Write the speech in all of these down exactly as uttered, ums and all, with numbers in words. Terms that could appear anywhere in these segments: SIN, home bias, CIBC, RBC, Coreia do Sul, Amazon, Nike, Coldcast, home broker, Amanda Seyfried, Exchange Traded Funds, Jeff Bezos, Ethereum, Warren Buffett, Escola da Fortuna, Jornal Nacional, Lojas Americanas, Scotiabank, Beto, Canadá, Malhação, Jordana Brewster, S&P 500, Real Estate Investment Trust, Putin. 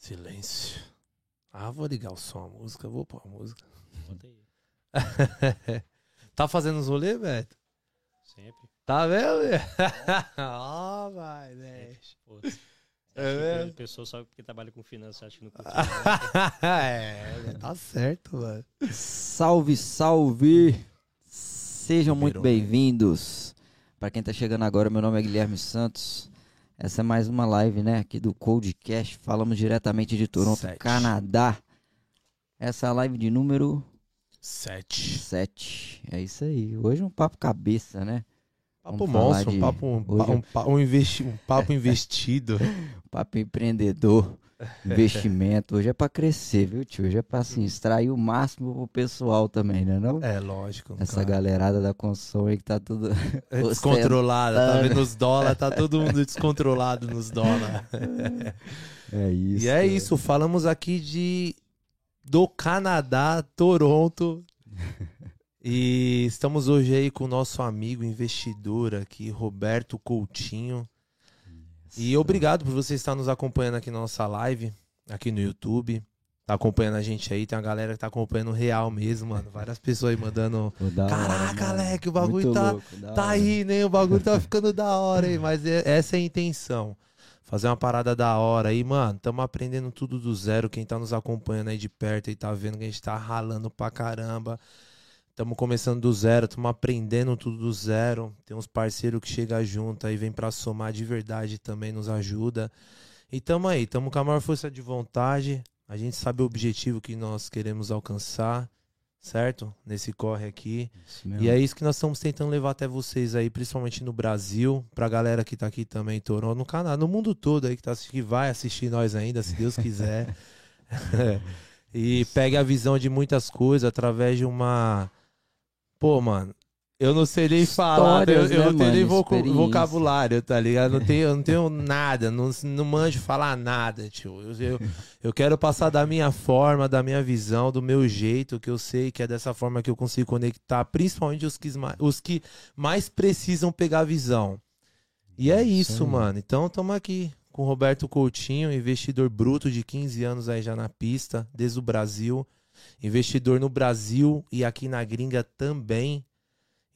Silêncio. Ah, vou ligar o som, a música, vou pôr a música. Bota aí. Tá fazendo os rolê, Beto? Sempre. Tá vendo? Ó, oh, vai, velho. É mesmo? A pessoa só porque trabalha com finanças, acho que não curte. É, tá certo, mano. Salve, salve. Sejam muito bem-vindos. Para quem tá chegando agora, meu nome é Guilherme Santos. Essa é mais uma live, né, aqui do Coldcast. Falamos diretamente de Toronto, Sete. Canadá. Essa é a live de número... Sete. Sete. É isso aí. Hoje é um papo cabeça, né? Papo monstro, de... um papo, um, Hoje... um, pa, um, investi... um papo investido. Papo empreendedor, investimento. Hoje é pra crescer, viu, tio? Hoje é pra, assim, extrair o máximo pro pessoal também, né não? É, lógico. Essa cara. Galerada da Consom aí que tá tudo... Descontrolada, tá vendo os dólares, tá todo mundo descontrolado nos dólares. É isso. E é isso, falamos aqui de... do Canadá, Toronto... E estamos hoje aí com o nosso amigo investidor aqui, Roberto Coutinho. Isso. E obrigado por você estar nos acompanhando aqui na nossa live, aqui no YouTube. Tá acompanhando a gente aí, tem uma galera que tá acompanhando real mesmo, mano. Várias pessoas aí mandando... Caraca, Alec, o bagulho muito tá, louco, tá aí, né? O bagulho tá ficando da hora, hein? Mas essa é a intenção. Fazer uma parada da hora aí, mano. Estamos aprendendo tudo do zero. Quem tá nos acompanhando aí de perto e tá vendo que a gente tá ralando pra caramba... Estamos começando do zero, estamos aprendendo tudo do zero. Tem uns parceiros que chegam junto aí, vem para somar de verdade também, nos ajuda. E tamo aí, estamos com a maior força de vontade. A gente sabe o objetivo que nós queremos alcançar, certo? Nesse corre aqui. E é isso que nós estamos tentando levar até vocês aí, principalmente no Brasil, pra galera que tá aqui também em Toronto, no Canadá, no mundo todo aí que, tá, que vai assistir nós ainda, se Deus quiser. E pegue a visão de muitas coisas através de uma... Pô, mano, eu não sei nem falar, eu, eu né, não tenho mano, nem vocabulário, tá ligado? Eu não tenho, eu não tenho nada, não, não manjo falar nada, tio. Eu, eu, eu quero passar da minha forma, da minha visão, do meu jeito, que eu sei que é dessa forma que eu consigo conectar, principalmente os que, os que mais precisam pegar a visão. E é isso, Sim. mano. Então, estamos aqui com o Roberto Coutinho, investidor bruto de quinze anos aí já na pista, desde o Brasil. Investidor no Brasil e aqui na gringa também.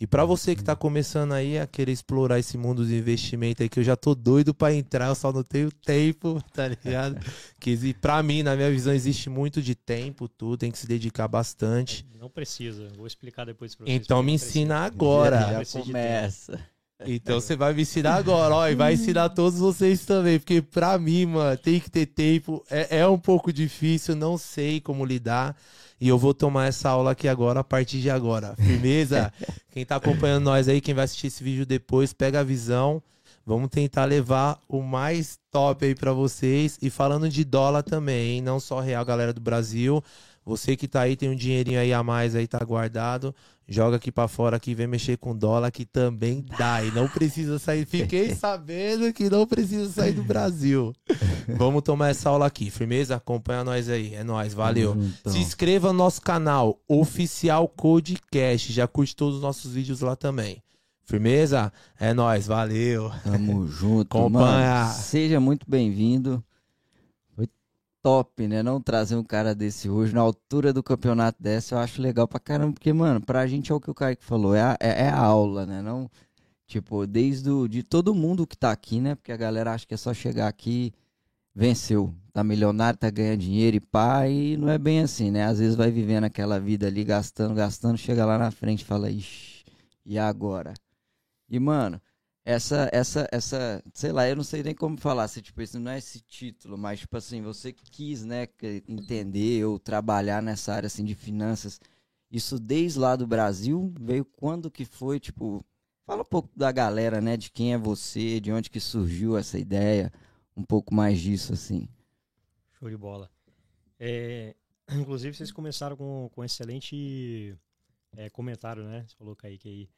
E pra você que tá começando aí a querer explorar esse mundo de investimento aí, que eu já tô doido pra entrar, eu só não tenho tempo, tá ligado? Que pra mim, na minha visão, existe muito de tempo, tu tem que se dedicar bastante. Não precisa, vou explicar depois pra vocês. Então me ensina agora. Já começa. Então você vai me ensinar agora, ó, e vai ensinar todos vocês também, porque pra mim, mano, tem que ter tempo, é, é um pouco difícil, não sei como lidar, e eu vou tomar essa aula aqui agora, a partir de agora, firmeza? Quem tá acompanhando nós aí, quem vai assistir esse vídeo depois, pega a visão, vamos tentar levar o mais top aí pra vocês, e falando de dólar também, hein? Não só real, galera do Brasil, você que tá aí, tem um dinheirinho aí a mais aí, tá guardado, joga aqui pra fora, aqui, vem mexer com dólar, que também dá, e não precisa sair, fiquei sabendo que não precisa sair do Brasil. Vamos tomar essa aula aqui, firmeza? Acompanha nós aí, é nóis, valeu. Então. Se inscreva no nosso canal, Oficial Coldcast, já curte todos os nossos vídeos lá também. Firmeza? É nóis, valeu. Tamo junto, acompanha. Mano, seja muito bem-vindo. Top, né? Não trazer um cara desse hoje, na altura do campeonato dessa, eu acho legal pra caramba, porque, mano, pra gente é o que o Kaique falou, é a, é, é a aula, né? Não, tipo, desde o, de todo mundo que tá aqui, né? Porque a galera acha que é só chegar aqui, venceu, tá milionário, tá ganhando dinheiro e pá, e não é bem assim, né? Às vezes vai vivendo aquela vida ali, gastando, gastando, chega lá na frente e fala, ixi, e agora? E, mano... Essa, essa, essa, sei lá, eu não sei nem como falar, se, tipo, isso não é esse título, mas, tipo assim, você quis, né, entender ou trabalhar nessa área, assim, de finanças, isso desde lá do Brasil, veio quando que foi, tipo, fala um pouco da galera, né, de quem é você, de onde que surgiu essa ideia, um pouco mais disso, assim. Show de bola. É, inclusive, vocês começaram com, com um excelente é, comentário, né, você falou, Kaique, aí.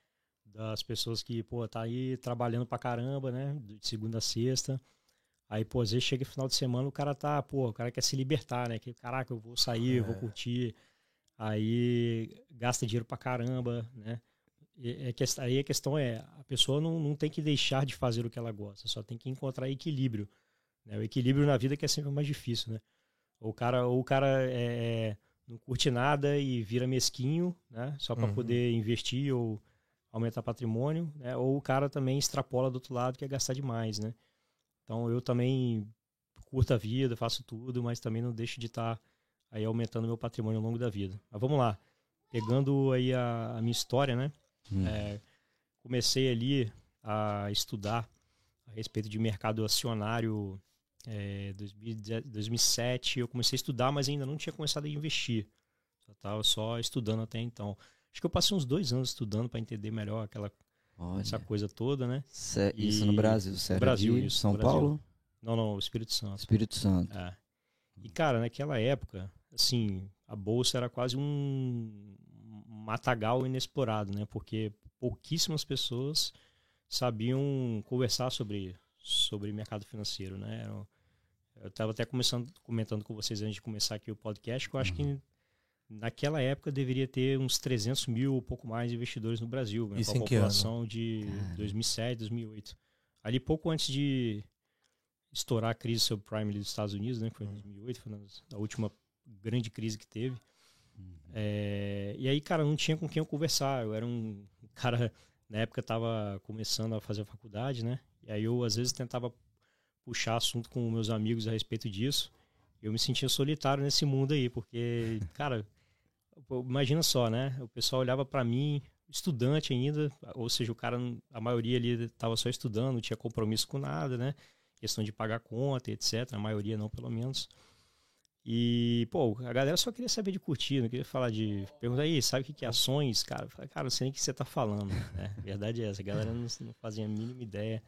Das pessoas que, pô, tá aí trabalhando pra caramba, né? De segunda a sexta. Aí, pô, às vezes chega no final de semana, o cara tá, pô, o cara quer se libertar, né? Que, caraca, eu vou sair, eu vou curtir. Aí gasta dinheiro pra caramba, né? E, é que, aí a questão é, a pessoa não, não tem que deixar de fazer o que ela gosta, só tem que encontrar equilíbrio. Né? O equilíbrio na vida que é sempre mais difícil, né? Ou o cara, ou o cara é, não curte nada e vira mesquinho, né? Só para uhum. poder investir ou aumentar patrimônio, né? Ou o cara também extrapola do outro lado, que é gastar demais, né? Então eu também curto a vida, faço tudo, mas também não deixo de estar tá aí aumentando meu patrimônio ao longo da vida. Mas vamos lá, pegando aí a, a minha história, né? Hum. É, comecei ali a estudar a respeito de mercado acionário em é, dois mil e sete. Eu comecei a estudar, mas ainda não tinha começado a investir. Só estava só estudando até então. Acho que eu passei uns dois anos estudando para entender melhor aquela, essa coisa toda, né? Cê, e, isso no Brasil, sério? Brasil, isso, São Brasil. Paulo? Não, não, Espírito Santo. Espírito Santo. É. E, cara, naquela época, assim, a Bolsa era quase um matagal inexplorado, né? Porque pouquíssimas pessoas sabiam conversar sobre, sobre mercado financeiro, né? Eu estava até começando, comentando com vocês antes de começar aqui o podcast, que eu acho uhum. que naquela época deveria ter uns trezentos mil ou pouco mais investidores no Brasil, né? Isso com a população de cara. dois mil e sete, dois mil e oito. Ali pouco antes de estourar a crise subprime dos Estados Unidos, né? Foi em dois mil e oito, foi a última grande crise que teve. Uhum. É, e aí, cara, não tinha com quem eu conversar. Eu era um cara, na época estava começando a fazer a faculdade, né? E aí eu, às vezes, tentava puxar assunto com meus amigos a respeito disso. Eu me sentia solitário nesse mundo aí, porque, cara... Imagina só, né? O pessoal olhava pra mim, estudante ainda, ou seja, o cara, a maioria ali tava só estudando, não tinha compromisso com nada, né? Questão de pagar conta, etcétera. A maioria não, pelo menos. E, pô, a galera só queria saber de curtir, não queria falar de... Pergunta aí, sabe o que é ações? Cara, eu falei, cara, não sei nem o que você tá falando, né? A verdade é essa, a galera não, não fazia a mínima ideia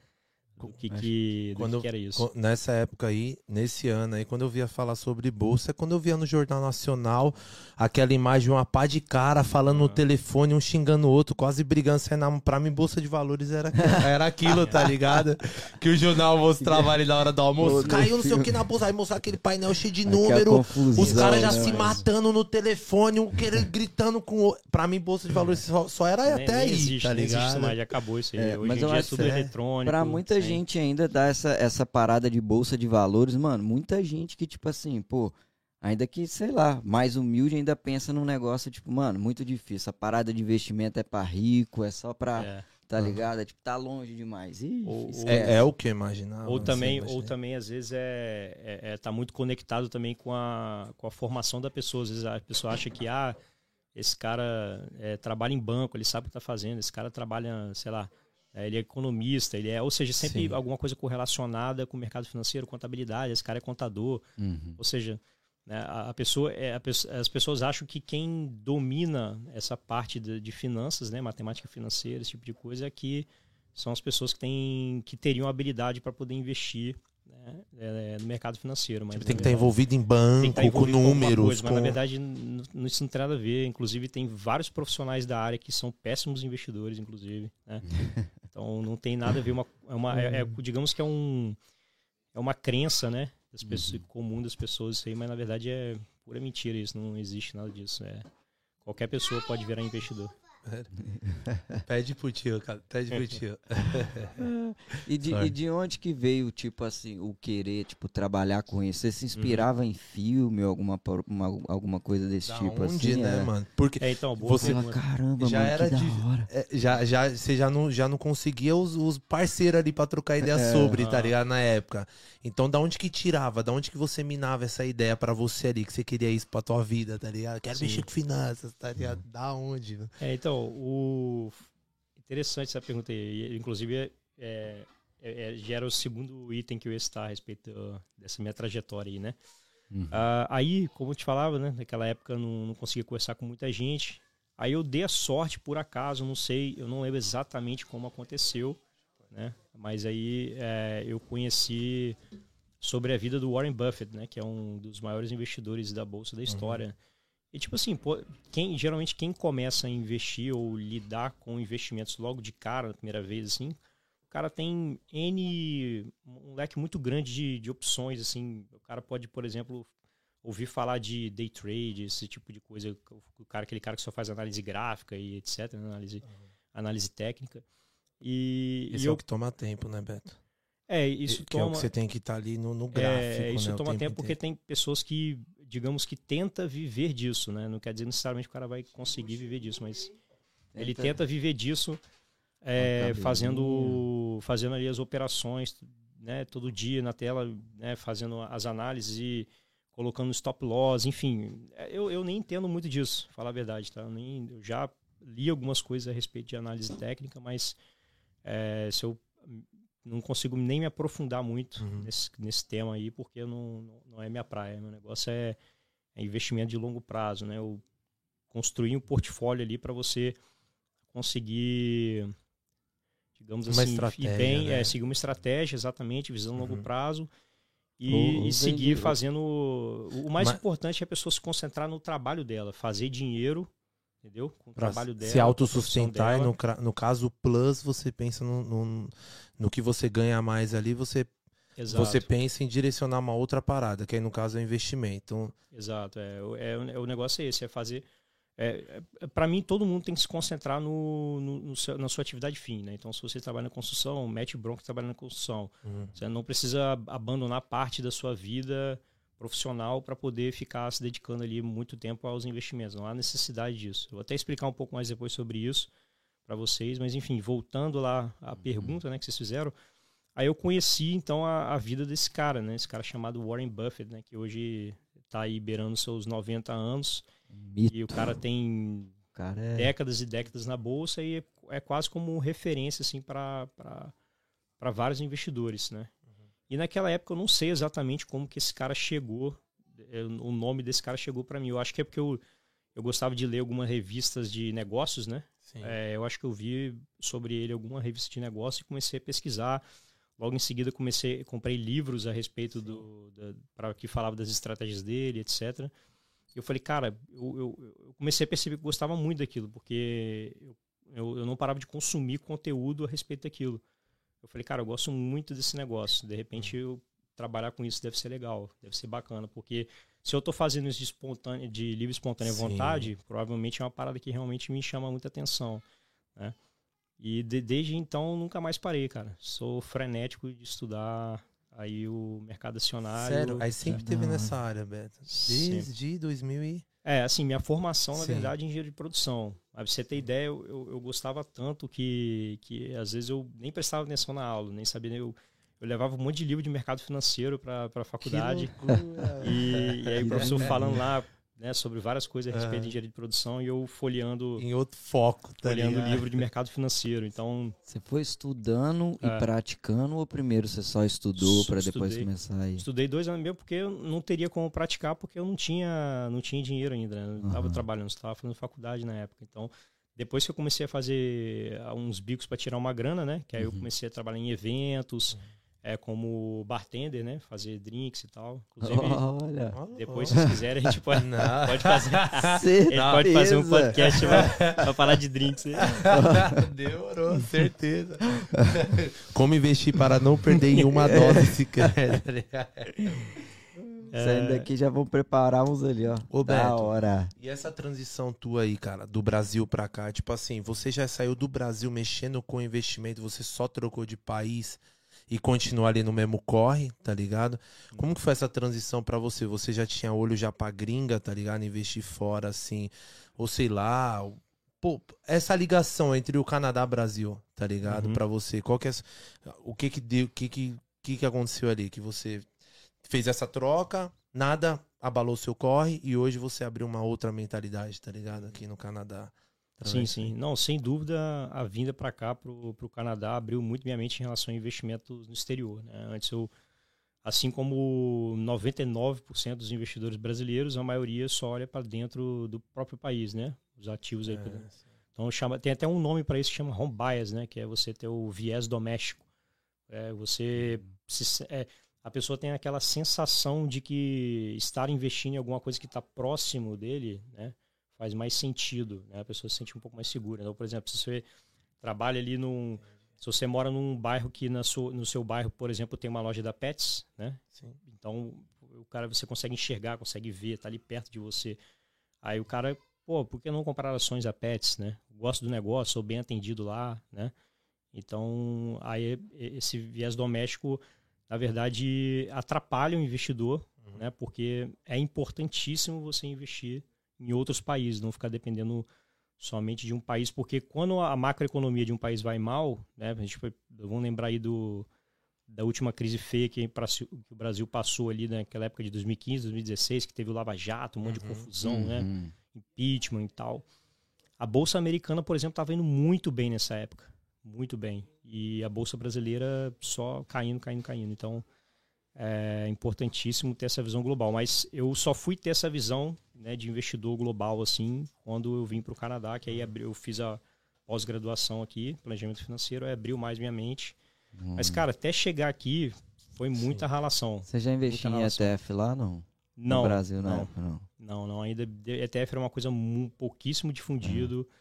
do que, que, quando, do que era isso. Nessa época aí, nesse ano aí, quando eu via falar sobre bolsa, quando eu via no Jornal Nacional, aquela imagem de uma pá de cara falando uhum. no telefone, um xingando o outro, quase brigando, saindo. Pra mim, Bolsa de Valores era, era aquilo, tá ligado? Que o jornal mostrava ali na hora do almoço. Pô, caiu não sei o que na bolsa, aí mostrar aquele painel cheio de número, os caras já né, se mas... matando no telefone, um querendo, gritando com o outro. Pra mim, Bolsa de Valores só, só era nem, até nem aí, existe, tá ligado? Não existe mais, já acabou isso aí. É, hoje mas em dia é tudo é, eletrônico. Pra muita gente... gente ainda dá essa, essa parada de Bolsa de Valores, mano, muita gente que, tipo assim, pô, ainda que, sei lá, mais humilde ainda pensa num negócio, tipo, mano, muito difícil, a parada de investimento é pra rico, é só pra, é. tá ligado, é, tipo, tá longe demais. Ih, ou, ou, é, é o que imaginava. Ou também, ou também às vezes, é, é, é tá muito conectado também com a, com a formação da pessoa, às vezes a pessoa acha que, ah, esse cara é, trabalha em banco, ele sabe o que tá fazendo, esse cara trabalha, sei lá, ele é economista, ele é, ou seja, sempre Sim. alguma coisa correlacionada com o mercado financeiro, contabilidade, esse cara é contador. Uhum. Ou seja, a pessoa, a pessoa, as pessoas acham que quem domina essa parte de, de finanças, né, matemática financeira, esse tipo de coisa, é que são as pessoas que, têm, que teriam habilidade para poder investir, né, é, no mercado financeiro. Mas, tipo, tem, que verdade, tá em banco, tem que estar envolvido em banco, com números. Coisa, com... Mas, na verdade, não, isso não tem nada a ver. Inclusive, tem vários profissionais da área que são péssimos investidores, inclusive, né? Então, não tem nada a ver, uma, é uma, é, é, digamos que é, um, é uma crença, né, das pessoas, comum das pessoas, isso aí, mas na verdade é pura mentira isso, não existe nada disso. É, qualquer pessoa pode virar investidor. Pede pro tio, cara, pede pro tio. e, de, e de onde que veio, tipo assim, o querer, tipo, trabalhar com isso? Você se inspirava uhum. em filme ou alguma, uma, alguma coisa desse da tipo? Onde, assim, né, é? Mano? Porque é, então, boa você... Fala, caramba, já mano, era que de... da hora. É, já, já, você já não, já não conseguia os, os parceiros ali pra trocar ideia é. sobre, tá ligado? Na época. Então, da onde que tirava? Da onde que você minava essa ideia pra você ali, que você queria isso pra tua vida, tá ligado? Quero Sim. mexer com finanças, tá ligado? Uhum. Da onde, né? É, então, o interessante essa pergunta aí, inclusive é, é, já era o segundo item que eu ia citar a respeito dessa minha trajetória aí, né? Uhum. Uh, aí, como eu te falava, né? Naquela época eu não, não conseguia conversar com muita gente. Aí eu dei a sorte, por acaso, não sei, eu não lembro exatamente como aconteceu, né? Mas aí é, eu conheci sobre a vida do Warren Buffett, né? Que é um dos maiores investidores da Bolsa da história. Uhum. E tipo assim, quem, geralmente quem começa a investir ou lidar com investimentos logo de cara, na primeira vez, assim, o cara tem N, um leque muito grande de, de opções, assim. O cara pode, por exemplo, ouvir falar de day trade, esse tipo de coisa, o cara, aquele cara que só faz análise gráfica e etcétera, análise, uhum. análise técnica. E, esse e é o eu... que toma tempo, né, Beto? É, isso que toma... é o que você tem que estar tá ali no, no gráfico. É, isso, né? Toma tempo, tempo porque tem pessoas que, digamos que tenta viver disso, né? Não quer dizer necessariamente que o cara vai conseguir viver disso, mas ele tenta viver disso é, fazendo, fazendo ali as operações, né? Todo dia na tela, né? Fazendo as análises e colocando stop loss, enfim. Eu, eu nem entendo muito disso, falar a verdade, tá? Eu, nem, eu já li algumas coisas a respeito de análise técnica, mas é, se eu... não consigo nem me aprofundar muito uhum. nesse, nesse tema aí, porque não, não, não é minha praia. Meu negócio é, é investimento de longo prazo, né? Eu construí um portfólio ali para você conseguir, digamos uma assim, ir bem, né? é, seguir uma estratégia, exatamente, visando uhum. longo prazo e, o, o e seguir bem, fazendo... O, o mais mas... importante é a pessoa se concentrar no trabalho dela, fazer dinheiro... Entendeu? Com o trabalho dela, se autossustentar, e no, no caso, o plus, você pensa no, no, no que você ganha mais ali, você, você pensa em direcionar uma outra parada, que aí no caso é investimento. Exato, é, é, é o negócio é esse, é fazer... É, é, para mim, todo mundo tem que se concentrar no, no, no seu, na sua atividade fim, né? Então, se você trabalha na construção, mete bronca trabalhando na construção. Uhum. Você não precisa abandonar parte da sua vida... profissional para poder ficar se dedicando ali muito tempo aos investimentos. Não há necessidade disso. Eu vou até explicar um pouco mais depois sobre isso para vocês, mas enfim, voltando lá à pergunta, né, que vocês fizeram, aí eu conheci então a, a vida desse cara, né, esse cara chamado Warren Buffett, né, que hoje está aí beirando seus noventa anos. Mito. E o cara tem cara é... décadas e décadas na bolsa e é, é quase como referência assim para para vários investidores, né? E naquela época eu não sei exatamente como que esse cara chegou, o nome desse cara chegou para mim. Eu acho que é porque eu, eu gostava de ler algumas revistas de negócios, né? Sim. É, eu acho que eu vi sobre ele alguma revista de negócio e comecei a pesquisar. Logo em seguida comecei, comprei livros a respeito do, da, pra, que falava das estratégias dele, etcétera. E eu falei, cara, eu, eu, eu comecei a perceber que gostava muito daquilo, porque eu, eu, eu não parava de consumir conteúdo a respeito daquilo. Eu falei, cara, eu gosto muito desse negócio. De repente, eu trabalhar com isso deve ser legal, deve ser bacana. Porque se eu estou fazendo isso de, espontâneo, de livre, espontânea Sim. vontade, provavelmente é uma parada que realmente me chama muita atenção, né? E de, desde então, nunca mais parei, cara. Sou frenético de estudar aí o mercado acionário. Sério? Aí sempre teve ah. nessa área, Beto? Desde dois mil e... É, assim, minha formação, na Sim. verdade, é engenheiro de produção. Pra você ter ideia, eu, eu, eu gostava tanto que, que, às vezes, eu nem prestava atenção na aula, nem sabia, eu, eu levava um monte de livro de mercado financeiro para a faculdade. E, e aí o professor falando lá, né, sobre várias coisas a respeito de engenharia de produção e eu folheando... Em outro foco, tá ligado? Folheando livro de mercado financeiro, então... Você foi estudando é. e praticando ou primeiro você só estudou para depois começar aí? Estudei dois anos mesmo porque eu não teria como praticar porque eu não tinha, não tinha dinheiro ainda, né? Eu estava uhum. trabalhando, estava fazendo faculdade na época, então... Depois que eu comecei a fazer uns bicos para tirar uma grana, né? Que aí uhum. eu comecei a trabalhar em eventos... Uhum. É como bartender, né? Fazer drinks e tal. Inclusive, olha. Depois, se vocês quiserem, a gente pode, pode fazer. Ele pode fazer um podcast para falar de drinks. Né? Demorou, certeza. Como investir para não perder em uma dose sequer. É... Saindo daqui já vão preparar uns ali, ó. Ô, Beto, da hora. E essa transição tua aí, cara, do Brasil pra cá? Tipo assim, você já saiu do Brasil mexendo com investimento, você só trocou de país... E continuar ali no mesmo corre, tá ligado? Como que foi essa transição pra você? Você já tinha olho já pra gringa, tá ligado? Investir fora, assim, ou sei lá... Pô, essa ligação entre o Canadá e o Brasil, tá ligado? Uhum. Pra você, qual que é... O que que deu, o que que, que que aconteceu ali? Que você fez essa troca, nada abalou seu corre e hoje você abriu uma outra mentalidade, tá ligado? Aqui no Canadá. Sim, sim. Não, sem dúvida, a vinda para cá, para o Canadá, abriu muito minha mente em relação a investimentos no exterior, né? Antes eu, assim como noventa e nove por cento dos investidores brasileiros, a maioria só olha para dentro do próprio país, né? Os ativos aí. É, então, chama, tem até um nome para isso que chama home bias, né? Que é você ter o viés doméstico. É, você se, é, a pessoa tem aquela sensação de que estar investindo em alguma coisa que está próximo dele, né? Faz mais sentido, né? A pessoa se sente um pouco mais segura. Então, por exemplo, se você trabalha ali num... Se você mora num bairro que na sua, no seu bairro, por exemplo, tem uma loja da Pets, né? Sim. Então, o cara, você consegue enxergar, consegue ver, tá ali perto de você. Aí o cara, pô, por que não comprar ações da Pets, né? Gosto do negócio, sou bem atendido lá, né? Então, aí, esse viés doméstico, na verdade, atrapalha o investidor, uhum. né? Porque é importantíssimo você investir em outros países, não ficar dependendo somente de um país, porque quando a macroeconomia de um país vai mal, né? A gente foi, vamos lembrar aí do, da última crise feia que, pra, que o Brasil passou ali naquela época de dois mil e quinze, dois mil e dezesseis, que teve o Lava Jato, um monte uhum. de confusão, uhum. né? Impeachment e tal. A Bolsa americana, por exemplo, estava indo muito bem nessa época. Muito bem. E a Bolsa brasileira só caindo, caindo, caindo. Então, é importantíssimo ter essa visão global. Mas eu só fui ter essa visão, né, de investidor global, assim, quando eu vim para o Canadá, que aí abriu, eu fiz a pós-graduação aqui, planejamento financeiro, aí abriu mais minha mente. Hum. Mas, cara, até chegar aqui, foi muita Sim. ralação. Você já investiu em E T F lá, não? Não. No Brasil, na época, não? Não, não. Ainda, E T F era uma coisa pouquíssimo difundido. Hum.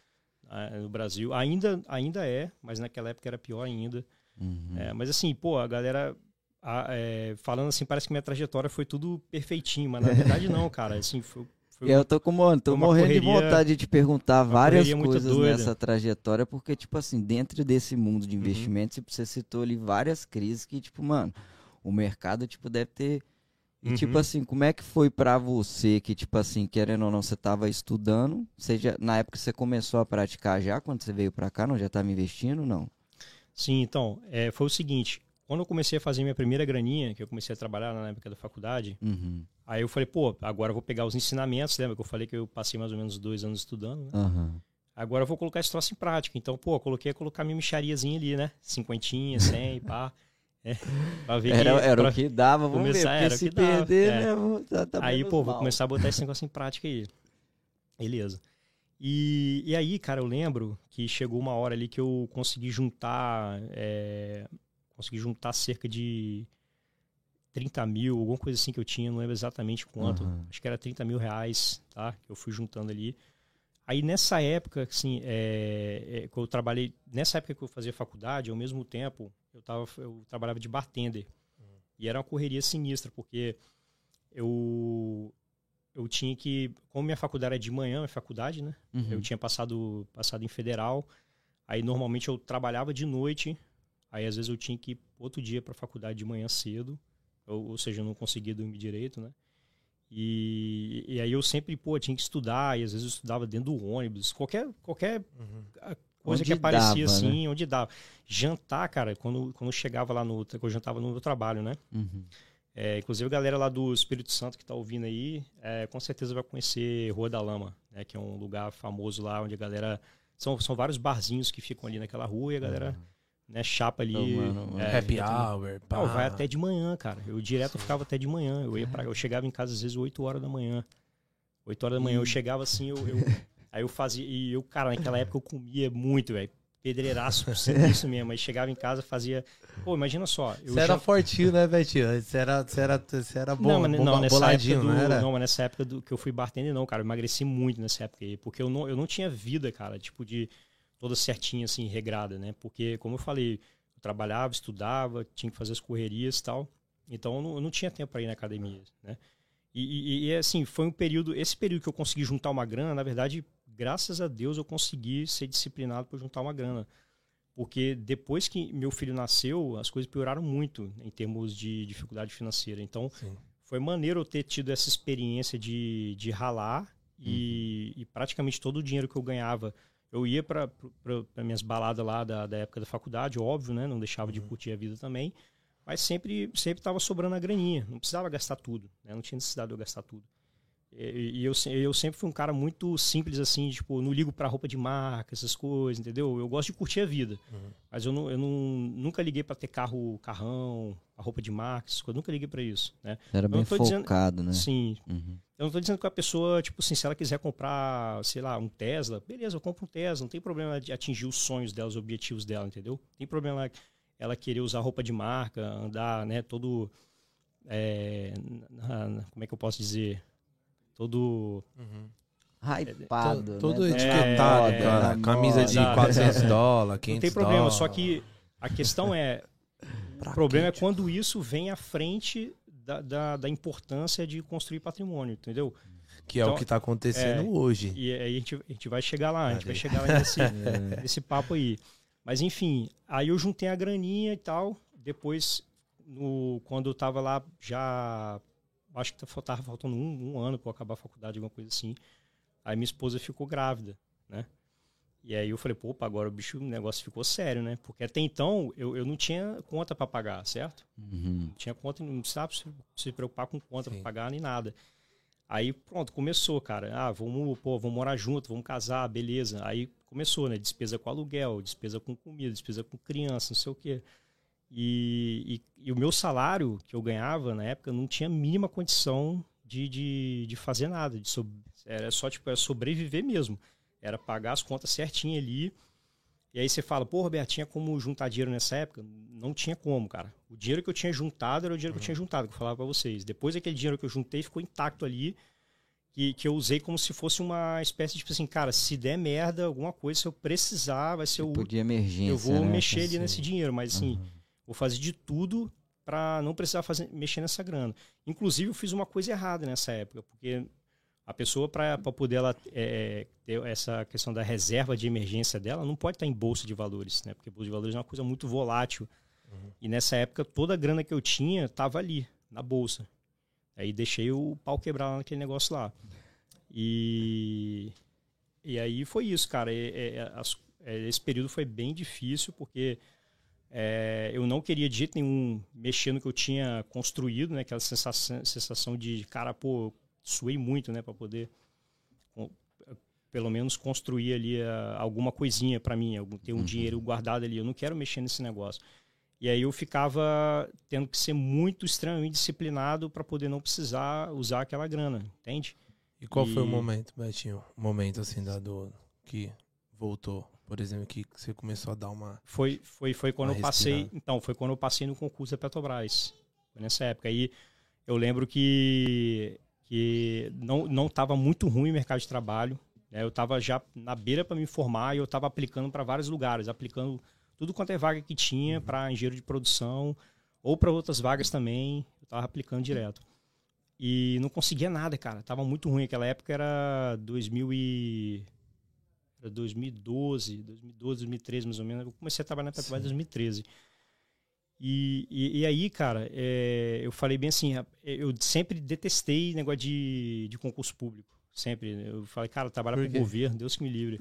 No Brasil, ainda, ainda é, mas naquela época era pior ainda. Uhum. É, mas assim, pô, a galera a, é, falando assim, parece que minha trajetória foi tudo perfeitinho, mas na verdade não, cara. Assim, foi, foi eu tô, com, tô morrendo correria, de vontade de te perguntar várias coisas nessa trajetória, porque, tipo assim, dentro desse mundo de investimentos, uhum. tipo, você citou ali várias crises que, tipo, mano, o mercado, tipo, deve ter... E, uhum. tipo assim, como é que foi pra você que, tipo assim, querendo ou não, você tava estudando? Seja, na época você começou a praticar já, quando você veio pra cá, não já tava investindo, não? Sim, então, é, foi o seguinte, quando eu comecei a fazer minha primeira graninha, que eu comecei a trabalhar na época da faculdade, uhum. aí eu falei, pô, agora eu vou pegar os ensinamentos, lembra que eu falei que eu passei mais ou menos dois anos estudando, né? Uhum. Agora eu vou colocar esse troço em prática. Então, pô, eu coloquei a colocar minha mixariazinha ali, né? Cinquentinha, cem, pá... É, pra ver era que, era pra o que dava, vamos começar, ver, era se que perder, dava, né? É. Vou, tá, tá aí, pô, mal. Vou começar a botar esse negócio em prática aí. Beleza. E, e aí, cara, eu lembro que chegou uma hora ali que eu consegui juntar, é, consegui juntar cerca de trinta mil, alguma coisa assim que eu tinha, não lembro exatamente quanto, uhum. acho que era trinta mil reais, tá? Que eu fui juntando ali. Aí nessa época, assim, é, é, que eu trabalhei, nessa época que eu fazia faculdade, ao mesmo tempo, eu, tava, eu trabalhava de bartender. Uhum. E era uma correria sinistra, porque eu, eu tinha que, como minha faculdade era de manhã, minha faculdade, né? Uhum. Eu tinha passado, passado em federal, aí normalmente eu trabalhava de noite, aí às vezes eu tinha que ir outro dia para a faculdade de manhã cedo, ou, ou seja, eu não conseguia dormir direito, né? E, e aí eu sempre, pô, tinha que estudar, e às vezes eu estudava dentro do ônibus, qualquer, qualquer uhum. coisa onde que aparecia, dava, assim, né? Onde dava. Jantar, cara, quando, quando eu chegava lá no... Eu jantava no meu trabalho, né? Uhum. É, inclusive a galera lá do Espírito Santo que tá ouvindo aí, é, com certeza vai conhecer Rua da Lama, né? Que é um lugar famoso lá, onde a galera... São, são vários barzinhos que ficam ali naquela rua, e a galera... Uhum. Né, chapa ali, oh, mano, mano. É, happy hour, pá. Não, vai até de manhã, cara. Eu direto eu ficava até de manhã. Eu ia pra, eu chegava em casa às vezes oito horas da manhã. oito horas da manhã hum. eu chegava assim, eu, eu aí eu fazia e eu, cara, naquela época eu comia muito, velho. Pedreiraço, isso mesmo. Aí chegava em casa, fazia, pô, imagina só, eu você já... era fortinho, né, Betinho? Você era, você era, você era bom, não, mas, bom não, nessa boladinho, época do, não, era? Não, mas nessa época do que eu fui bartender não, cara, eu emagreci muito nessa época aí, porque eu não, eu não tinha vida, cara, tipo de toda certinha, assim, regrada, né? Porque, como eu falei, eu trabalhava, estudava, tinha que fazer as correrias e tal. Então, eu não, eu não tinha tempo para ir na academia, né? E, e, e, assim, foi um período... Esse período que eu consegui juntar uma grana, na verdade, graças a Deus, eu consegui ser disciplinado por juntar uma grana. Porque depois que meu filho nasceu, as coisas pioraram muito em termos de dificuldade financeira. Então, Sim. foi maneiro eu ter tido essa experiência de, de ralar hum. e, e praticamente todo o dinheiro que eu ganhava... Eu ia para minhas baladas lá da, da época da faculdade, óbvio, né? Não deixava uhum. de curtir a vida também. Mas sempre sempre estava sobrando a graninha. Não precisava gastar tudo, né? Não tinha necessidade de eu gastar tudo. E, e eu, eu sempre fui um cara muito simples, assim, tipo, não ligo para roupa de marca, essas coisas, entendeu? Eu gosto de curtir a vida. Uhum. Mas eu, não, eu não, nunca liguei para ter carro, carrão, a roupa de marca, essas coisas. Eu nunca liguei para isso, né? Era eu bem focado, dizendo, né? Sim. Uhum. Eu não tô dizendo que a pessoa, tipo assim, se ela quiser comprar, sei lá, um Tesla, beleza, eu compro um Tesla, não tem problema de atingir os sonhos dela, os objetivos dela, entendeu? Não tem problema ela, ela querer usar roupa de marca, andar, né, todo, é, como é que eu posso dizer, todo... Uhum. Hypado, é, todo, né? Todo etiquetado, é, cara, é, camisa de quatrocentos dólares, quinhentos dólares. Não tem problema, dólares. Só que a questão é, o problema é quando isso vem à frente... Da, da, da importância de construir patrimônio, entendeu? Que então, é o que está acontecendo é, hoje. E aí a gente, a gente vai chegar lá, a gente vai chegar lá nesse, nesse papo aí. Mas enfim, aí eu juntei a graninha e tal. Depois, no, quando eu estava lá, já acho que estava faltando um, um ano para eu acabar a faculdade, alguma coisa assim. Aí minha esposa ficou grávida, né? E aí eu falei, pô, opa, agora o bicho, o negócio ficou sério, né? Porque até então eu, eu não tinha conta para pagar, certo? Uhum. Não tinha conta, não precisava se, se preocupar com conta para pagar nem nada. Aí pronto, começou, cara. Ah, vamos, pô, vamos morar junto, vamos casar, beleza. Aí começou, né? Despesa com aluguel, despesa com comida, despesa com criança, não sei o quê. E, e, e o meu salário que eu ganhava na época não tinha a mínima condição de, de, de fazer nada. De sobre, era só tipo, era sobreviver mesmo. Era pagar as contas certinho ali. E aí você fala, pô, Roberto, tinha como juntar dinheiro nessa época? Não tinha como, cara. O dinheiro que eu tinha juntado era o dinheiro que eu tinha juntado, que eu falava pra vocês. Depois aquele dinheiro que eu juntei ficou intacto ali, que, que eu usei como se fosse uma espécie de, tipo assim, cara, se der merda, alguma coisa, se eu precisar, vai ser o... Tipo de emergência, eu vou, né, mexer ali nesse dinheiro, mas assim, uhum, vou fazer de tudo pra não precisar fazer, mexer nessa grana. Inclusive, eu fiz uma coisa errada nessa época, porque... A pessoa, para poder ela, é, ter essa questão da reserva de emergência dela, não pode estar em bolsa de valores, né? Porque bolsa de valores é uma coisa muito volátil. Uhum. E nessa época, toda a grana que eu tinha estava ali, na bolsa. Aí deixei o pau quebrar lá naquele negócio lá. E, e aí foi isso, cara. E, e, as, esse período foi bem difícil, porque é, eu não queria de jeito nenhum mexer no que eu tinha construído, né? Aquela sensação, sensação de, cara, pô... Suei muito, né, para poder com, pelo menos construir ali a, alguma coisinha para mim, algum, ter um, uhum, dinheiro guardado ali. Eu não quero mexer nesse negócio. E aí eu ficava tendo que ser muito extremamente disciplinado para poder não precisar usar aquela grana, entende? E qual e... foi o momento, Betinho? O momento assim da dor que voltou, por exemplo, que você começou a dar uma... Foi, foi, foi quando eu passei, então, foi quando eu passei no concurso da Petrobras. Foi nessa época. Aí eu lembro que... que não estava muito ruim o mercado de trabalho, né? Eu estava já na beira para me formar e eu estava aplicando para vários lugares, aplicando tudo quanto é vaga que tinha, uhum, para engenheiro de produção ou para outras vagas também, eu estava aplicando direto. E não conseguia nada, cara, estava muito ruim. Aquela época era, dois mil e... era dois mil e doze, dois mil e doze, dois mil e treze mais ou menos, eu comecei a trabalhar na Petrobras em dois mil e treze. E, e, e aí, cara, é, eu falei bem assim, eu sempre detestei negócio de, de concurso público, sempre. Eu falei, cara, trabalhar para o governo, Deus que me livre.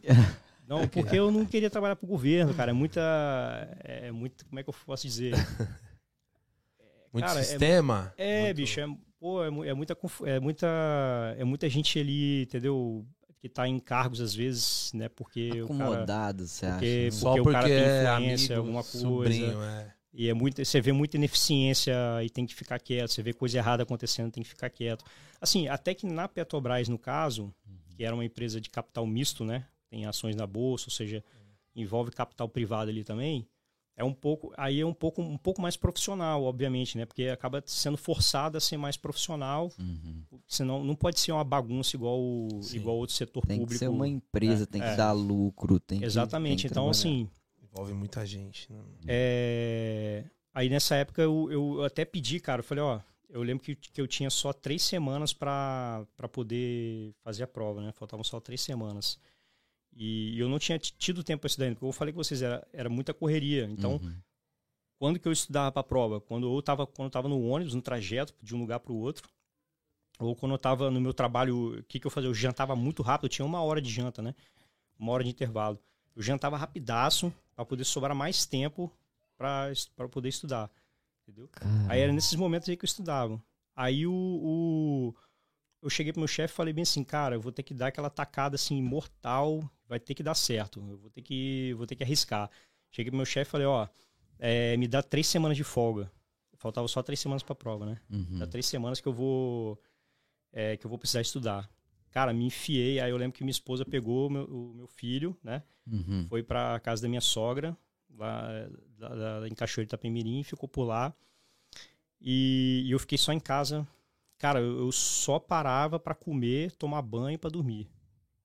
Não, porque eu não queria trabalhar para o governo, cara, é muita, é muito, como é que eu posso dizer? É, muito, cara, sistema? É, é muito... bicho, é, pô, é, é, muita, é, muita, é muita gente ali, entendeu? Que tá em cargos, às vezes, né, porque acomodado, o cara... Acomodado, você acha? Porque, só porque, porque o cara tem influência, amigo, alguma coisa. Sobrinho, é. E é muito, você vê muita ineficiência e tem que ficar quieto. Você vê coisa errada acontecendo, tem que ficar quieto. Assim, até que na Petrobras, no caso, que era uma empresa de capital misto, né? Tem ações na bolsa, ou seja, envolve capital privado ali também. É um pouco, aí é um pouco, um pouco mais profissional, obviamente, né? Porque acaba sendo forçada a ser mais profissional. Uhum. Senão não pode ser uma bagunça igual, igual outro setor tem público. Tem que ser uma empresa, né? Tem que é. dar lucro. Tem Exatamente. Que, tem que então, assim... Envolve muita gente. Né? É... Aí nessa época eu, eu até pedi, cara, eu falei, ó, eu lembro que, que eu tinha só três semanas pra, pra poder fazer a prova, né? Faltavam só três semanas. E eu não tinha tido tempo pra estudar ainda, porque eu falei com vocês, era, era muita correria. Então, uhum, quando que eu estudava pra prova? Quando eu tava, quando eu tava no ônibus, no trajeto de um lugar pro outro, ou quando eu tava no meu trabalho, o que que eu fazia? Eu jantava muito rápido, eu tinha uma hora de janta, né? Uma hora de intervalo. Eu jantava rapidaço, para poder sobrar mais tempo para poder estudar, entendeu? Caramba. Aí era nesses momentos aí que eu estudava. Aí o, o, eu cheguei pro meu chefe e falei bem assim, cara, eu vou ter que dar aquela tacada assim, mortal, vai ter que dar certo, eu vou ter que, vou ter que arriscar. Cheguei pro meu chefe e falei, ó, é, me dá três semanas de folga. Faltava só três semanas para a prova, né? Uhum. Dá três semanas que eu vou, é, que eu vou precisar estudar. Cara, me enfiei, aí eu lembro que minha esposa pegou meu, o meu filho, né? Uhum. Foi pra casa da minha sogra, lá, lá, lá em Cachoeiro de Itapemirim, ficou por lá. E, e eu fiquei só em casa. Cara, eu, eu só parava pra comer, tomar banho e pra dormir.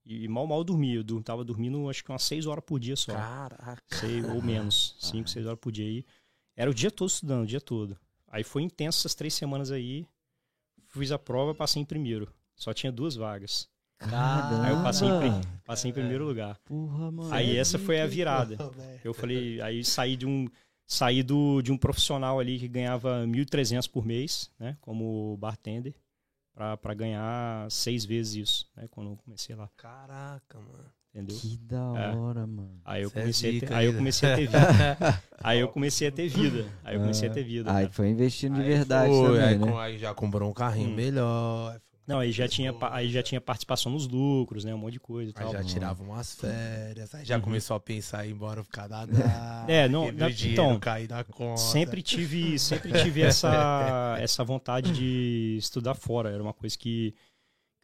E, e mal, mal dormia. Eu dur, tava dormindo acho que umas seis horas por dia só. Caraca! Sei, ou menos, cinco, seis horas por dia aí. Era o dia todo estudando, o dia todo. Aí foi intenso essas três semanas aí. Fiz a prova, passei em primeiro. Só tinha duas vagas. Caramba. Aí eu passei em, passei em primeiro lugar. Porra, mano. Aí essa foi a virada. Eu falei, aí saí de um, saí do, de um profissional ali que ganhava mil e trezentos por mês, né, como bartender, pra, pra ganhar seis vezes isso, né, quando eu comecei lá. Caraca, mano. Entendeu? Que da hora, é. mano. Aí eu, comecei é dica, ter, aí eu comecei a ter vida. Aí eu comecei a ter vida. Aí eu comecei a ter vida. Aí cara. foi investindo de verdade foi, também, aí, né? com, aí já comprou um carrinho hum. melhor. Não, aí já, tinha, aí já tinha participação nos lucros, né? Um monte de coisa e tal. Aí já tirava umas férias. Aí já uhum. começou a pensar em ir embora pro Canadá. É, não... Na, então, cair da conta. Sempre tive, sempre tive essa, essa vontade de estudar fora. Era uma coisa que...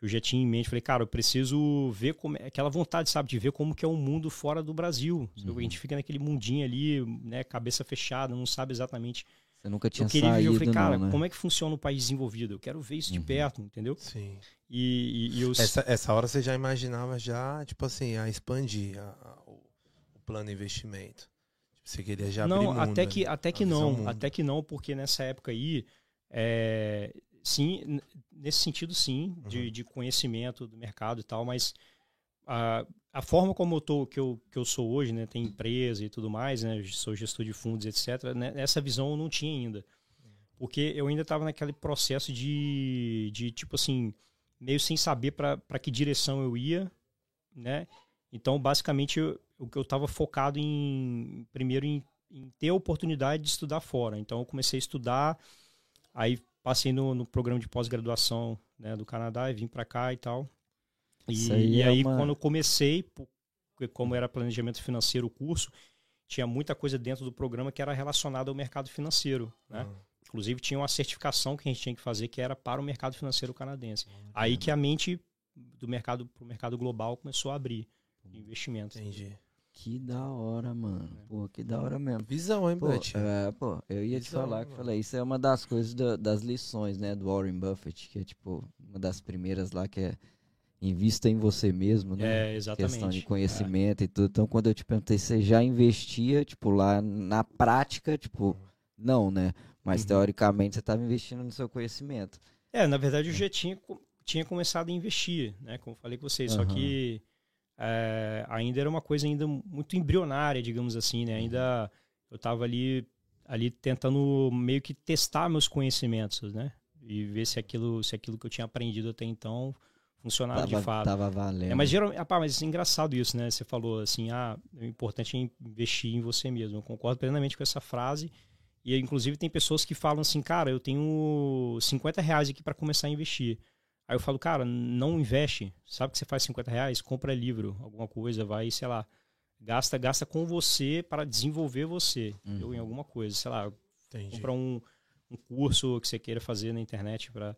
eu já tinha em mente, falei, cara, eu preciso ver como... Aquela vontade, sabe, de ver como que é o mundo fora do Brasil. Uhum. A gente fica naquele mundinho ali, né, cabeça fechada, não sabe exatamente... Você nunca tinha eu queria, saído, Eu falei, cara, não, né? como é que funciona o país desenvolvido? Eu quero ver isso uhum. de perto, entendeu? Sim. E, e, e eu... Essa, essa hora você já imaginava já, tipo assim, a expandir a, a, o plano de investimento. Você queria já não, abrir mundo, até que, né? até que não, até que não, porque nessa época aí... É... Sim, nesse sentido sim, uhum. de, de conhecimento do mercado e tal, mas a, a forma como eu tô, que eu, que eu sou hoje, né, tem empresa e tudo mais, né, sou gestor de fundos, etcétera, né, essa visão eu não tinha ainda, porque eu ainda estava naquele processo de, de, tipo assim, meio sem saber para que direção eu ia, né, então basicamente eu, o que eu estava focado em, primeiro em, em ter a oportunidade de estudar fora, então eu comecei a estudar, aí passei no, no programa de pós-graduação, né, do Canadá e vim para cá e tal. E aí, e aí é uma... quando eu comecei, como era planejamento financeiro o curso, tinha muita coisa dentro do programa que era relacionada ao mercado financeiro, né? Uhum. Inclusive tinha uma certificação que a gente tinha que fazer que era para o mercado financeiro canadense. Uhum. Aí que a mente do mercado pro mercado global começou a abrir de investimento. Entendi. Que da hora, mano. Pô, que da hora mesmo. Visão, hein, Beto? É, pô, eu ia Visão, te falar, que falei, isso é uma das coisas, do, das lições, né, do Warren Buffett, que é, tipo, uma das primeiras lá, que é invista em você mesmo, né? É, exatamente. Questão de conhecimento é. e tudo. Então, quando eu te perguntei se você já investia, tipo, lá na prática, tipo, não, né? Mas, uhum. teoricamente, você estava investindo no seu conhecimento. É, na verdade, eu já tinha, tinha começado a investir, né? Como eu falei com vocês, uhum. só que... É, ainda era uma coisa ainda muito embrionária, digamos assim, né? Ainda eu estava ali, ali tentando meio que testar meus conhecimentos, né? E ver se aquilo, se aquilo que eu tinha aprendido até então funcionava tava, de fato. Tava valendo. É, mas, geral, rapaz, mas é engraçado isso, né? Você falou assim, ah, o importante é investir em você mesmo. Eu concordo plenamente com essa frase. E, inclusive, tem pessoas que falam assim, cara, eu tenho cinquenta reais aqui para começar a investir. Aí eu falo, cara, não investe. Sabe que você faz cinquenta reais? Compra livro, alguma coisa, vai, sei lá. Gasta, gasta com você para desenvolver você uhum. em alguma coisa. Sei lá, Entendi. compra um, um curso que você queira fazer na internet. Pra...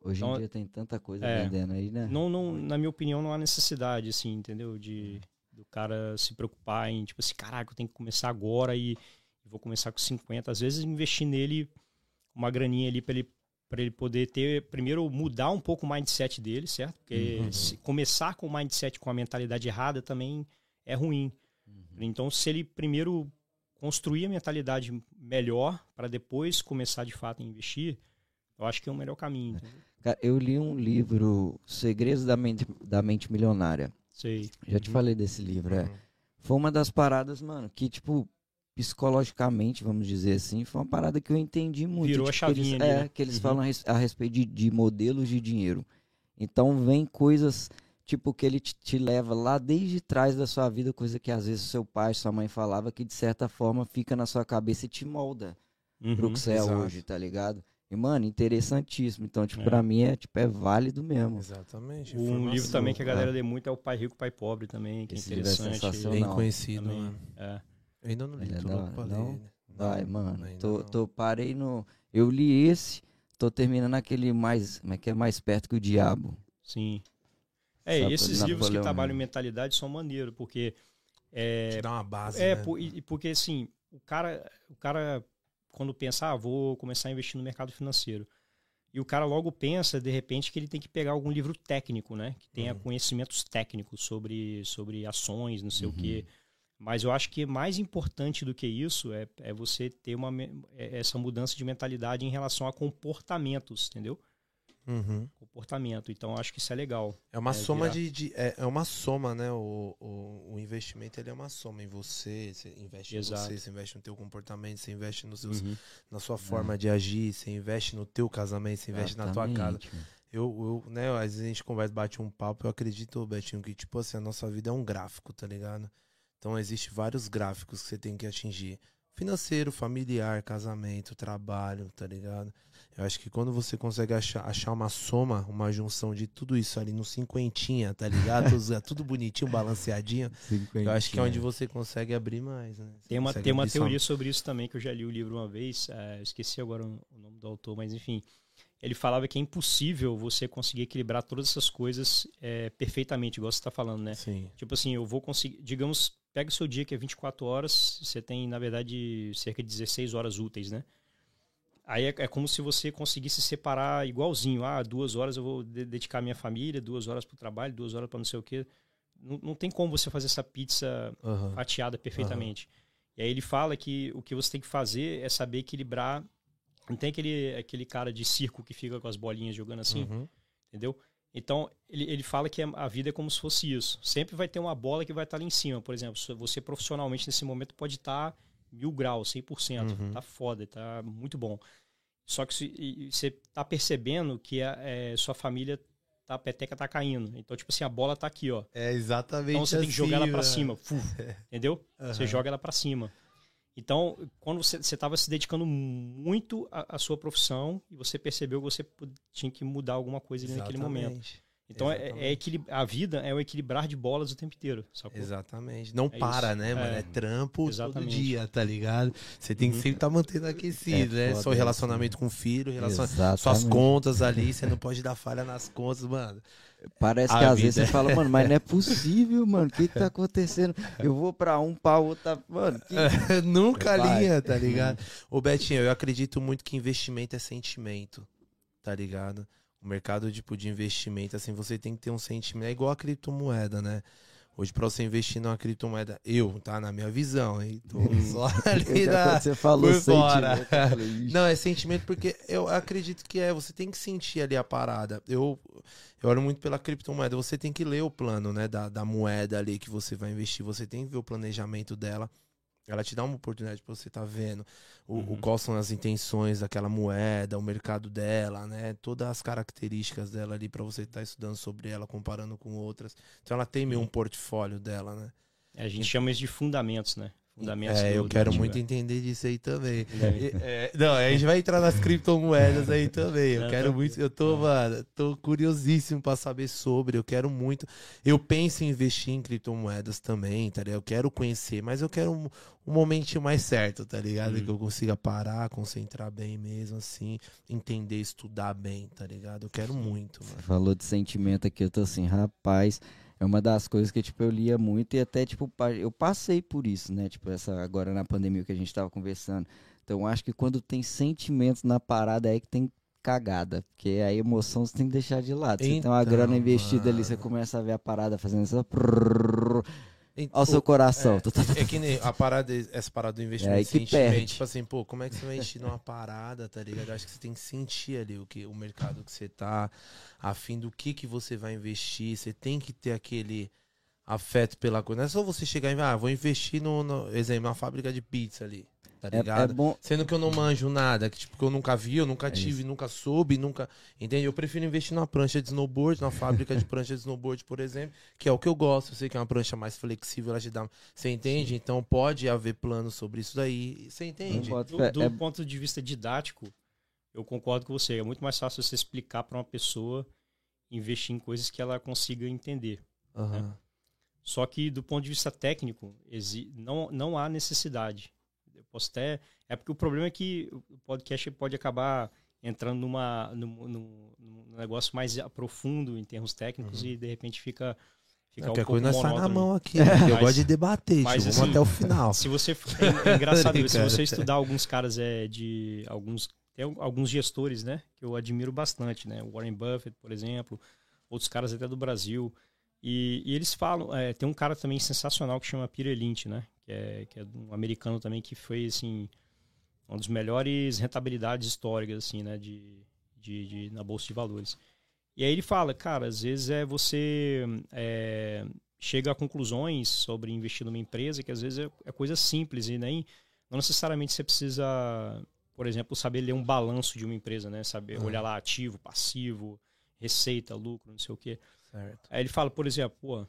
Hoje então, em dia tem tanta coisa é, vendendo aí, né? Não, não, na minha opinião, não há necessidade, assim, entendeu? De do cara se preocupar em, tipo assim, caraca, eu tenho que começar agora e vou começar com cinquenta. Às vezes investir nele uma graninha ali para ele... para ele poder ter, primeiro, mudar um pouco o mindset dele, certo? Porque uhum. se começar com o mindset, com a mentalidade errada também é ruim. Uhum. Então, se ele primeiro construir a mentalidade melhor para depois começar, de fato, a investir, eu acho que é o melhor caminho. Cara, eu li um livro, Segredos da Mente, da Mente Milionária. Sei. Já te uhum. falei desse livro, é. Uhum. Foi uma das paradas, mano, que, tipo... psicologicamente, vamos dizer assim, foi uma parada que eu entendi muito. Virou tipo, a chavinha, eles, ali, né? É, que eles uhum. falam a, res, a respeito de, de modelos de dinheiro. Então, vem coisas, tipo, que ele te, te leva lá desde trás da sua vida, coisa que às vezes seu pai, sua mãe falava, que de certa forma fica na sua cabeça e te molda uhum, pro que você é hoje, tá ligado? E, mano, interessantíssimo. Então, tipo, é. pra mim é, tipo, é válido mesmo. Exatamente. Um livro também que a galera é. lê muito é O Pai Rico, Pai Pobre também, que Esse é interessante. É bem conhecido, também, mano. É. Eu ainda não li ainda tudo não, não, ler, né? Vai, mano. Tô, tô, parei no... Eu li esse, tô terminando aquele mais... Como é que é? Mais Perto que o Diabo. Sim. É, Sabe, esses Napoleão livros que trabalham mentalidade são maneiros, porque... É, te dá uma base, é, né? Por, e porque, assim, o cara, o cara quando pensa, ah, vou começar a investir no mercado financeiro, e o cara logo pensa, de repente, que ele tem que pegar algum livro técnico, né? Que tenha uhum. conhecimentos técnicos sobre, sobre ações, não sei uhum. o quê... Mas eu acho que mais importante do que isso é, é você ter uma, essa mudança de mentalidade em relação a comportamentos, entendeu? Uhum. Comportamento. Então, acho que isso é legal. É uma é, soma de, de... É, é uma soma, né? O, o, o investimento, ele é uma soma em você. Você investe Exato. em você, você investe no teu comportamento, você investe nos seus, uhum. na sua forma uhum. de agir, você investe no teu casamento, você investe Exatamente. na tua casa. Eu, eu, né? Às vezes a gente conversa, bate um papo, eu acredito, Betinho, que tipo assim, a nossa vida é um gráfico, tá ligado? Então, existem vários gráficos que você tem que atingir. Financeiro, familiar, casamento, trabalho, tá ligado? Eu acho que quando você consegue achar, achar uma soma, uma junção de tudo isso ali no cinquentinha, tá ligado? Tudo bonitinho, balanceadinho. Eu acho que é onde você consegue abrir mais, né? Você tem uma, tem uma teoria só... sobre isso também, que eu já li o livro uma vez. É, eu esqueci agora o nome do autor, mas enfim. Ele falava que é impossível você conseguir equilibrar todas essas coisas é, perfeitamente, igual você tá falando, né? Sim. Tipo assim, eu vou conseguir, digamos... Pega o seu dia, que é vinte e quatro horas, você tem, na verdade, cerca de dezesseis horas úteis, né? Aí é, é como se você conseguisse separar igualzinho. Ah, duas horas eu vou de- dedicar à minha família, duas horas para o trabalho, duas horas para não sei o quê. Não, não tem como você fazer essa pizza uhum. fatiada perfeitamente. Uhum. E aí ele fala que o que você tem que fazer é saber equilibrar. Não tem aquele, aquele cara de circo que fica com as bolinhas jogando assim, uhum. entendeu? Então, ele, ele fala que a vida é como se fosse isso. Sempre vai ter uma bola que vai estar tá lá em cima. Por exemplo, você profissionalmente nesse momento pode estar tá mil graus, cem por cento. Uhum. Tá foda, tá muito bom. Só que se, você tá percebendo que a, é, sua família, tá, a peteca tá caindo. Então, tipo assim, a bola tá aqui, ó. É exatamente Então, você assim, tem que jogar ela pra cima. Fuf, entendeu? Uhum. Você joga ela pra cima. Então, quando você estava se dedicando muito à, à sua profissão e você percebeu que você p- tinha que mudar alguma coisa ali naquele momento. Então, é, é equilib- a vida é o equilibrar de bolas o tempo inteiro. Sacou? Exatamente. Não é para, isso. né, mano? É, é trampo exatamente. todo dia, tá ligado? Você tem que sempre estar tá mantendo aquecido, é, né? Seu relacionamento com o filho, relaciona- suas contas ali, você não pode dar falha nas contas, mano. Parece a que às vida. vezes você fala, mano, mas não é possível, mano, o que que tá acontecendo? Eu vou pra um, pra outro, mano. Que... Nunca linha, tá ligado? Ô Betinho, eu acredito muito que investimento é sentimento, tá ligado? O mercado tipo, de investimento, assim, você tem que ter um sentimento, é igual a criptomoeda, né? Hoje, pra você investir numa criptomoeda, eu, tá? Na minha visão, hein? Tô só ali na... Você falou sentimento. Não, é sentimento porque eu acredito que é, você tem que sentir ali a parada. Eu, eu olho muito pela criptomoeda, você tem que ler o plano, né? Da, da moeda ali que você vai investir, você tem que ver o planejamento dela. Ela te dá uma oportunidade pra você tá vendo o, uhum. o, qual são as intenções daquela moeda, o mercado dela, né? Todas as características dela ali pra você tá estudando sobre ela, comparando com outras. Então ela tem meio um portfólio dela, né? A gente chama isso de fundamentos, né? Fundamentos é, do, eu quero muito entender disso aí também. É, é, não, a gente vai entrar nas criptomoedas aí também. Eu quero muito, eu tô, mano, tô curiosíssimo pra saber sobre, eu quero muito. Eu penso em investir em criptomoedas também, tá ligado? Eu quero conhecer, mas eu quero um, um momento mais certo, tá ligado? Hum. Que eu consiga parar, concentrar bem mesmo, assim, entender, estudar bem, tá ligado? Eu quero muito, mano. Você falou de sentimento aqui, eu tô assim, rapaz... É uma das coisas que, tipo, eu lia muito e até, tipo, eu passei por isso, né? Tipo, essa agora na pandemia que a gente tava conversando. Então, acho que quando tem sentimentos na parada é que tem cagada. Porque a emoção você tem que deixar de lado. Você então, tem uma grana investida mano. ali, você começa a ver a parada fazendo essa... Então, ao seu coração. É, é que nem a parada, essa parada do investimento é sentimento. Tipo assim, pô, como é que você vai investir numa parada, tá ligado? Eu acho que você tem que sentir ali o, que, o mercado que você tá, a fim do que, que você vai investir. Você tem que ter aquele afeto pela coisa. Não é só você chegar e ah, vou investir no, no exemplo, uma fábrica de pizza ali. Tá ligado? É, é bom... Sendo que eu não manjo nada, que tipo, que eu nunca vi, eu nunca é tive, isso. nunca soube, nunca. Entende? Eu prefiro investir numa prancha de snowboard, numa fábrica de prancha de snowboard, por exemplo, que é o que eu gosto. Eu sei que é uma prancha mais flexível, ela te dá. Você entende? Sim. Então pode haver planos sobre isso daí. Você entende? Boto... Do, do é... ponto de vista didático, eu concordo com você. É muito mais fácil você explicar para uma pessoa investir em coisas que ela consiga entender. Uhum. Né? Só que do ponto de vista técnico, exi... não, não há necessidade. Posso até... É porque o problema é que o podcast pode acabar entrando numa, num, num, num negócio mais profundo em termos técnicos uhum. e de repente fica, fica não, um pouco monótono. Qualquer coisa nós sai na mão aqui, né? mas, eu gosto de debater, mas, tipo, assim, vamos até o final. Se você, é, é engraçado, se você estudar alguns caras é, de... alguns tem alguns gestores, né? Que eu admiro bastante, né? O Warren Buffett, por exemplo, outros caras até do Brasil. E, e eles falam... É, tem um cara também sensacional que chama Peter Lynch, né? Que é, que é um americano também que foi, assim, uma das melhores rentabilidades históricas, assim, né, de, de, de, na Bolsa de Valores. E aí ele fala, cara, às vezes é você é, chega a conclusões sobre investir numa empresa que às vezes é, é coisa simples e nem não necessariamente você precisa, por exemplo, saber ler um balanço de uma empresa, né? Saber uhum. olhar lá ativo, passivo, receita, lucro, não sei o quê. Certo. Aí ele fala, por exemplo, pô,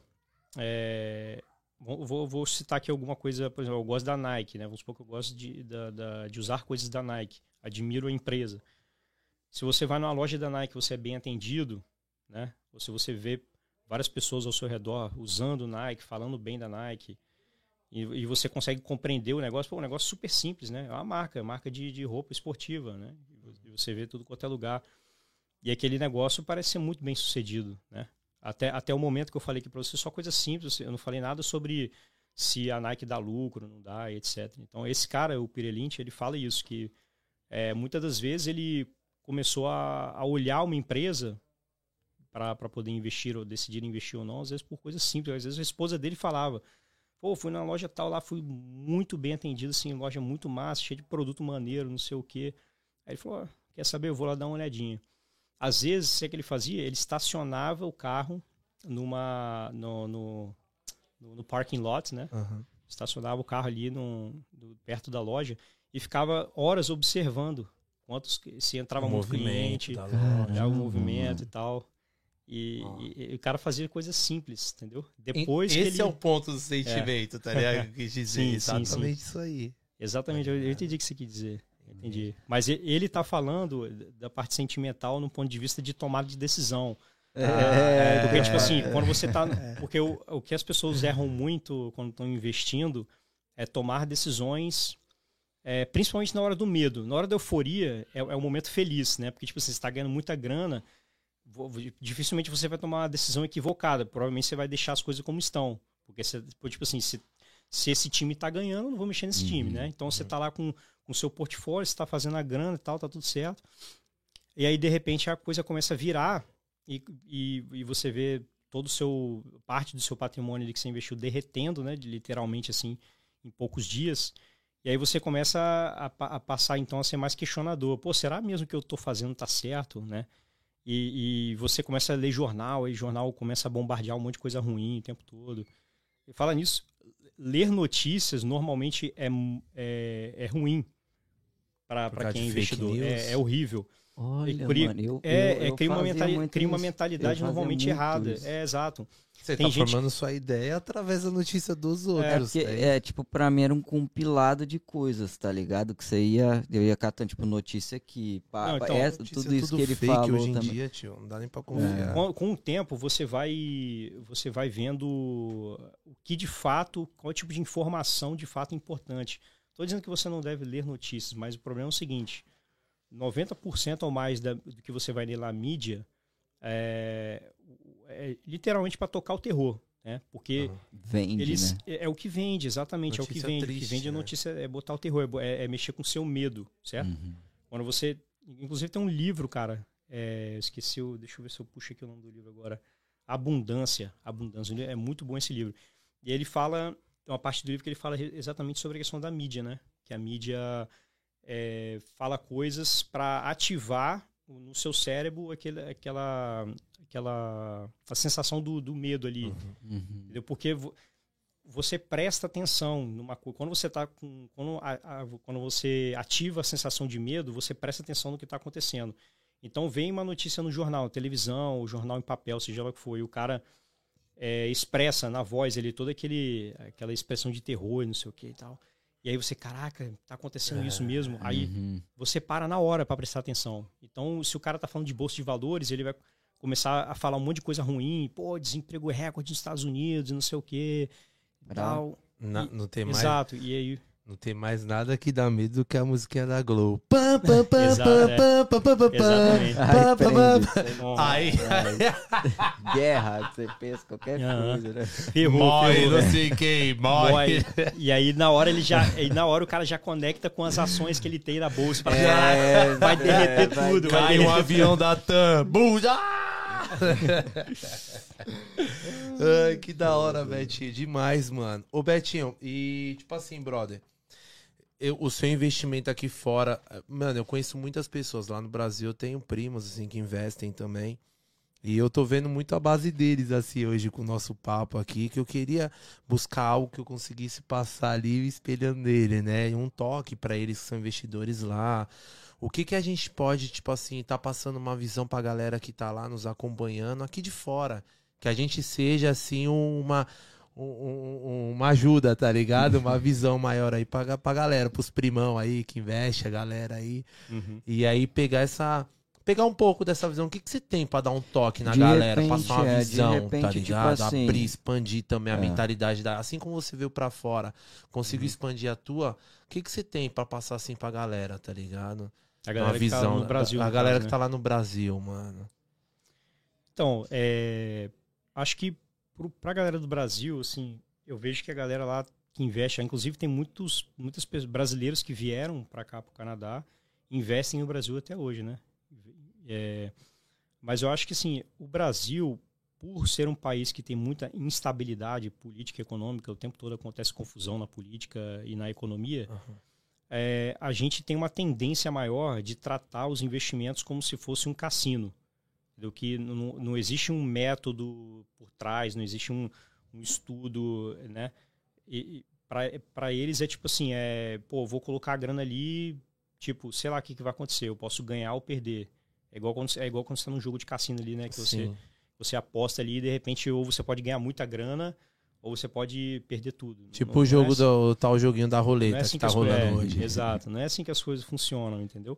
é, vou, vou citar aqui alguma coisa, por exemplo, eu gosto da Nike, né? Vamos supor que eu gosto de, da, da, de usar coisas da Nike, admiro a empresa. Se você vai numa loja da Nike, você é bem atendido, né? Ou se você vê várias pessoas ao seu redor usando Nike, falando bem da Nike, e, e você consegue compreender o negócio, pô, um negócio super simples, né? É uma marca, marca de, de roupa esportiva, né? E você vê tudo quanto é lugar. E aquele negócio parece ser muito bem sucedido, né? Até, até o momento que eu falei aqui para você, só coisa simples, eu não falei nada sobre se a Nike dá lucro, não dá, etcétera. Então, esse cara, o Pirelinte, ele fala isso, que é, muitas das vezes ele... começou a, a olhar uma empresa para poder investir ou decidir investir ou não, às vezes por coisas simples. Às vezes a esposa dele falava, pô, fui na loja tal lá, fui muito bem atendido, assim, loja muito massa, cheia de produto maneiro, não sei o quê. Aí ele falou, oh, quer saber, eu vou lá dar uma olhadinha. Às vezes, o que, é que ele fazia? Ele estacionava o carro numa, no, no, no, no parking lot, né? Uhum. Estacionava o carro ali no, no, perto da loja e ficava horas observando quantos se entrava muito cliente, olhava o movimento e tal. E, ah. e, e o cara fazia coisas simples, entendeu? Depois e, esse que ele... é o ponto do sentimento, é. tá ligado? Eu quis dizer sim, exatamente sim, sim. isso aí. Exatamente, eu, eu entendi o que você quis dizer. Entendi. Mas ele tá falando da parte sentimental no ponto de vista de tomada de decisão. É. É, porque, tipo assim, quando você tá. Porque o, o que as pessoas erram muito quando estão investindo é tomar decisões. É, principalmente na hora do medo. Na hora da euforia, é, é um momento feliz, né? Porque, tipo, você está ganhando muita grana, vou, dificilmente você vai tomar uma decisão equivocada. Provavelmente você vai deixar as coisas como estão. Porque, você, tipo assim, se, se esse time está ganhando, eu não vou mexer nesse uhum. time, né? Então, você está lá com o seu portfólio, você está fazendo a grana e tal, tá tudo certo. E aí, de repente, a coisa começa a virar e, e, e você vê todo o seu... parte do seu patrimônio ali que você investiu derretendo, né? De, literalmente, assim, em poucos dias... E aí você começa a, a, a passar, então, a ser mais questionador. Pô, será mesmo que eu tô fazendo tá certo, né? E, e você começa a ler jornal, aí o jornal começa a bombardear um monte de coisa ruim o tempo todo. E fala nisso, ler notícias normalmente é, é, é ruim para quem é investidor. É, é horrível. Olha, cria, mano, eu, é, eu, é, eu cria, uma mentali- cria uma mentalidade normalmente errada. Isso. É, exato. Você tem tá gente... formando sua ideia através da notícia dos outros. É, porque, é tipo, pra mim era um compilado de coisas, tá ligado? Que você ia, eu ia catando, tipo, notícia aqui. Pá, não, então, é, notícia tudo isso é tudo que ele fake falou hoje em também. Dia, tio, não dá nem pra confiar. É. Com, com o tempo, você vai, você vai vendo o que de fato, qual tipo de informação de fato é importante. Tô dizendo que você não deve ler notícias, mas o problema é o seguinte... noventa por cento ou mais da, do que você vai ler lá na mídia é, é literalmente para tocar o terror, né? Porque ah, vende, eles, né? é, é o que vende, exatamente, notícia é o que vende. Triste, o que vende né? a notícia é botar o terror, é, é mexer com o seu medo, certo? Uhum. Quando você, inclusive tem um livro, cara, é, esqueci, deixa eu ver se eu puxo aqui o nome do livro agora, Abundância, Abundância, é muito bom esse livro. E ele fala, tem uma parte do livro que ele fala exatamente sobre a questão da mídia, né? Que a mídia... É, fala coisas para ativar no seu cérebro aquele, aquela, aquela a sensação do, do medo ali. Uhum. Uhum. Porque vo, você presta atenção numa coisa. Quando você tá com, quando, a, a, quando você ativa a sensação de medo, você presta atenção no que está acontecendo. Então vem uma notícia no jornal, televisão, o jornal em papel, seja lá o que for, e o cara é, expressa na voz ele toda aquele, aquela expressão de terror, não sei o que e tal. E aí você, caraca, tá acontecendo é, isso mesmo. Aí uhum. você para na hora para prestar atenção. Então, se o cara tá falando de bolsa de valores, ele vai começar a falar um monte de coisa ruim. Pô, desemprego é recorde nos Estados Unidos, não sei o quê. Tal. Não, não tem mais... Exato, e aí... Não tem mais nada que dá medo do que a musiquinha da Globo. Pam, pam, pam, pam, pam, pam, pam, pam. Aí, guerra, você pensa qualquer uhum. coisa, né? Firmou, morre, firmou, não sei quem, morre. E aí, na hora, ele já, aí, na hora o cara já conecta com as ações que ele tem na bolsa. Pra é, vai derreter é, vai, tudo. Cai vai derreter um tudo. Avião da T A M. Ai, que da hora, Betinho. Demais, mano. Ô, Betinho, e tipo assim, brother... eu, o seu investimento aqui fora... Mano, eu conheço muitas pessoas lá no Brasil. Eu tenho primos, assim, que investem também. E eu tô vendo muito a base deles, assim, hoje com o nosso papo aqui. Que eu queria buscar algo que eu conseguisse passar ali espelhando nele, né? Um toque pra eles que são investidores lá. O que que a gente pode, tipo assim, tá passando uma visão pra galera que tá lá nos acompanhando aqui de fora. Que a gente seja, assim, uma... uma ajuda, tá ligado? Uma visão maior aí pra, pra galera, pros primão aí que investe, a galera aí. Uhum. E aí pegar essa... pegar um pouco dessa visão. O que, que você tem pra dar um toque na de galera? Repente, passar uma é, visão, repente, tá ligado? Tipo assim, abrir, expandir também a é. mentalidade. Da... Assim como você veio pra fora, conseguiu uhum. expandir a tua, o que, que você tem pra passar assim pra galera, tá ligado? A galera uma que visão, tá lá no Brasil. A, a galera caso, que tá né? lá no Brasil, mano. Então, é... acho que para a galera do Brasil, assim, eu vejo que a galera lá que investe, inclusive tem muitos, muitos brasileiros que vieram para cá, para o Canadá, investem no Brasil até hoje, né? É, mas eu acho que, assim, o Brasil, por ser um país que tem muita instabilidade política e econômica, o tempo todo acontece confusão na política e na economia, uhum. é, a gente tem uma tendência maior de tratar os investimentos como se fosse um cassino. Do que não, não existe um método por trás, não existe um, um estudo, né? Para eles é tipo assim, é, pô, vou colocar a grana ali, tipo, sei lá o que, que vai acontecer, eu posso ganhar ou perder. É igual quando, é igual quando você tá num jogo de cassino ali, né? Que você, você aposta ali e de repente ou você pode ganhar muita grana ou você pode perder tudo. Tipo não, o jogo não é assim, do tal joguinho da roleta é assim que, que tá rolando é, hoje. Exato, não é assim que as coisas funcionam, entendeu?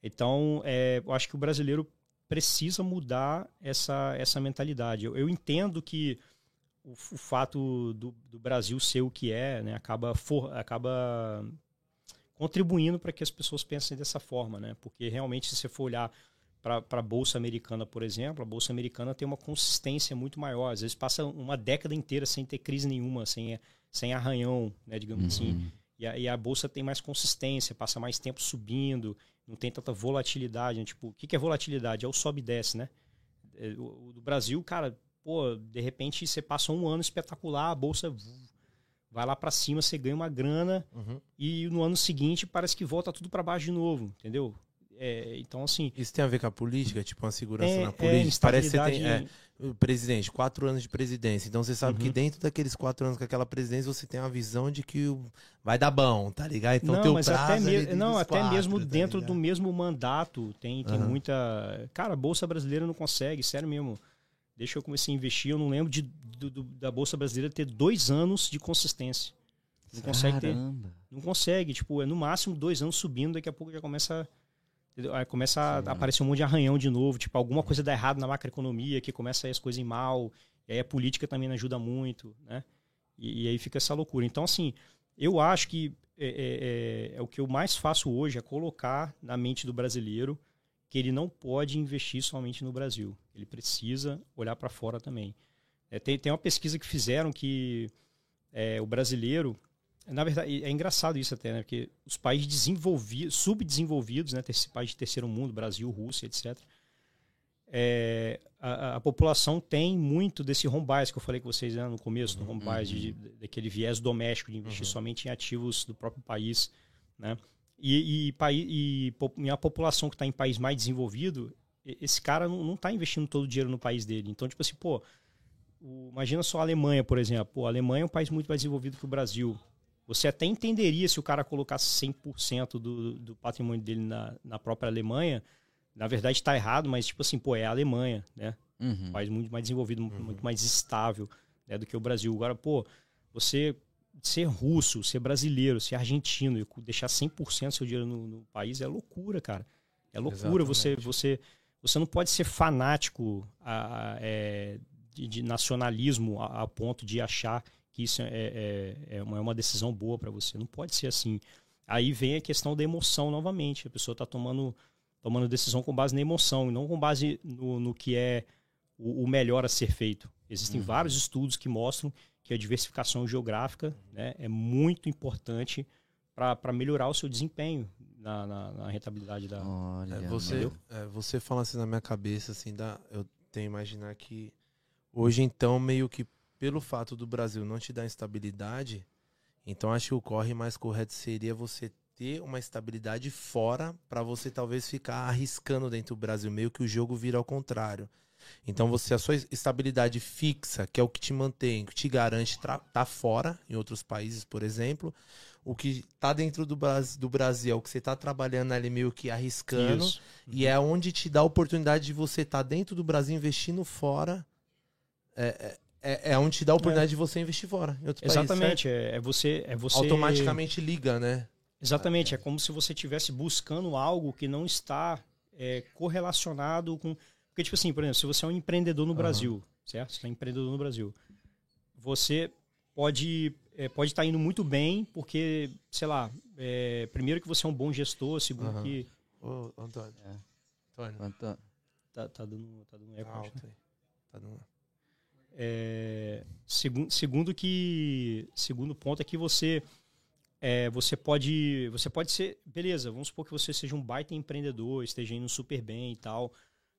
Então, é, eu acho que o brasileiro precisa mudar essa, essa mentalidade. Eu, eu entendo que o, o fato do, do Brasil ser o que é, né, acaba, for, acaba contribuindo para que as pessoas pensem dessa forma, né? Porque realmente, se você for olhar para a Bolsa Americana, por exemplo, a Bolsa Americana tem uma consistência muito maior. Às vezes passa uma década inteira sem ter crise nenhuma, sem, sem arranhão, né, digamos uhum. assim. E a, e a Bolsa tem mais consistência, passa mais tempo subindo, não tem tanta volatilidade, né? Tipo, o que, que é volatilidade? É o sobe e desce, né? O, o do Brasil, cara, pô, de repente você passa um ano espetacular, a bolsa vai lá pra cima, você ganha uma grana uhum. e no ano seguinte parece que volta tudo pra baixo de novo, entendeu? É, então, assim... Isso tem a ver com a política? Tipo, uma segurança é, na política? É, parece que você tem... É, presidente, quatro anos de presidência. Então, você sabe uhum. que dentro daqueles quatro anos com aquela presidência, você tem a visão de que vai dar bom, tá ligado? Então, não, teu mas prazo... Até me... Não, até quatro, mesmo tá dentro ligado? Do mesmo mandato, tem, tem uhum. muita... Cara, a Bolsa Brasileira não consegue, sério mesmo. Deixa eu começar a investir, eu não lembro de, do, do, da Bolsa Brasileira ter dois anos de consistência. Não Caramba. Consegue ter... Não consegue, tipo, é no máximo dois anos subindo, daqui a pouco já começa... Aí começa a Sim, aparecer um monte de arranhão de novo, tipo, alguma coisa dá errado na macroeconomia, que começa aí as coisas em mal, e aí a política também não ajuda muito, né? E, e aí fica essa loucura. Então, assim, eu acho que é, é, é, é o que eu mais faço hoje é colocar na mente do brasileiro que ele não pode investir somente no Brasil. Ele precisa olhar para fora também. É, tem, tem uma pesquisa que fizeram que é, o brasileiro... Na verdade, é engraçado isso até, né? Porque os países desenvolvidos, subdesenvolvidos, né? Esse país de terceiro mundo, Brasil, Rússia, etcétera. É, a, a população tem muito desse home bias que eu falei com vocês, né, no começo, do home bias, de, de, daquele viés doméstico de investir uhum. somente em ativos do próprio país, né? E, e, e, e a população que está em país mais desenvolvido, esse cara não está investindo todo o dinheiro no país dele. Então, tipo assim, pô, o, imagina só a Alemanha, por exemplo. Pô, a Alemanha é um país muito mais desenvolvido que o Brasil. Você até entenderia se o cara colocasse cem por cento do, do patrimônio dele na, na própria Alemanha. Na verdade, está errado, mas tipo assim, pô, é a Alemanha, né? Uhum. Um país muito mais desenvolvido, uhum. muito mais estável, né, do que o Brasil. Agora, pô, você ser russo, ser brasileiro, ser argentino e deixar cem por cento do seu dinheiro no, no país é loucura, cara. É loucura. Você, você, você não pode ser fanático a, a, é, de, de nacionalismo a, a ponto de achar... que isso é, é, é, uma, é uma decisão boa para você. Não pode ser assim. Aí vem a questão da emoção novamente. A pessoa está tomando, tomando decisão com base na emoção, e não com base no, no que é o, o melhor a ser feito. Existem uhum. vários estudos que mostram que a diversificação geográfica, né, é muito importante para melhorar o seu desempenho na, na, na rentabilidade da... Olha, é, você, é, você fala assim na minha cabeça, assim, dá, eu tenho que imaginar que hoje, então, meio que pelo fato do Brasil não te dar instabilidade, Então acho que o corre mais correto seria você ter uma estabilidade fora para você talvez ficar arriscando dentro do Brasil, meio que o jogo vira ao contrário. Então você, a sua estabilidade fixa, que é o que te mantém, que te garante tá fora, em outros países, por exemplo. O que tá dentro do, do Brasil é o que você tá trabalhando ali meio que arriscando. Isso. E é onde te dá a oportunidade de você estar tá dentro do Brasil investindo fora. É, é, é onde te dá a oportunidade é. de você investir fora. Em outro Exatamente. País, é, é, você, é você... Automaticamente liga, né? Exatamente. É como se você estivesse buscando algo que não está é, correlacionado com... Porque, tipo assim, por exemplo, se você é um empreendedor no uhum. Brasil, certo? Se você é um empreendedor no Brasil, você pode é, pode estar indo muito bem, porque, sei lá, é, primeiro que você é um bom gestor, segundo uhum. que... Ô, Antônio. É. Antônio. Antônio. Tá, tá dando... Tá dando eco, tá alto, né? Tá dando... É, segundo, segundo que... Segundo ponto é que você... É, você, pode, você pode ser... Beleza, vamos supor que você seja um baita empreendedor, esteja indo super bem e tal...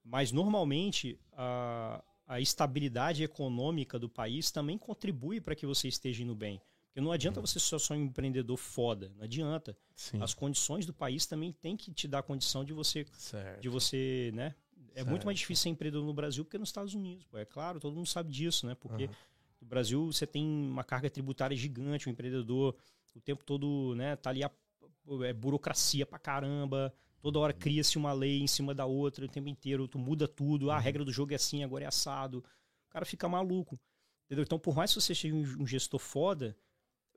Mas, normalmente, a, a estabilidade econômica do país também contribui para que você esteja indo bem. Porque não adianta você só ser um empreendedor foda, não adianta. Sim. As condições do país também tem que te dar a condição de você... Certo. De você, né? É certo. Muito mais difícil ser empreendedor no Brasil que nos Estados Unidos. Pô. É claro, todo mundo sabe disso, né? Porque uhum. no Brasil você tem uma carga tributária gigante, o empreendedor o tempo todo, né? Tá ali a, é, burocracia pra caramba... Toda hora cria-se uma lei em cima da outra o tempo inteiro, tu muda tudo, ah, a regra do jogo é assim, agora é assado. O cara fica maluco. Entendeu? Então, por mais que você seja um gestor foda,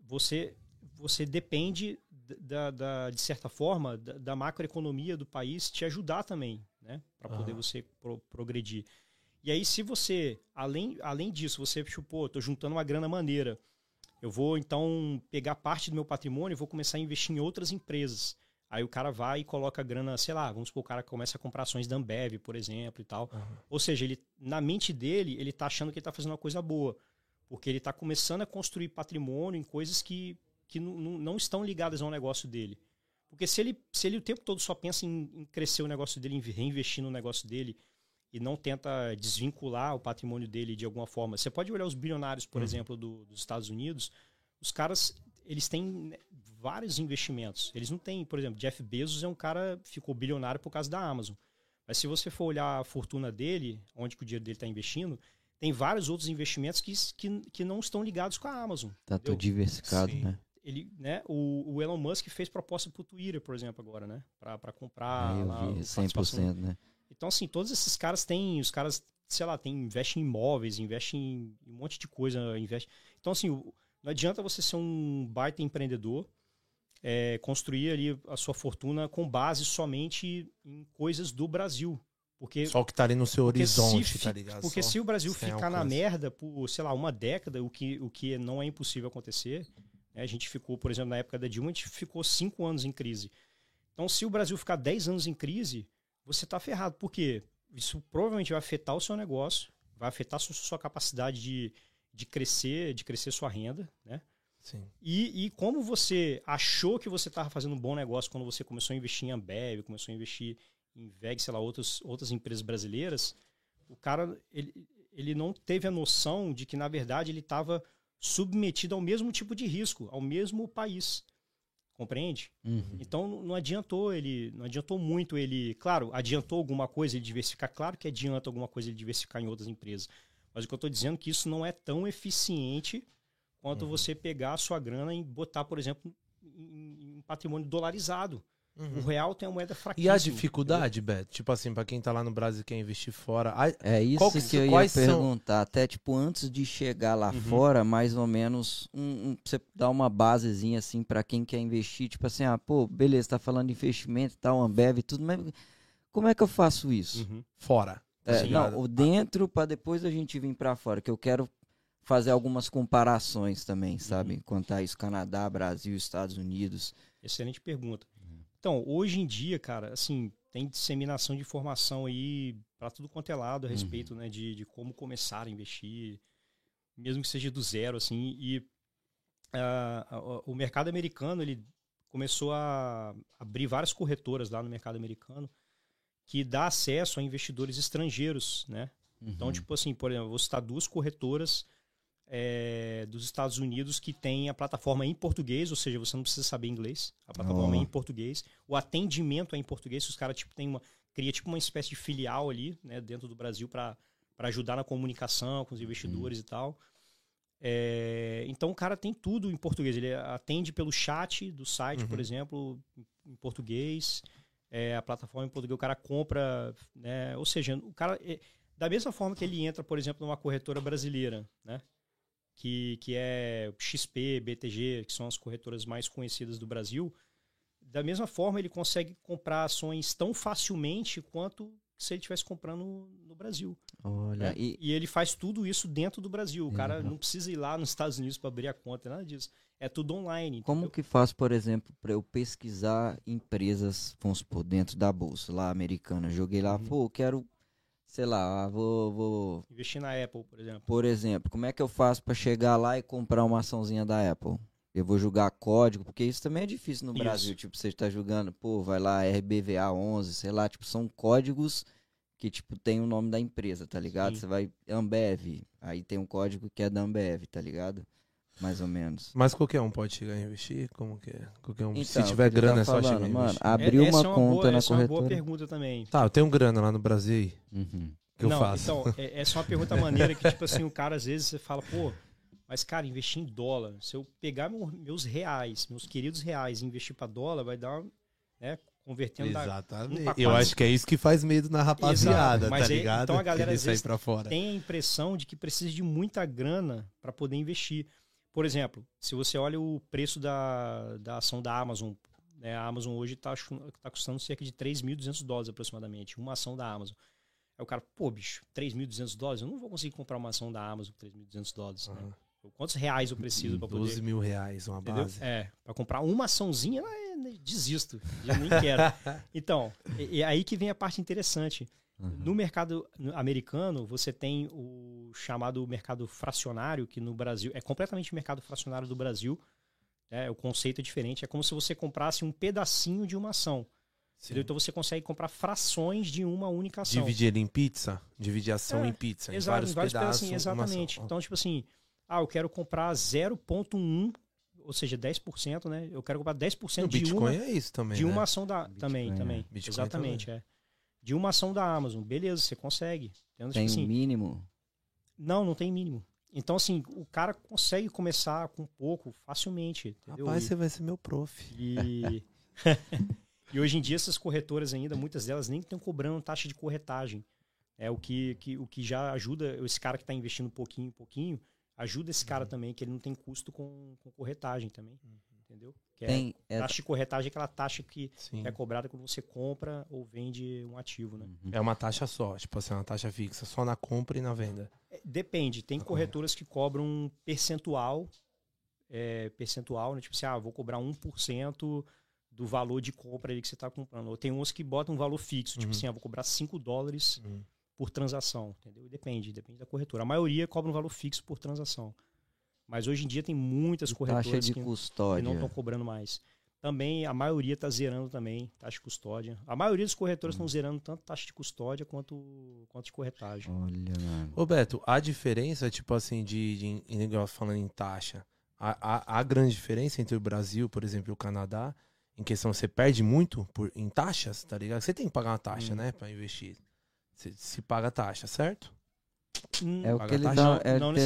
você, você depende, da, da, de certa forma, da, da macroeconomia do país te ajudar também, né? Para poder uhum. você pro, progredir. E aí, se você, além, além disso, você, tipo, pô, tô juntando uma grana maneira, eu vou, então, pegar parte do meu patrimônio e vou começar a investir em outras empresas. Aí o cara vai e coloca a grana, sei lá, vamos supor, o cara começa a comprar ações da Ambev, por exemplo, e tal. Uhum. Ou seja, ele, na mente dele, ele tá achando que ele tá fazendo uma coisa boa. Porque ele tá começando a construir patrimônio em coisas que, que não estão ligadas ao negócio dele. Porque se ele, se ele o tempo todo só pensa em, em crescer o negócio dele, em reinvestir no negócio dele, e não tenta desvincular o patrimônio dele de alguma forma. Você pode olhar os bilionários, por uhum. exemplo, do, dos Estados Unidos, os caras... Eles têm vários investimentos. Eles não têm, por exemplo, Jeff Bezos é um cara que ficou bilionário por causa da Amazon. Mas se você for olhar a fortuna dele, onde que o dinheiro dele está investindo, tem vários outros investimentos que, que, que não estão ligados com a Amazon. Está todo diversificado, Sim. né? Ele, né o, o Elon Musk fez proposta para o Twitter, por exemplo, agora, né? Para comprar... Ah, eu lá, vi, cem por cento, né? Então, assim, todos esses caras têm... Os caras, sei lá, tem, investem em imóveis, investem em um monte de coisa. Investem... Então, assim... O, Não adianta você ser um baita empreendedor, é, construir ali a sua fortuna com base somente em coisas do Brasil. Porque, Só que tá ali no seu horizonte, se, tá ligado? Porque Só se o Brasil ficar na merda por, sei lá, uma década, o que, o que não é impossível acontecer, né? A gente ficou, por exemplo, na época da Dilma, a gente ficou cinco anos em crise. Então, se o Brasil ficar dez anos em crise, você tá ferrado. Por quê? Isso provavelmente vai afetar o seu negócio, vai afetar a sua capacidade de... de crescer, de crescer sua renda, né? Sim. E, e como você achou que você estava fazendo um bom negócio quando você começou a investir em Ambev, começou a investir em W E G, sei lá, outras, outras empresas brasileiras, o cara, ele, ele não teve a noção de que, na verdade, ele estava submetido ao mesmo tipo de risco, ao mesmo país. Compreende? Uhum. Então, não adiantou ele, não adiantou muito ele... Claro, adiantou alguma coisa ele diversificar, claro que adianta alguma coisa ele diversificar em outras empresas. Mas o que eu estou dizendo é que isso não é tão eficiente quanto uhum. você pegar a sua grana e botar, por exemplo, em, em patrimônio dolarizado. Uhum. O real tem uma moeda fraquíssima. E a dificuldade, entendeu? Beto? Tipo assim, para quem está lá no Brasil e quer investir fora... A... É isso Qual, que eu ia são... perguntar. Até tipo antes de chegar lá uhum. fora, mais ou menos, um, um, você dá uma basezinha assim para quem quer investir. Tipo assim, ah, pô, beleza, está falando de investimento, tal, Ambev e tudo, mas como é que eu faço isso? Uhum. Fora. É, não, o dentro para depois a gente vir para fora, que eu quero fazer algumas comparações também, sabe? Uhum. Quanto a isso, Canadá, Brasil, Estados Unidos. Excelente pergunta. Uhum. Então, hoje em dia, cara, assim, tem disseminação de informação aí para tudo quanto é lado a respeito, uhum. né, de, de como começar a investir, mesmo que seja do zero, assim. E uh, o mercado americano, ele começou a abrir várias corretoras lá no mercado americano, que dá acesso a investidores estrangeiros, né? Uhum. Então, tipo assim, por exemplo, eu vou citar duas corretoras é, dos Estados Unidos que tem a plataforma em português, ou seja, você não precisa saber inglês, a plataforma oh. é em português, o atendimento é em português, os caras tipo, tem uma, cria tipo uma espécie de filial ali, né, dentro do Brasil para ajudar na comunicação com os investidores hum. e tal. É, então o cara tem tudo em português, ele atende pelo chat do site, uhum. por exemplo, em português, é, a plataforma em português, o cara compra, né? Ou seja, o cara é, da mesma forma que ele entra, por exemplo, numa corretora brasileira, né? que, que é X P, B T G, que são as corretoras mais conhecidas do Brasil, da mesma forma ele consegue comprar ações tão facilmente quanto se ele estivesse comprando no Brasil. Olha, né? e... e ele faz tudo isso dentro do Brasil. O uhum. cara não precisa ir lá nos Estados Unidos para abrir a conta, nada disso. É tudo online. Entendeu? Como que faz, por exemplo, para eu pesquisar empresas, vamos supor, dentro da bolsa lá americana? Joguei lá, uhum. pô, quero, sei lá, vou, vou... investir na Apple, por exemplo. Por exemplo, como é que eu faço para chegar lá e comprar uma açãozinha da Apple? Eu vou julgar código, porque isso também é difícil no isso. Brasil. Tipo, você está julgando, pô, vai lá, R B V A onze, sei lá. Tipo, são códigos que, tipo, tem o nome da empresa, tá ligado? Sim. Você vai, Ambev, aí tem um código que é da Ambev, tá ligado? Mais ou menos. Mas qualquer um pode chegar a investir? Como que é? Qualquer um, então, se tiver grana, tá falando, é só chegar, mano, a investir. Abriu é, uma, é uma conta boa, na essa corretora. Essa é uma boa pergunta também. Tá, eu tenho grana lá no Brasil aí, uhum. que eu Não, faço. Então, é, essa é uma pergunta maneira que, tipo assim, o cara, às vezes, você fala, pô... Mas, cara, investir em dólar, se eu pegar meus reais, meus queridos reais e investir para dólar, vai dar, né, convertendo... Exatamente. Da, eu acho que é isso que faz medo na rapaziada, Exato. Mas tá é, ligado? Então a galera às vezes fora. tem a impressão de que precisa de muita grana para poder investir. Por exemplo, se você olha o preço da, da ação da Amazon, né, a Amazon hoje está tá custando cerca de três mil e duzentos dólares aproximadamente, uma ação da Amazon. Aí o cara, pô, bicho, três mil e duzentos dólares? Eu não vou conseguir comprar uma ação da Amazon por três mil e duzentos dólares, uhum. né? Quantos reais eu preciso para poder... doze mil reais, uma Entendeu? Base. É, para comprar uma açãozinha, desisto, já nem quero. Então, é aí que vem a parte interessante. Uhum. No mercado americano, você tem o chamado mercado fracionário, que no Brasil é completamente o mercado fracionário do Brasil. Né? O conceito é diferente. É como se você comprasse um pedacinho de uma ação. Então você consegue comprar frações de uma única ação. Dividir ele em pizza? Dividir ação é, em pizza, em vários, em vários pedaços. pedaços exatamente. Então, tipo assim... Ah, eu quero comprar zero vírgula um, ou seja, dez por cento, né? Eu quero comprar dez por cento de Bitcoin uma, é isso também, de uma né? ação da... Bitcoin, também, é. também. Bitcoin Exatamente, também. é. De uma ação da Amazon. Beleza, você consegue. Então, tem tipo assim, mínimo? Não, não tem mínimo. Então, assim, o cara consegue começar com pouco facilmente. Entendeu? Rapaz, e, você vai ser meu prof. E... e hoje em dia, essas corretoras ainda, muitas delas nem estão cobrando taxa de corretagem. É o que, que, o que já ajuda esse cara que está investindo pouquinho em pouquinho... Ajuda esse cara também, que ele não tem custo com, com corretagem também, entendeu? Que tem, é, taxa de corretagem é aquela taxa que sim. é cobrada quando você compra ou vende um ativo, né? É uma taxa só, tipo assim, uma taxa fixa, só na compra e na venda. Depende, tem corretoras que cobram um percentual, é, percentual, né? Tipo assim, ah, vou cobrar um por cento do valor de compra ali que você está comprando. Ou tem uns que botam um valor fixo, tipo uhum. assim, ah, vou cobrar cinco dólares... Uhum. por transação, entendeu? Depende, depende da corretora. A maioria cobra um valor fixo por transação. Mas hoje em dia tem muitas corretoras que, que não estão cobrando mais. Também a maioria está zerando também taxa de custódia. A maioria dos corretores estão hum. zerando tanto taxa de custódia quanto, quanto de corretagem. Olha, mano. Ô Beto, a diferença, tipo assim, de, de falando em taxa, a, a, a grande diferença entre o Brasil, por exemplo, e o Canadá, em questão, você perde muito por, em taxas, tá ligado? Você tem que pagar uma taxa, hum. né, para investir. Se, se paga taxa, certo? É o paga que ele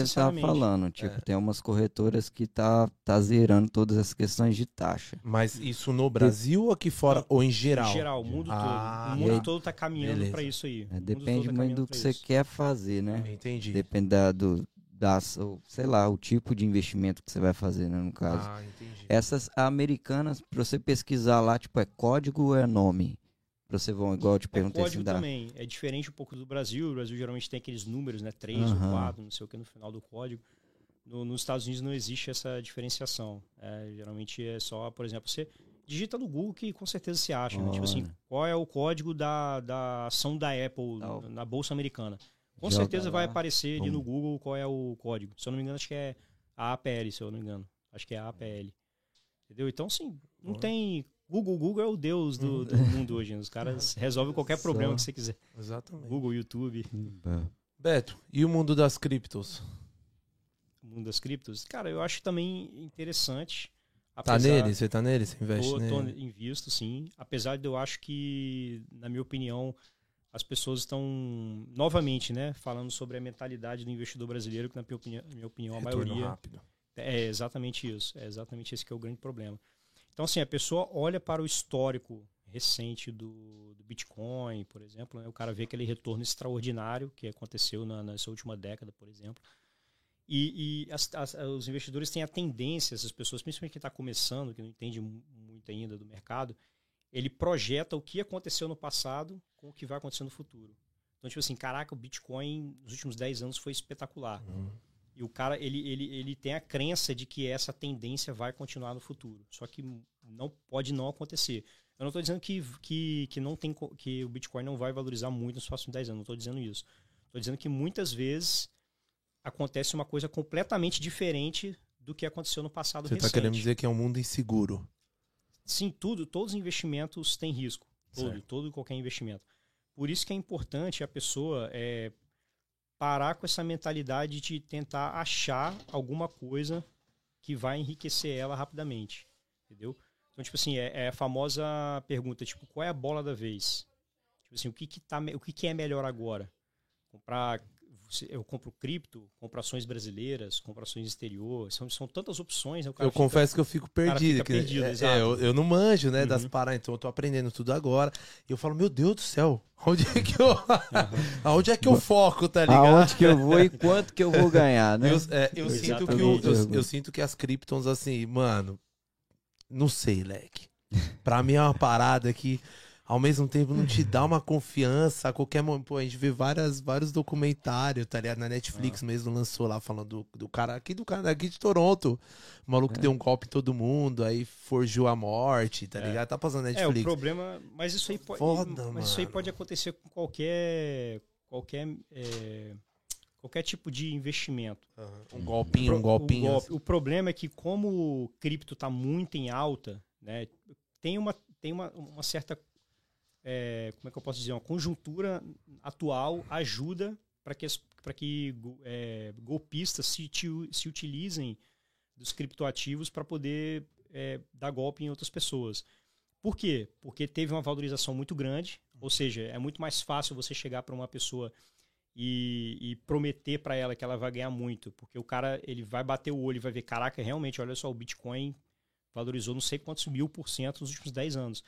estava é falando. Tipo, é. Tem umas corretoras que tá, tá zerando todas as questões de taxa. Mas isso no Brasil ou aqui fora? Não, ou em geral? Em geral, o mundo ah, todo. O mundo aí, todo tá caminhando para isso aí. É, depende tá muito do que você isso. quer fazer, né? Entendi. Depende da, do, da, sei lá, o tipo de investimento que você vai fazer, né, no caso. Ah, entendi. Essas americanas, para você pesquisar lá, tipo, é código ou é nome? Você vão igual eu te perguntei. O código também é diferente um pouco do Brasil. O Brasil geralmente tem aqueles números, né? três uhum. ou quatro, não sei o que, no final do código. No, nos Estados Unidos não existe essa diferenciação. É, geralmente é só, por exemplo, você digita no Google que com certeza se acha. Oh, né? Tipo assim, qual é o código da, da ação da Apple oh. na Bolsa Americana? Com Joga certeza lá. Vai aparecer ali Bom. no Google qual é o código. Se eu não me engano, acho que é a APL, se eu não me engano. Acho que é a APL. Entendeu? Então, sim, não oh. tem... Google, Google é o deus do, do mundo hoje. Os caras resolvem qualquer problema que você quiser. Exatamente. Google, YouTube. Beto, e o mundo das criptos? O mundo das criptos, cara, eu acho também interessante. Apesar, tá nele? Você tá nele? Você investe tô, nele? Eu invisto, sim. Apesar de eu acho que, na minha opinião, as pessoas estão, novamente, né, falando sobre a mentalidade do investidor brasileiro, que, na minha opinião, minha opinião a maioria... rápido. É exatamente isso. É exatamente esse que é o grande problema. Então, assim, a pessoa olha para o histórico recente do, do Bitcoin, por exemplo, né? O cara vê aquele retorno extraordinário que aconteceu na, nessa última década, por exemplo. E, e as, as, os investidores têm a tendência, essas pessoas, principalmente quem está começando, que não entende muito ainda do mercado, ele projeta o que aconteceu no passado com o que vai acontecer no futuro. Então, tipo assim, caraca, o Bitcoin nos últimos dez anos foi espetacular. Uhum. E o cara, ele, ele, ele tem a crença de que essa tendência vai continuar no futuro. Só que não pode não acontecer. Eu não estou dizendo que, que, que, não tem, que o Bitcoin não vai valorizar muito nos próximos dez anos. Não estou dizendo isso. Estou dizendo que muitas vezes acontece uma coisa completamente diferente do que aconteceu no passado recente. Você está querendo dizer que é um mundo inseguro. Sim, tudo, todos os investimentos têm risco. Todo, todo e qualquer investimento. Por isso que é importante a pessoa... É, parar com essa mentalidade de tentar achar alguma coisa que vai enriquecer ela rapidamente, entendeu? Então, tipo assim, é, é a famosa pergunta, tipo, qual é a bola da vez? Tipo assim, o que que, tá, o que, que é melhor agora? Comprar, eu compro cripto, compro ações brasileiras, compro ações exterior, são, são tantas opções. Né? O cara eu fica, confesso que eu fico perdido. Que, perdido é, é, eu, eu não manjo, né, uhum. das paradas, então eu tô aprendendo tudo agora. E eu falo, meu Deus do céu. Onde é que eu, aonde é que eu foco, tá ligado? Aonde que eu vou e quanto que eu vou ganhar, né? Eu, é, eu, sinto, que eu, eu, eu sinto que as criptons, assim, mano, não sei, leque. Pra mim é uma parada que, ao mesmo tempo, não te dá uma confiança. A qualquer momento, pô, a gente vê várias, vários documentários, tá ligado? Na Netflix ah. mesmo lançou lá, falando do, do cara aqui do cara aqui de Toronto. O maluco é. deu um golpe em todo mundo, aí forjou a morte, tá é. ligado? Tá passando na Netflix. É, o problema... Mas isso aí pode, Foda, mas mano. Isso aí pode acontecer com qualquer... Qualquer... É, qualquer tipo de investimento. Uhum. Um golpinho, Pro, um golpinho. O, golpe, assim. O problema é que como o cripto tá muito em alta, né? Tem uma, tem uma, uma certa... É, como é que eu posso dizer? Uma conjuntura atual ajuda para que, para que é, golpistas se, se utilizem dos criptoativos para poder é, dar golpe em outras pessoas. Por quê? Porque teve uma valorização muito grande, ou seja, é muito mais fácil você chegar para uma pessoa e, e prometer para ela que ela vai ganhar muito, porque o cara ele vai bater o olho e vai ver, caraca, realmente, olha só, o Bitcoin valorizou não sei quantos mil por cento nos últimos dez anos.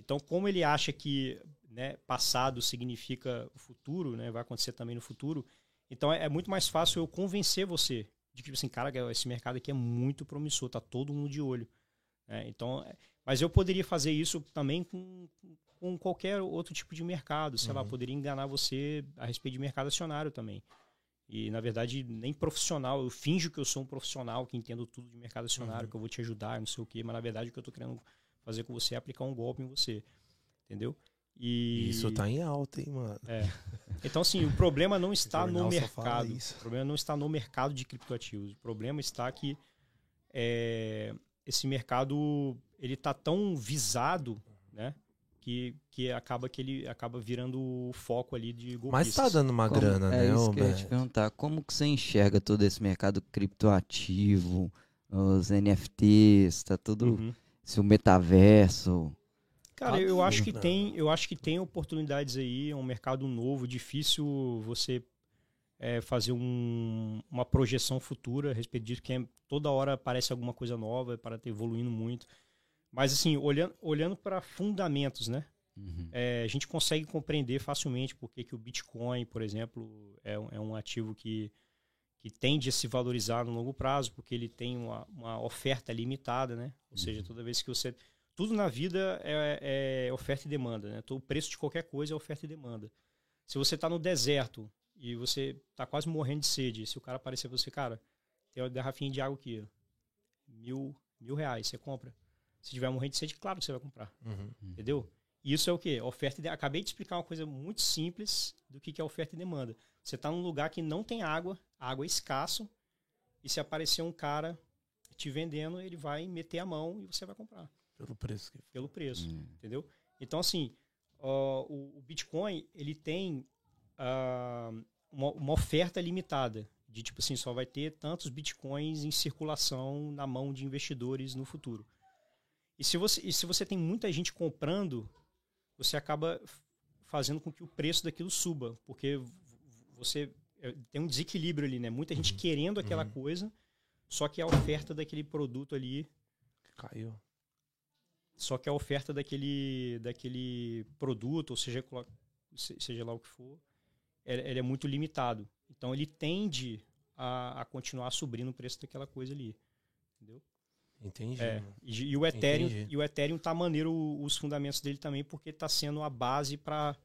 Então, como ele acha que né, passado significa o futuro, né, vai acontecer também no futuro, então é, é muito mais fácil eu convencer você de que, assim, cara, esse mercado aqui é muito promissor, tá todo mundo de olho. Né? Então, mas eu poderia fazer isso também com, com qualquer outro tipo de mercado, sei uhum. lá, poderia enganar você a respeito de mercado acionário também. E, na verdade, nem profissional, eu finjo que eu sou um profissional que entendo tudo de mercado acionário, uhum. que eu vou te ajudar, não sei o quê, mas, na verdade, o que eu tô querendo... fazer com você é aplicar um golpe em você, entendeu? E... Isso tá em alta, hein, mano? É. Então, assim, o problema não está no mercado. O problema não está no mercado de criptoativos. O problema está que é, esse mercado ele tá tão visado, né? Que, que acaba que ele acaba virando o foco ali de golpistas. Mas tá dando uma como, grana, é né? É isso que eu ia te perguntar. Como que você enxerga todo esse mercado criptoativo, os N F Ts, tá tudo... Uhum. Se o metaverso... Cara, eu acho, que tem, eu acho que tem oportunidades aí, é um mercado novo, difícil você é, fazer um, uma projeção futura a respeito disso, porque toda hora aparece alguma coisa nova, para ter evoluindo muito. Mas assim, olhando, olhando para fundamentos, né? Uhum. É, a gente consegue compreender facilmente porque que o Bitcoin, por exemplo, é, é um ativo que... que tende a se valorizar no longo prazo, porque ele tem uma, uma oferta limitada, né? Ou uhum. seja, toda vez que você... Tudo na vida é, é oferta e demanda, né? O preço de qualquer coisa é oferta e demanda. Se você está no deserto e você está quase morrendo de sede, se o cara aparecer para você, cara, tem uma garrafinha de água aqui, mil, mil reais, você compra. Se tiver morrendo de sede, claro que você vai comprar, uhum. entendeu? Isso é o quê? Oferta e de... Acabei de explicar uma coisa muito simples do que é oferta e demanda. Você está num lugar que não tem água, água é escasso, e se aparecer um cara te vendendo, ele vai meter a mão e você vai comprar. Pelo preço. Que... Pelo preço, hum. entendeu? Então, assim, ó, o, o Bitcoin, ele tem uh, uma, uma oferta limitada de tipo assim, só vai ter tantos bitcoins em circulação na mão de investidores no futuro. E se você, e se você tem muita gente comprando, você acaba fazendo com que o preço daquilo suba, porque você tem um desequilíbrio ali, né? Muita gente uhum. querendo aquela uhum. coisa, só que a oferta daquele produto ali... Caiu. Só que a oferta daquele, daquele produto, ou seja, seja lá o que for, ele é muito limitado. Então, ele tende a, a continuar subindo o preço daquela coisa ali. Entendeu? Entendi. É, e, e o Ethereum, Entendi. E o Ethereum tá maneiro os fundamentos dele também, porque tá sendo a base para...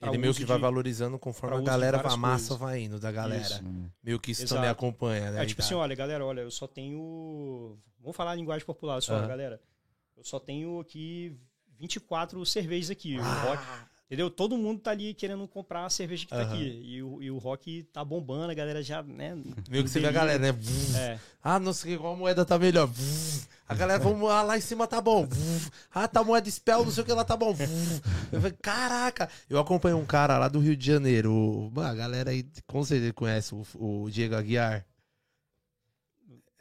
Ele meio que vai de, valorizando conforme a galera, a massa coisas. Vai indo da galera. Isso. Meio que isso Exato. Também acompanha, né? É tipo assim, olha, galera, olha, eu só tenho... Vamos falar a linguagem popular, eu só, ah. galera. Eu só tenho aqui vinte e quatro cervejas aqui. Ah. O rock, entendeu? Todo mundo tá ali querendo comprar a cerveja que tá ah. aqui. E o, e o rock tá bombando, a galera já, né? Meio que você vê a galera, né? É. Ah, não sei qual moeda tá melhor. A galera, vamos lá, lá em cima tá bom. Ah, tá moeda spell, não sei o que lá tá bom. Eu falei, caraca, eu acompanho um cara lá do Rio de Janeiro. A galera aí com certeza conhece o, o Diego Aguiar.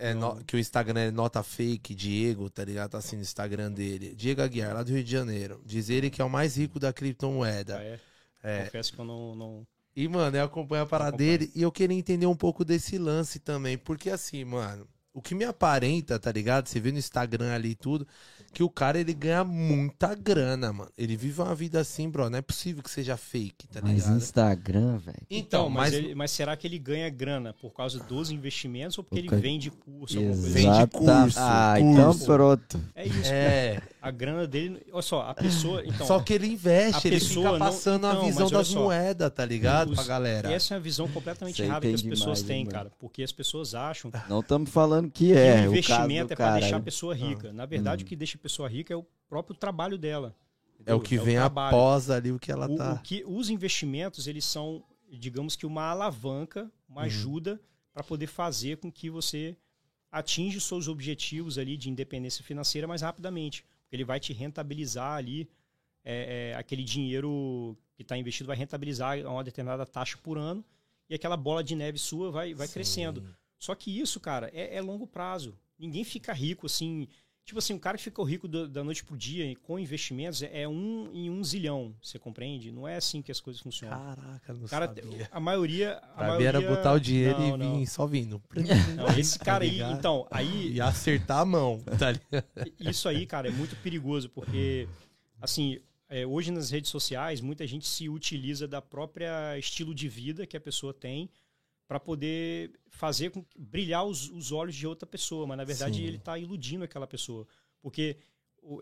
É no, que o Instagram é nota fake, Diego, tá ligado? Tá assim no Instagram dele. Diego Aguiar, lá do Rio de Janeiro. Diz ele que é o mais rico da criptomoeda. Ah, é? É. Confesso que eu não... não... E, mano, eu acompanho a parada dele e eu queria entender um pouco desse lance também. Porque assim, mano, o que me aparenta, tá ligado? Você vê no Instagram ali e tudo, que o cara, ele ganha muita grana, mano. Ele vive uma vida assim, bro. Não é possível que seja fake, tá ligado? Mas Instagram, velho. Então, então mas, mas... Ele, mas será que ele ganha grana por causa dos investimentos ou porque, porque... ele vende curso? Alguma coisa? Vende curso. Ah, curso. Então pronto. É isso, é. A grana dele... Olha só, a pessoa... Então, só que ele investe, ele fica passando não... Então, a visão das só, moedas, tá ligado? Os... Pra galera. E essa é uma visão completamente errada que as pessoas têm, mano. Cara. Porque as pessoas acham... Não estamos falando que é, o investimento é para deixar a pessoa rica. Na verdade, hum. o que deixa a pessoa rica é o próprio trabalho dela. Entendeu? É o que é vem o após ali o que ela o, tá. O que, os investimentos, eles são, digamos que uma alavanca, uma hum. ajuda para poder fazer com que você atinja os seus objetivos ali de independência financeira mais rapidamente. Ele vai te rentabilizar ali, é, é, aquele dinheiro que está investido vai rentabilizar a uma determinada taxa por ano e aquela bola de neve sua vai, vai crescendo. Só que isso, cara, é, é longo prazo. Ninguém fica rico assim... Tipo assim, o cara que ficou rico do, da noite pro dia com investimentos é, é um em um zilhão, você compreende? Não é assim que as coisas funcionam. Caraca, não cara, sabia. A maioria... A maioria era botar o dinheiro não, e não. Vir só vindo. Não, esse cara aí, então... aí e acertar a mão. Isso aí, cara, é muito perigoso, porque, assim, é, hoje nas redes sociais, muita gente se utiliza da própria estilo de vida que a pessoa tem, para poder fazer com que brilhar os, os olhos de outra pessoa, mas na verdade Sim. ele está iludindo aquela pessoa, porque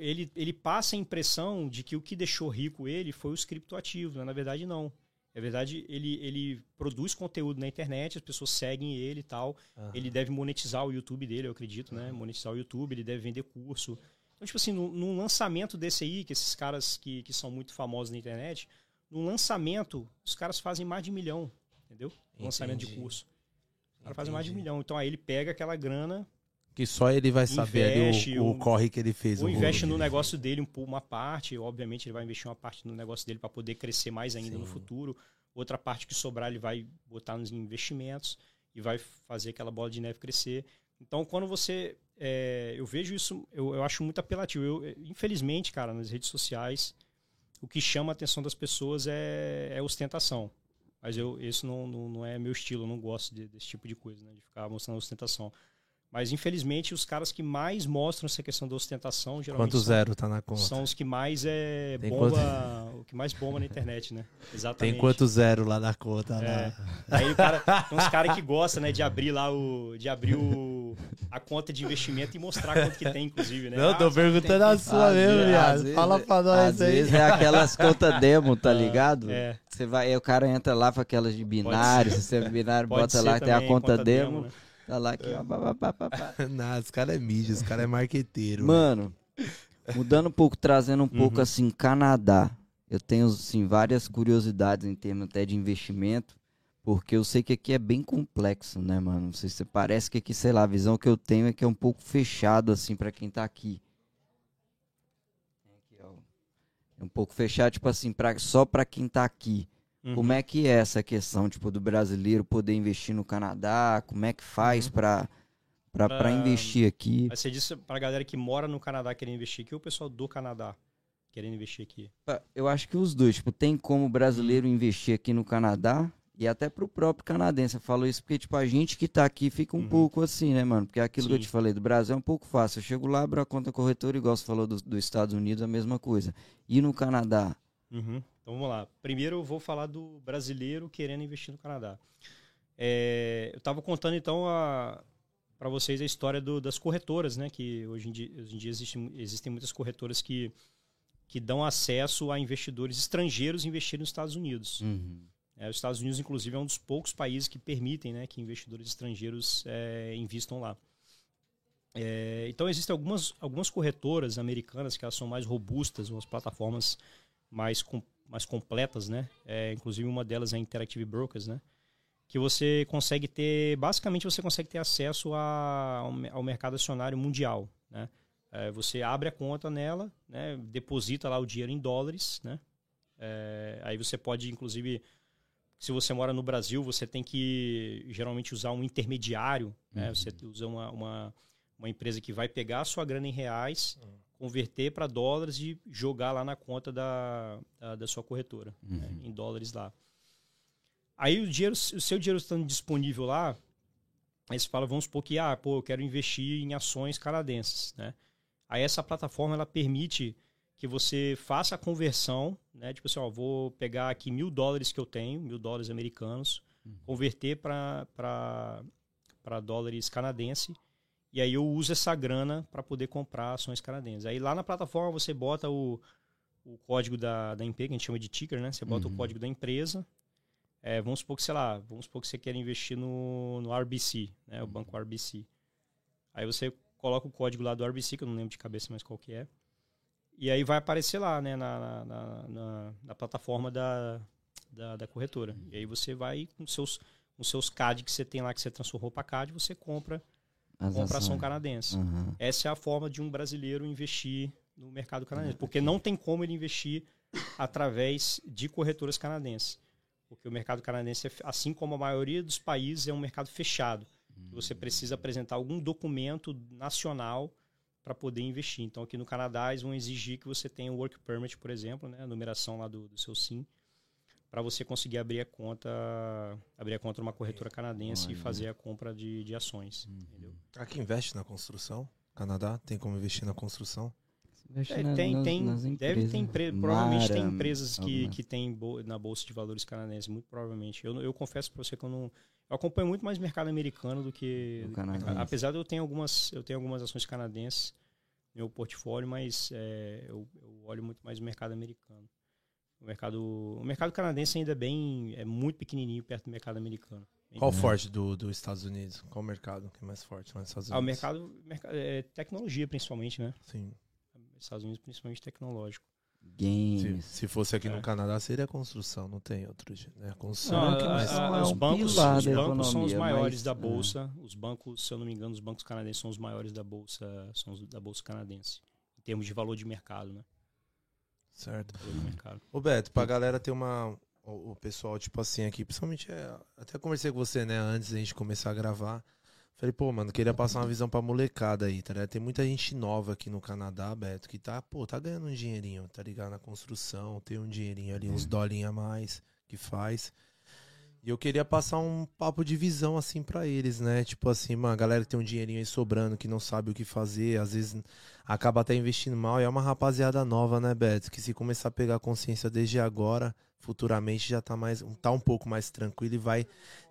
ele, ele passa a impressão de que o que deixou rico ele foi os criptoativos, mas na verdade não. Na verdade ele, ele produz conteúdo na internet, as pessoas seguem ele e tal, uhum. ele deve monetizar o YouTube dele, eu acredito, né? Monetizar o YouTube, ele deve vender curso. Então, tipo assim, num lançamento desse aí, que esses caras que, que são muito famosos na internet, num lançamento os caras fazem mais de um milhão. Entendeu? Entendi. Lançamento de curso. O cara faz mais de um milhão. Então aí ele pega aquela grana. Que só ele vai saber investe, ali o, o, o corre que ele fez. Ou investe no negócio fez. Dele uma parte. Obviamente ele vai investir uma parte no negócio dele para poder crescer mais ainda Sim. no futuro. Outra parte que sobrar ele vai botar nos investimentos e vai fazer aquela bola de neve crescer. Então quando você... É, eu vejo isso, eu, eu acho muito apelativo. Eu, infelizmente, cara, nas redes sociais, o que chama a atenção das pessoas é, é ostentação. Mas eu, esse não, não, não é meu estilo, eu não gosto de, desse tipo de coisa, né? De ficar mostrando ostentação. Mas, infelizmente, os caras que mais mostram essa questão da ostentação, geralmente... Quanto zero são, tá na conta? São os que mais é bomba... Quanto... O que mais bomba na internet, né? Exatamente. Tem quanto zero lá na conta, é. Né? Aí o cara... Tem uns caras que gostam, né? De abrir lá o... De abrir o... A conta de investimento e mostrar quanto que tem, inclusive, né? Não, tô ah, perguntando a sua mesmo, viado. Fala pra nós aí. Às vezes é aquelas contas demo, tá ligado? É. Você vai... Aí o cara entra lá com aquelas de binário, você é binário, Pode bota lá, também, tem a conta, conta demo... demo né? Tá lá aqui, ó. Pá, pá, pá, pá. Não, esse cara é mídia, esse cara é marqueteiro. Mano, mudando um pouco, trazendo um uhum. pouco assim, Canadá. Eu tenho, assim, várias curiosidades em termos até de investimento, porque eu sei que aqui é bem complexo, né, mano? Não sei se parece que aqui, sei lá, a visão que eu tenho é que é um pouco fechado, assim, pra quem tá aqui. É um pouco fechado, tipo assim, pra, só pra quem tá aqui. Uhum. Como é que é essa questão tipo, do brasileiro poder investir no Canadá? Como é que faz uhum. para... Pra, pra investir aqui. Mas você disse pra galera que mora no Canadá querendo investir aqui ou o pessoal do Canadá querendo investir aqui? Eu acho que os dois. Tipo, tem como o brasileiro investir aqui no Canadá e até pro próprio canadense. Eu falo isso porque, tipo, a gente que tá aqui fica um uhum. pouco assim, né, mano? Porque aquilo Sim. que eu te falei do Brasil é um pouco fácil. Eu chego lá, abro a conta corretora, igual você falou dos do Estados Unidos, a mesma coisa. E no Canadá? Uhum. Então vamos lá. Primeiro eu vou falar do brasileiro querendo investir no Canadá. É... Eu tava contando, então, a... para vocês a história do, das corretoras, né? Que hoje em dia, hoje em dia existe, existem muitas corretoras que, que dão acesso a investidores estrangeiros investirem nos Estados Unidos. Uhum. É, os Estados Unidos, inclusive, é um dos poucos países que permitem, né, que investidores estrangeiros é, investam lá. É, então, existem algumas, algumas corretoras americanas que elas são mais robustas, umas plataformas mais, com, mais completas, né? É, inclusive, uma delas é a Interactive Brokers, né? Que você consegue ter, basicamente você consegue ter acesso a, ao mercado acionário mundial, né? É, você abre a conta nela, né? Deposita lá o dinheiro em dólares, né? É, aí você pode, inclusive, se você mora no Brasil, você tem que geralmente usar um intermediário, uhum. né? Você usa uma, uma, uma empresa que vai pegar a sua grana em reais, uhum. converter para dólares e jogar lá na conta da, da, da sua corretora, uhum. né? Em dólares lá. Aí o, dinheiro, o seu dinheiro estando disponível lá, aí você fala, vamos supor que, ah, pô, eu quero investir em ações canadenses, né? Aí essa plataforma, ela permite que você faça a conversão, né? Tipo assim, ó, vou pegar aqui mil dólares que eu tenho, mil dólares americanos, uhum. converter para dólares canadense, e aí eu uso essa grana para poder comprar ações canadenses. Aí lá na plataforma você bota o, o código da, da empresa, que a gente chama de ticker, né? Você bota uhum. o código da empresa. É, vamos supor que, sei lá, vamos supor que você quer investir no, no R B C, né? O banco R B C. Aí você coloca o código lá do R B C, que eu não lembro de cabeça mais qual que é. E aí vai aparecer lá, né? Na, na, na, na plataforma da, da, da corretora. Uhum. E aí você vai com seus, com seus C A D que você tem lá, que você transformou para C A D, você compra a ação canadense. Uhum. Essa é a forma de um brasileiro investir no mercado canadense. Uhum. Porque não tem como ele investir através de corretoras canadenses. Porque o mercado canadense, assim como a maioria dos países, é um mercado fechado. Uhum. Você precisa apresentar algum documento nacional para poder investir. Então, aqui no Canadá, eles vão exigir que você tenha o Work Permit, por exemplo, né? A numeração lá do, do seu S I N, para você conseguir abrir a conta abrir a conta numa corretora canadense uhum. e fazer a compra de, de ações. Uhum. Entendeu? Aqui investe na construção? Canadá tem como investir na construção? É, na, tem, nas, tem, nas deve ter empre... provavelmente tem empresas que, que tem bol... na Bolsa de Valores canadense, muito provavelmente. Eu, eu confesso para você que eu não eu acompanho muito mais mercado americano do que... A, apesar de eu ter algumas, eu tenho algumas ações canadenses no meu portfólio, mas é, eu, eu olho muito mais o mercado americano. O mercado, o mercado canadense ainda é bem... É muito pequenininho perto do mercado americano. Qual o forte do, do Estados Unidos? Qual o mercado que é mais forte nos Estados Unidos? Ah, o mercado, mercado é tecnologia, principalmente, né? Sim. Estados Unidos, principalmente tecnológico. Games. Se, se fosse aqui é. no Canadá, seria construção, não tem outro. Né? Construção. Não, a, a, a, os bancos, os bancos economia, são os maiores mas, da Bolsa. É. Os bancos, se eu não me engano, os bancos canadenses são os maiores da Bolsa, são os da Bolsa canadense, em termos de valor de mercado, né? Certo. Mercado. Ô Beto, pra galera ter uma. O, o pessoal, tipo assim, aqui, principalmente. É, até conversei com você, né, antes da gente começar a gravar. Falei, pô, mano, queria passar uma visão pra molecada aí, tá ligado? Tem muita gente nova aqui no Canadá, Beto, que tá, pô, tá ganhando um dinheirinho, tá ligado? Na construção, tem um dinheirinho ali, é. uns dolinhos a mais que faz. E eu queria passar um papo de visão, assim, pra eles, né? Tipo assim, mano, a galera que tem um dinheirinho aí sobrando, que não sabe o que fazer, às vezes acaba até investindo mal. E é uma rapaziada nova, né, Beto? Que se começar a pegar consciência desde agora, futuramente já tá, mais, tá um pouco mais tranquilo e vai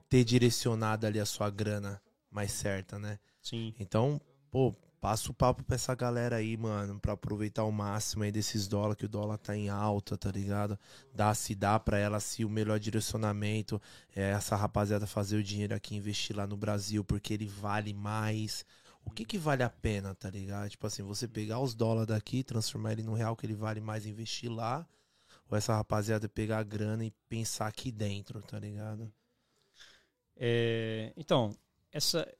ter direcionado ali a sua grana mais certa, né? Sim. Então, pô, passa o papo pra essa galera aí, mano, pra aproveitar o máximo aí desses dólares, que o dólar tá em alta, tá ligado? Dá, se dá pra ela, se o melhor direcionamento é essa rapaziada fazer o dinheiro aqui e investir lá no Brasil, porque ele vale mais. O que que vale a pena, tá ligado? Tipo assim, você pegar os dólares daqui, transformar ele no real, que ele vale mais, investir lá, ou essa rapaziada pegar a grana e pensar aqui dentro, tá ligado? É, então... Essa,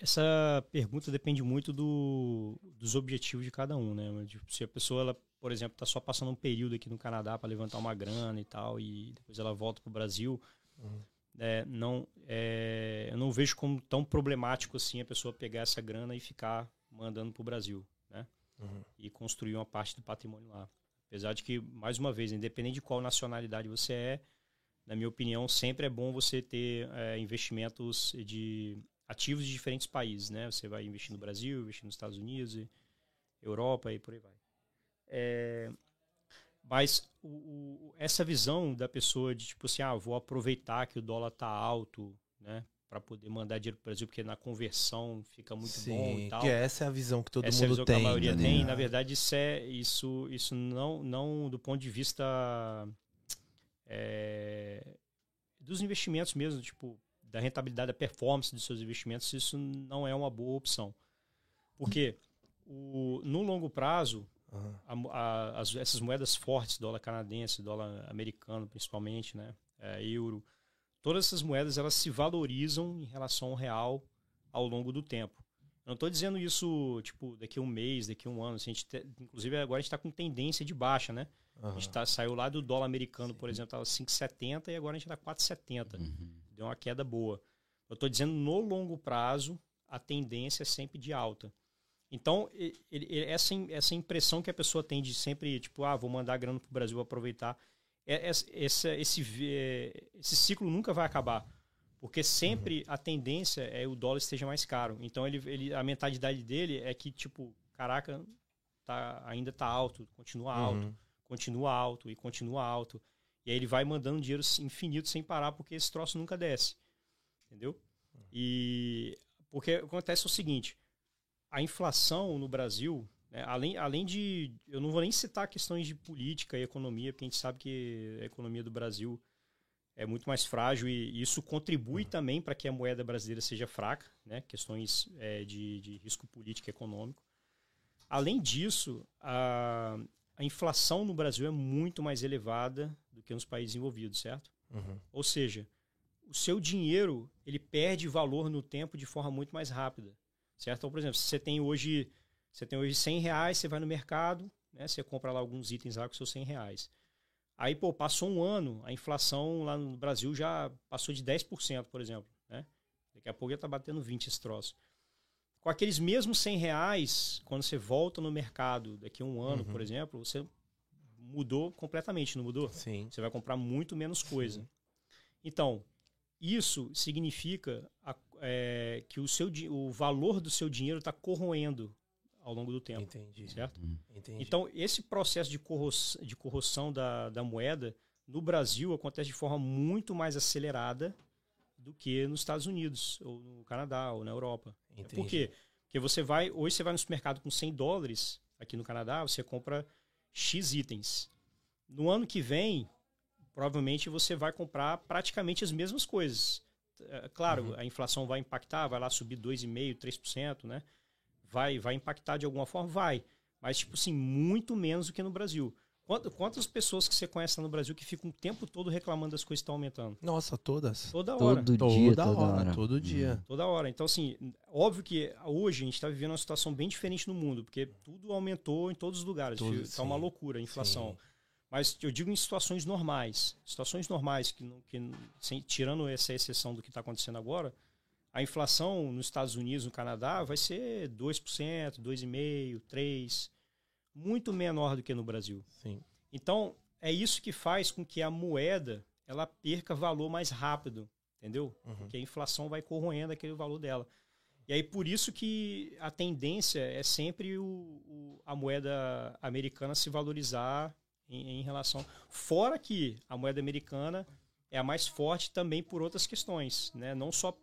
essa pergunta depende muito do, dos objetivos de cada um, né? Se a pessoa ela por exemplo, está só passando um período aqui no Canadá para levantar uma grana e tal, e depois ela volta para o Brasil, uhum. é, não, é, eu não vejo como tão problemático assim a pessoa pegar essa grana e ficar mandando para o Brasil, né? Uhum. E construir uma parte do patrimônio lá. Apesar de que, mais uma vez, independente de qual nacionalidade você é, na minha opinião, sempre é bom você ter é, investimentos de ativos de diferentes países, né? Você vai investir no Brasil, investir nos Estados Unidos, e Europa e por aí vai. É, mas o, o, essa visão da pessoa de tipo assim, ah, vou aproveitar que o dólar tá alto, né? Para poder mandar dinheiro para o Brasil, porque na conversão fica muito Sim, bom e tal. Que essa é a visão que todo essa mundo é a visão tem. Que a maioria né? tem. Na verdade, isso, é, isso, isso não, não do ponto de vista é, dos investimentos mesmo, tipo, da rentabilidade, da performance dos seus investimentos, isso não é uma boa opção. Porque o, no longo prazo, uhum. a, a, as, essas moedas fortes, dólar canadense, dólar americano principalmente, né, é, euro, todas essas moedas, elas se valorizam em relação ao real ao longo do tempo. Eu não estou dizendo isso, tipo, daqui a um mês, daqui a um ano. Assim, a gente te, inclusive, agora a gente está com tendência de baixa, né? Uhum. A gente tá, saiu lá do dólar americano, Sim. por exemplo, estava cinco e setenta e agora a gente está quatro e setenta. Uhum. Deu uma queda boa. Eu estou dizendo, no longo prazo, a tendência é sempre de alta. Então, ele, ele, essa, essa impressão que a pessoa tem de sempre, tipo, ah, vou mandar grana para o Brasil, vou aproveitar... Esse, esse, esse ciclo nunca vai acabar, porque sempre uhum. a tendência é o dólar esteja mais caro. Então ele, ele, a mentalidade dele é que tipo, caraca, tá, ainda está alto, continua alto, uhum. continua alto e continua alto. E aí ele vai mandando dinheiro infinito sem parar, porque esse troço nunca desce. Entendeu? E porque acontece o seguinte, a inflação no Brasil... Além, além de... Eu não vou nem citar questões de política e economia, porque a gente sabe que a economia do Brasil é muito mais frágil e isso contribui uhum. também para que a moeda brasileira seja fraca, né? Questões é, de, de risco político e econômico. Além disso, a, a inflação no Brasil é muito mais elevada do que nos países envolvidos, certo? Uhum. Ou seja, o seu dinheiro ele perde valor no tempo de forma muito mais rápida, certo? Então, por exemplo, se você tem hoje... Você tem hoje cem reais, você vai no mercado, né, você compra lá alguns itens lá com seus cem reais. Aí, pô, passou um ano, a inflação lá no Brasil já passou de dez por cento, por exemplo. Né? Daqui a pouco já está batendo vinte por cento esse troço. Com aqueles mesmos cem reais, quando você volta no mercado daqui a um ano, uhum. por exemplo, você mudou completamente, não mudou? Sim. Você vai comprar muito menos coisa. Sim. Então, isso significa a, é, que o, seu, o valor do seu dinheiro está corroendo ao longo do tempo, Entendi. Certo? Entendi. Então, esse processo de corrosão, de corrosão da, da moeda no Brasil acontece de forma muito mais acelerada do que nos Estados Unidos, ou no Canadá, ou na Europa. Entendi. Por quê? Porque você vai, hoje você vai no supermercado com cem dólares, aqui no Canadá, você compra X itens. No ano que vem, provavelmente você vai comprar praticamente as mesmas coisas. Claro, uhum. a inflação vai impactar, vai lá subir dois vírgula cinco por cento, três por cento, né? Vai, vai impactar de alguma forma? Vai. Mas, tipo assim, muito menos do que no Brasil. Quantas pessoas que você conhece lá no Brasil que ficam o tempo todo reclamando das coisas que estão aumentando? Nossa, todas. Toda hora. Todo toda dia, toda hora. hora. Todo dia. Hum. Toda hora. Então, assim, óbvio que hoje a gente está vivendo uma situação bem diferente no mundo, porque tudo aumentou em todos os lugares. Está uma loucura a inflação. Sim. Mas eu digo em situações normais. Situações normais, que, que sem, tirando essa exceção do que está acontecendo agora, a inflação nos Estados Unidos, no Canadá, vai ser dois por cento, dois vírgula cinco por cento, três por cento, muito menor do que no Brasil. Sim. Então, é isso que faz com que a moeda ela perca valor mais rápido, entendeu? Uhum. Porque a inflação vai corroendo aquele valor dela. E aí, por isso que a tendência é sempre o, o, a moeda americana se valorizar em, em relação... Fora que a moeda americana é a mais forte também por outras questões, né? Não só...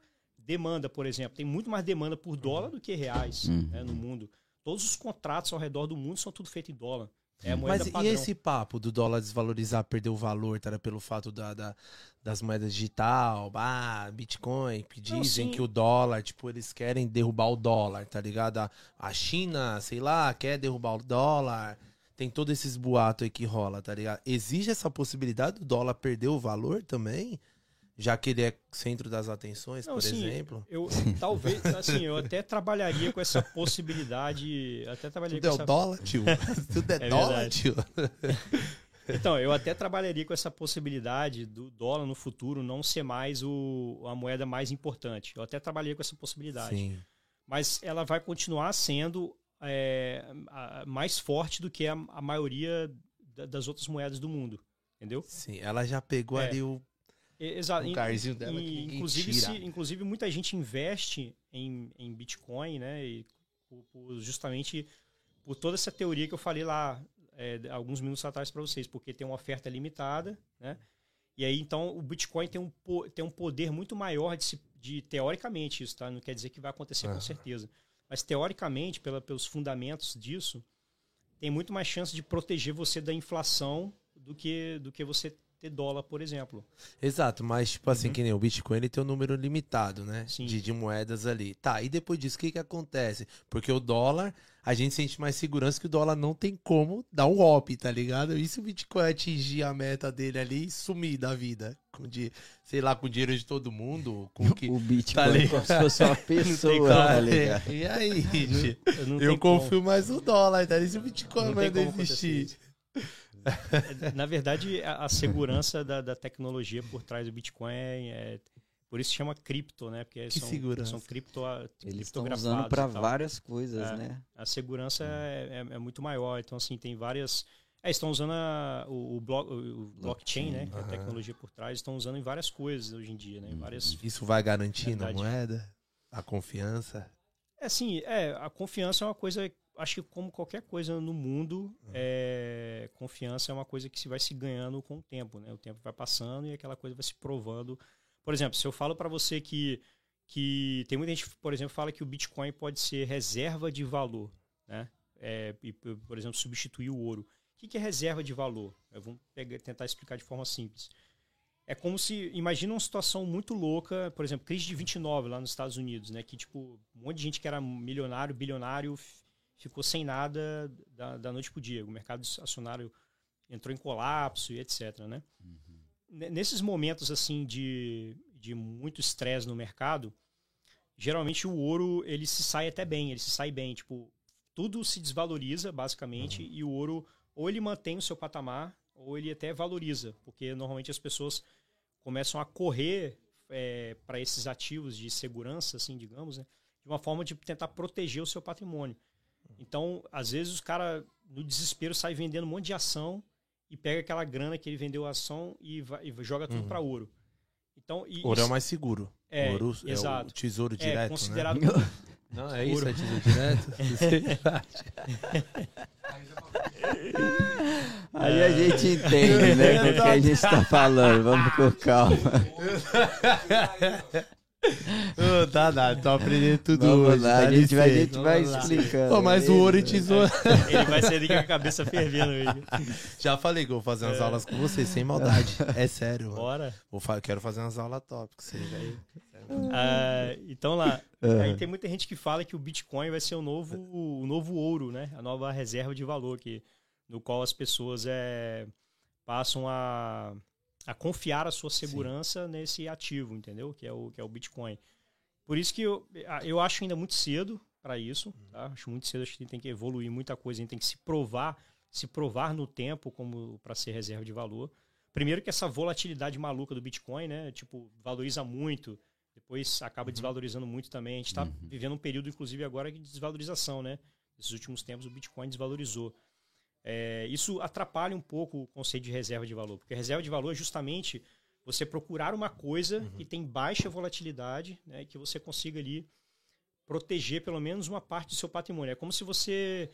Demanda, por exemplo, tem muito mais demanda por dólar do que reais uhum. né, no mundo. Todos os contratos ao redor do mundo são tudo feito em dólar. É a moeda Mas padrão. E esse papo do dólar desvalorizar, perder o valor, tá, pelo fato da, da, das moedas digital, ah, Bitcoin, que dizem Não, que o dólar, tipo, eles querem derrubar o dólar, tá ligado? A, a China, sei lá, quer derrubar o dólar. Tem todos esses boatos aí que rola, tá ligado? Existe essa possibilidade do dólar perder o valor também? já que ele é centro das atenções, não, por assim, exemplo. Eu, talvez, assim, eu até trabalharia com essa possibilidade. Até trabalharia Tudo com é essa... dólar, tio. Tudo é, é dólar, verdade. Tio. Então, eu até trabalharia com essa possibilidade do dólar no futuro não ser mais o, a moeda mais importante. Eu até trabalharia com essa possibilidade. Sim. Mas ela vai continuar sendo é, a, mais forte do que a, a maioria da, das outras moedas do mundo. Entendeu? Sim, ela já pegou é, ali o, exato, o carzinho dela e, que ninguém inclusive, tira. Se, inclusive, muita gente investe em, em Bitcoin, né? E, por, por, justamente por toda essa teoria que eu falei lá É, alguns minutos atrás para vocês, porque tem uma oferta limitada, né? E aí, então, o Bitcoin tem um, po tem um poder muito maior de, se, de, teoricamente, isso, tá? Não quer dizer que vai acontecer ah. com certeza. Mas, teoricamente, pela, pelos fundamentos disso, tem muito mais chance de proteger você da inflação do que, do que você ter dólar, por exemplo. Exato, mas, tipo assim, uhum. que nem o Bitcoin, ele tem um número limitado, né? Sim. De, de moedas ali. Tá, e depois disso, o que que acontece? Porque o dólar... a gente sente mais segurança que o dólar não tem como dar um golpe, tá ligado? E se o Bitcoin atingir a meta dele ali e sumir da vida? Com de, sei lá, com o dinheiro de todo mundo? Com o, que, o Bitcoin tá como se fosse uma pessoa, tá ligado? E aí, gente? Eu, não eu confio como. mais no dólar, tá ligado? Se o Bitcoin vai desistir. Na verdade, a, a segurança da, da tecnologia por trás do Bitcoin é... Por isso chama cripto, né? Porque que são, são cripto, eles estão usando para várias coisas, é, né? A segurança é. É, é muito maior. Então, assim, tem várias... É, estão usando a, o, o, blo, o blockchain, blockchain, né? Que é a tecnologia por trás. Estão usando em várias coisas hoje em dia, né? Em várias, isso vai garantir na moeda? A confiança? É, sim. É, a confiança é uma coisa... Acho que como qualquer coisa no mundo, uhum. é, confiança é uma coisa que se vai se ganhando com o tempo, né? O tempo vai passando e aquela coisa vai se provando... Por exemplo, se eu falo para você que, que tem muita gente, por exemplo, fala que o Bitcoin pode ser reserva de valor, né? É, e, por exemplo, substituir o ouro. O que é reserva de valor? Vamos tentar explicar de forma simples. É como se, imagina uma situação muito louca, por exemplo, crise de vinte e nove lá nos Estados Unidos, né? Que tipo, um monte de gente que era milionário, bilionário, ficou sem nada da, da noite para o dia. O mercado acionário entrou em colapso e etcétera, né? Uhum. Nesses momentos assim de, de muito estresse no mercado, geralmente o ouro ele se sai até bem, ele se sai bem. Tipo, tudo se desvaloriza, basicamente, uhum. e o ouro ou ele mantém o seu patamar ou ele até valoriza, porque normalmente as pessoas começam a correr é, para esses ativos de segurança, assim, digamos, né, de uma forma de tentar proteger o seu patrimônio. Então, às vezes, os caras, no desespero, saem vendendo um monte de ação e pega aquela grana que ele vendeu a ação e, vai, e joga tudo uhum. para ouro. Então, e ouro isso, é o mais seguro. É, ouro é exato. O tesouro direto. É considerado... Né? Como... Não, é ouro. Isso, é tesouro direto? Aí a gente entende, né, o que a gente está falando. Vamos com calma. Não, tá nada, tô aprendendo tudo Vamos hoje. Lá, a gente vai, a gente vai explicando. Pô, mas o ouro e tesoura. Ele vai sair com a cabeça fervendo. Ele. Já falei que eu vou fazer umas é. aulas com vocês, sem maldade. É sério. Mano. Bora. Vou, quero fazer umas aulas top com vocês aí. Ah, então lá, é. aí tem muita gente que fala que o Bitcoin vai ser o novo, o novo ouro, né? A nova reserva de valor, que, no qual as pessoas é, passam a. a confiar a sua segurança Sim. nesse ativo, entendeu? Que é o, que é o Bitcoin. Por isso que eu, eu acho ainda muito cedo para isso, tá? Acho muito cedo, acho que a gente tem que evoluir muita coisa, a gente tem que se provar, se provar no tempo como para ser reserva de valor. Primeiro que essa volatilidade maluca do Bitcoin, né? Tipo, valoriza muito, depois acaba uhum. desvalorizando muito também. A gente está uhum. vivendo um período, inclusive, agora de desvalorização, né? Nesses últimos tempos o Bitcoin desvalorizou. É, isso atrapalha um pouco o conceito de reserva de valor, porque reserva de valor é justamente você procurar uma coisa uhum. que tem baixa volatilidade, né, que você consiga ali proteger pelo menos uma parte do seu patrimônio. É como se você,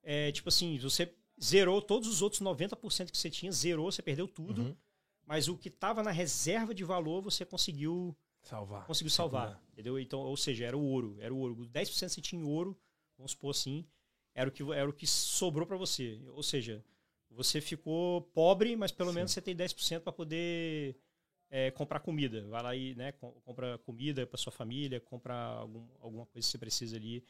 é, tipo assim, você zerou todos os outros noventa por cento que você tinha, zerou, você perdeu tudo, uhum. mas o que estava na reserva de valor você conseguiu salvar. Conseguiu salvar, salvar. Entendeu? Então, ou seja, era o ouro, era o ouro. dez por cento que você tinha em ouro, vamos supor assim, Era o, que, era o que sobrou para você. Ou seja, você ficou pobre, mas pelo Sim. menos você tem dez por cento para poder é, comprar comida. Vai lá e né, compra comida para sua família, compra algum, alguma coisa que você precisa ali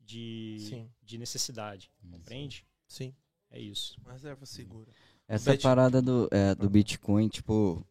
de, de necessidade. Compreende? Sim. Sim. É isso. Reserva segura. Essa Bitcoin. parada do, é, do Bitcoin, tipo...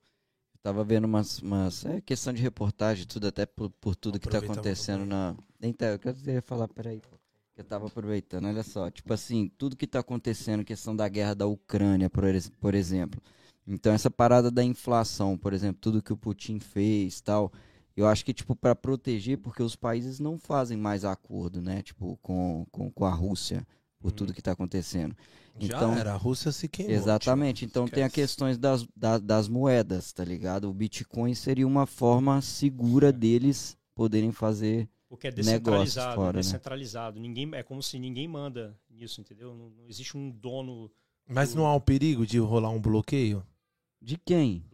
Estava vendo umas, umas é, questão de reportagem, tudo, até por, por tudo que está acontecendo na... Então, eu queria falar, peraí, pô. Eu estava aproveitando, olha só, tipo assim, tudo que está acontecendo, questão da guerra da Ucrânia, por, por exemplo. Então, essa parada da inflação, por exemplo, tudo que o Putin fez e tal, eu acho que, tipo, para proteger, porque os países não fazem mais acordo, né, tipo, com, com, com a Rússia, por hum. tudo que está acontecendo. Então, já era, a Rússia se queimou. Exatamente, tipo, então esquece. Tem a questão das, das, das moedas, tá ligado? O Bitcoin seria uma forma segura é. deles poderem fazer... O que é descentralizado, fora, descentralizado. Né? Ninguém, é como se ninguém manda nisso, entendeu? Não, não existe um dono... Mas do... não há um perigo de rolar um bloqueio? De quem?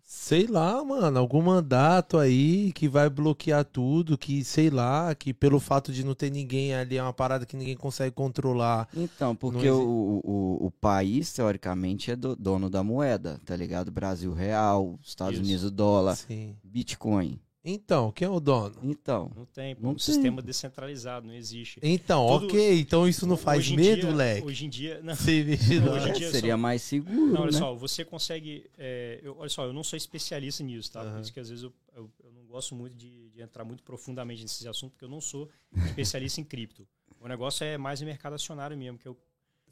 Sei lá, mano. Algum mandato aí que vai bloquear tudo, que sei lá, que pelo fato de não ter ninguém ali, é uma parada que ninguém consegue controlar. Então, porque não... o, o, o país, teoricamente, é do, dono da moeda, tá ligado? Brasil real, Estados Isso. Unidos dólar, Sim. Bitcoin. Então, quem é o dono? Então. Não tem, não um tem. Sistema descentralizado, não existe. Então, tudo... ok, então isso não faz hoje medo, dia, leque? Hoje em dia, não. Sim, não. Hoje em dia seria só... mais seguro, não, olha né? só, você consegue... É, eu, olha só, eu não sou especialista nisso, tá? Uhum. Por isso que às vezes eu, eu, eu não gosto muito de, de entrar muito profundamente nesses assuntos, porque eu não sou especialista em cripto. O negócio é mais em mercado acionário mesmo, que, eu,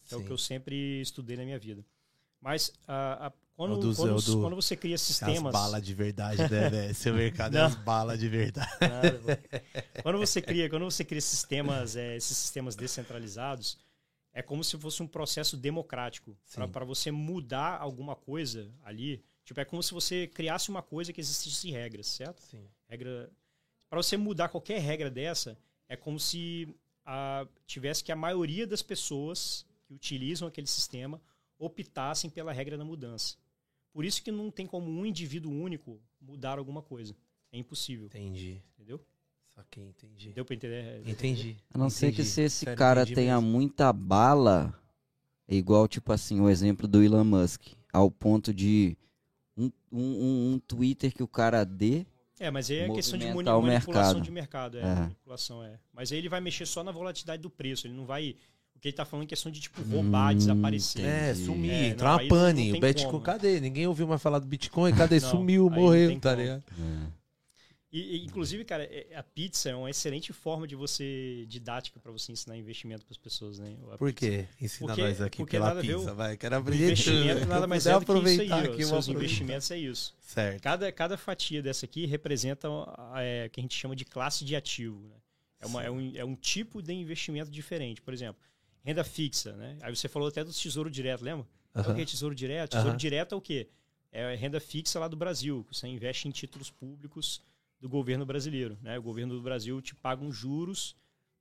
que é o que eu sempre estudei na minha vida. Mas a... a Quando, do, quando, do, quando você cria sistemas... As balas de verdade, né? Seu mercado é as balas de verdade. Não, quando, você cria, quando você cria sistemas, é, esses sistemas descentralizados, é como se fosse um processo democrático. Para você mudar alguma coisa ali, tipo, é como se você criasse uma coisa que existisse regras, certo? Regra, para você mudar qualquer regra dessa, é como se a, tivesse que a maioria das pessoas que utilizam aquele sistema optassem pela regra da mudança. Por isso que não tem como um indivíduo único mudar alguma coisa. É impossível. Entendi. Entendeu? Só que entendi. Deu pra entender? Entendi. A não ser que se esse Sério, cara tenha mesmo. muita bala, é igual, tipo assim, o exemplo do Elon Musk, ao ponto de um, um, um Twitter que o cara dê... É, mas aí é questão de manipulação mercado. de mercado. É, é. Manipulação é. Mas aí ele vai mexer só na volatilidade do preço, ele não vai... Porque ele tá falando em questão de, tipo, roubar, hum, desaparecer. É, sumir, é, entrar uma pane. O Bitcoin, cadê? Ninguém ouviu mais falar do Bitcoin. Cadê? Não, sumiu, morreu, tá ligado? É. E, e, inclusive, cara, a pizza é uma excelente forma de você, didática, para você ensinar investimento para as pessoas, né? A Por quê? Ensina porque, nós aqui porque pela pizza, deu, vai. Quero aprender investimento tudo. Nada mais é do que isso aí. Aqui, seus investimentos é isso. Certo. Cada, cada fatia dessa aqui representa é, o que a gente chama de classe de ativo. Né? É, uma, é, um, é um tipo de investimento diferente. Por exemplo... Renda fixa, né? Aí você falou até do tesouro direto, lembra? Uhum. É o que é tesouro direto? Tesouro uhum. direto é o quê? É renda fixa lá do Brasil, que você investe em títulos públicos do governo brasileiro, né? O governo do Brasil te paga uns juros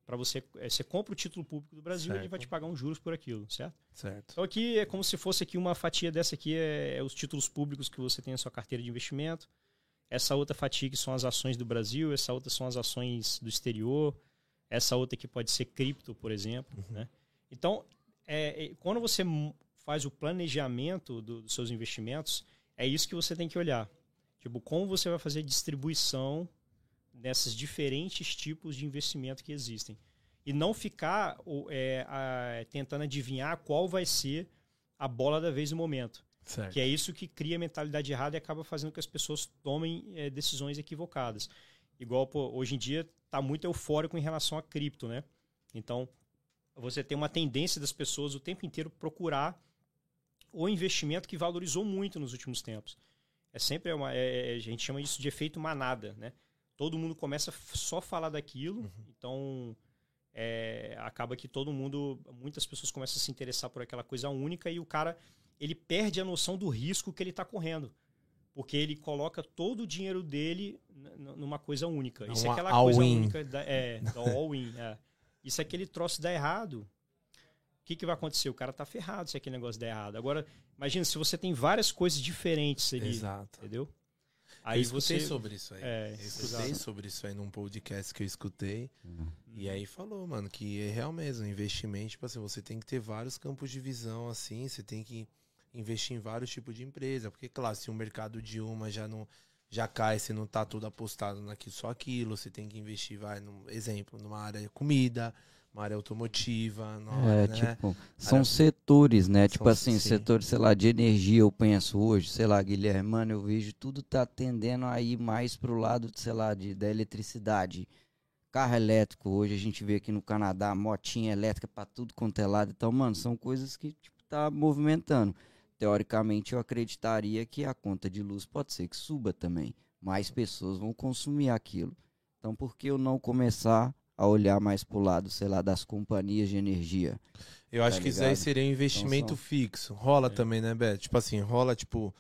para você... Você compra o título público do Brasil certo. e ele vai te pagar uns juros por aquilo, certo? Certo. Então aqui é como se fosse aqui uma fatia dessa aqui, é, é os títulos públicos que você tem na sua carteira de investimento. Essa outra fatia que são as ações do Brasil, essa outra são as ações do exterior, essa outra aqui pode ser cripto, por exemplo, uhum. né? Então, é, quando você faz o planejamento do, dos seus investimentos, é isso que você tem que olhar. Tipo, como você vai fazer a distribuição desses diferentes tipos de investimento que existem. E não ficar é, a, tentando adivinhar qual vai ser a bola da vez no momento. Certo. Que é isso que cria a mentalidade errada e acaba fazendo que as pessoas tomem é, decisões equivocadas. Igual, pô, hoje em dia, está muito eufórico em relação a cripto, né? Então... Você tem uma tendência das pessoas o tempo inteiro procurar o investimento que valorizou muito nos últimos tempos. É sempre uma... É, a gente chama isso de efeito manada, né? Todo mundo começa só a falar daquilo, uhum. então é, acaba que todo mundo... Muitas pessoas começam a se interessar por aquela coisa única e o cara, ele perde a noção do risco que ele está correndo. Porque ele coloca todo o dinheiro dele numa coisa única. Isso é aquela coisa única da, é, da all-in, é. E se aquele troço dá errado, o que, que vai acontecer? O cara tá ferrado se aquele negócio der errado. Agora, imagina, se você tem várias coisas diferentes ali, Exato. entendeu? Aí eu escutei você... sobre isso aí. É, eu escutei exato. sobre isso aí num podcast que eu escutei. Uhum. E aí falou, mano, que é real mesmo. Investimento, tipo assim, você tem que ter vários campos de visão, assim. Você tem que investir em vários tipos de empresa. Porque, claro, se o mercado de uma já não... já cai, você não tá tudo apostado naquilo, só aquilo, você tem que investir, vai, num exemplo, numa área de comida, uma área automotiva. Nova, é, né? Tipo, são área... setores, né? São, tipo assim, sim. setor, sei lá, de energia, eu penso hoje, sei lá, Guilherme, mano, eu vejo tudo tá tendendo a ir mais pro lado, sei lá, de, da eletricidade. Carro elétrico, hoje a gente vê aqui no Canadá, motinha elétrica pra tudo quanto é lado. Então, mano, são coisas que, tipo, tá movimentando. Teoricamente, eu acreditaria que a conta de luz pode ser que suba também. Mais pessoas vão consumir aquilo. Então, por que eu não começar a olhar mais pro lado, sei lá, das companhias de energia? Eu acho que isso aí seria um investimento então, são... fixo. Rola é. também, né, Beto? Tipo assim, rola, tipo,